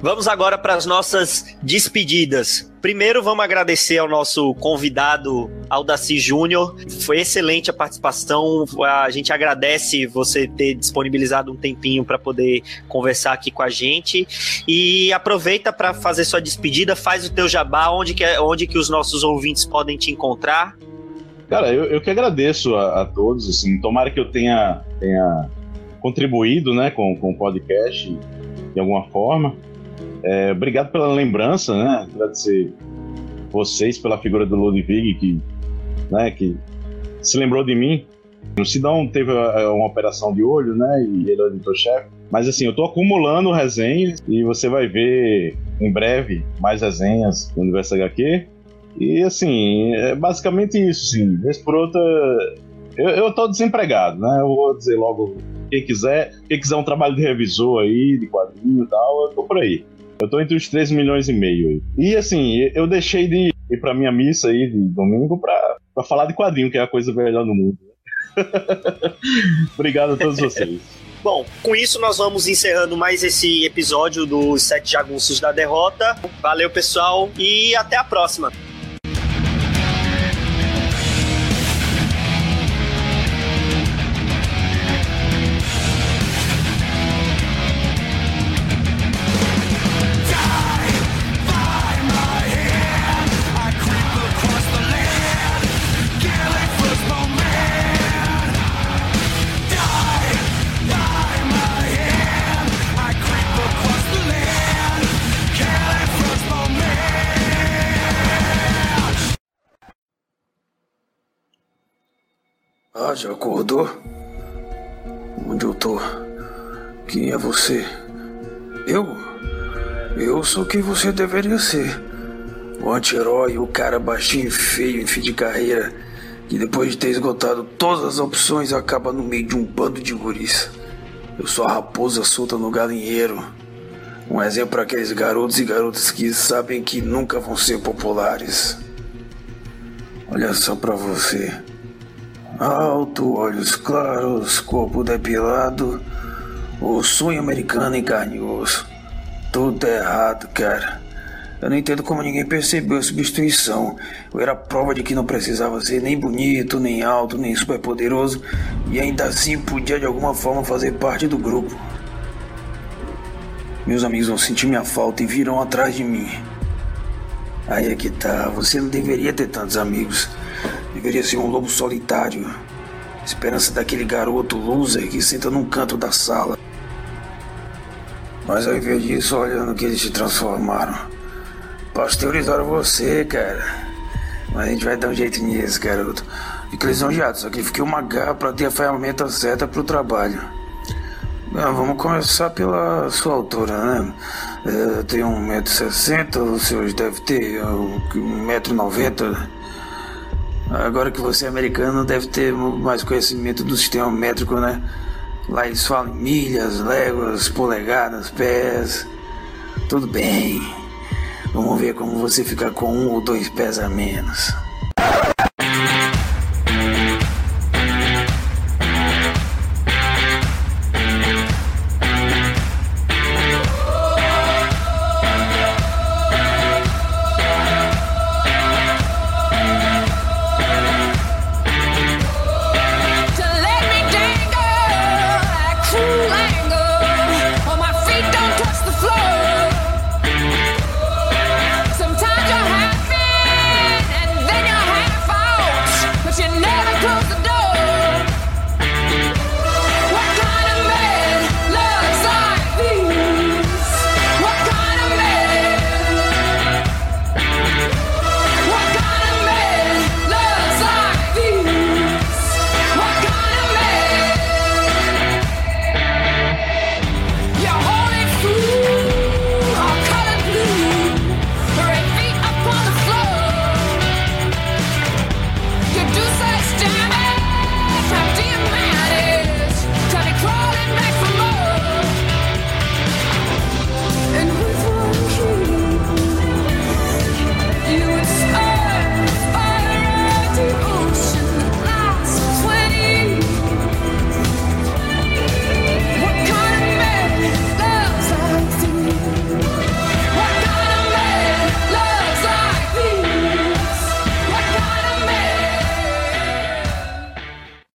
Vamos agora para as nossas despedidas. Primeiro vamos agradecer ao nosso convidado Aldacir Júnior, foi excelente a participação, a gente agradece você ter disponibilizado um tempinho para poder conversar aqui com a gente, e aproveita para fazer sua despedida, faz o teu jabá, onde que, onde que os nossos ouvintes podem te encontrar. Cara, eu, eu que agradeço a, a todos, assim, tomara que eu tenha, tenha contribuído, né, com, com o podcast de alguma forma. É, obrigado pela lembrança, né? Agradecer vocês pela figura do Ludwig, que, né, que se lembrou de mim. O Sidão teve uma operação de olho, né? E ele é o editor-chefe. Mas assim, eu tô acumulando resenhas e você vai ver em breve mais resenhas do Universo agá quê. E assim, é basicamente isso, sim. Vez por outra, eu, eu tô desempregado, né? Eu vou dizer logo, quem quiser, quem quiser um trabalho de revisor aí, de quadrinho e tal, eu tô por aí. Eu tô entre os três milhões e meio aí. E assim, eu deixei de ir pra minha missa aí de domingo pra, pra falar de quadrinho, que é a coisa melhor do mundo. Obrigado a todos vocês. Bom, com isso nós vamos encerrando mais esse episódio dos Sete Jagunços da Derrota. Valeu, pessoal, e até a próxima. Ah, já acordou? Onde eu tô? Quem é você? Eu? Eu sou quem você deveria ser. O anti-herói, o cara baixinho e feio em fim de carreira, que depois de ter esgotado todas as opções acaba no meio de um bando de guris. Eu sou a raposa solta no galinheiro. Um exemplo para aqueles garotos e garotas que sabem que nunca vão ser populares. Olha só pra você. Alto, olhos claros, corpo depilado, o sonho americano em carne e osso. Tudo é errado, cara. Eu não entendo como ninguém percebeu a substituição. Eu era prova de que não precisava ser nem bonito, nem alto, nem super poderoso, e ainda assim podia de alguma forma fazer parte do grupo. Meus amigos vão sentir minha falta e virão atrás de mim. Aí é que tá, você não deveria ter tantos amigos. Deveria ser um lobo solitário. Esperança daquele garoto loser que senta num canto da sala. Mas ao invés disso, olha no que eles te transformaram. Pasteurizaram você, cara. Mas a gente vai dar um jeito nisso, garoto. Fiquei lisonjeado, só que fiquei uma garra pra ter a ferramenta certa pro trabalho. Ah, vamos começar pela sua altura, né? Eu tenho um metro e sessenta, os senhores devem ter um metro e noventa. Agora que você é americano, deve ter mais conhecimento do sistema métrico, né? Lá eles falam milhas, léguas, polegadas, pés. Tudo bem. Vamos ver como você fica com um ou dois pés a menos.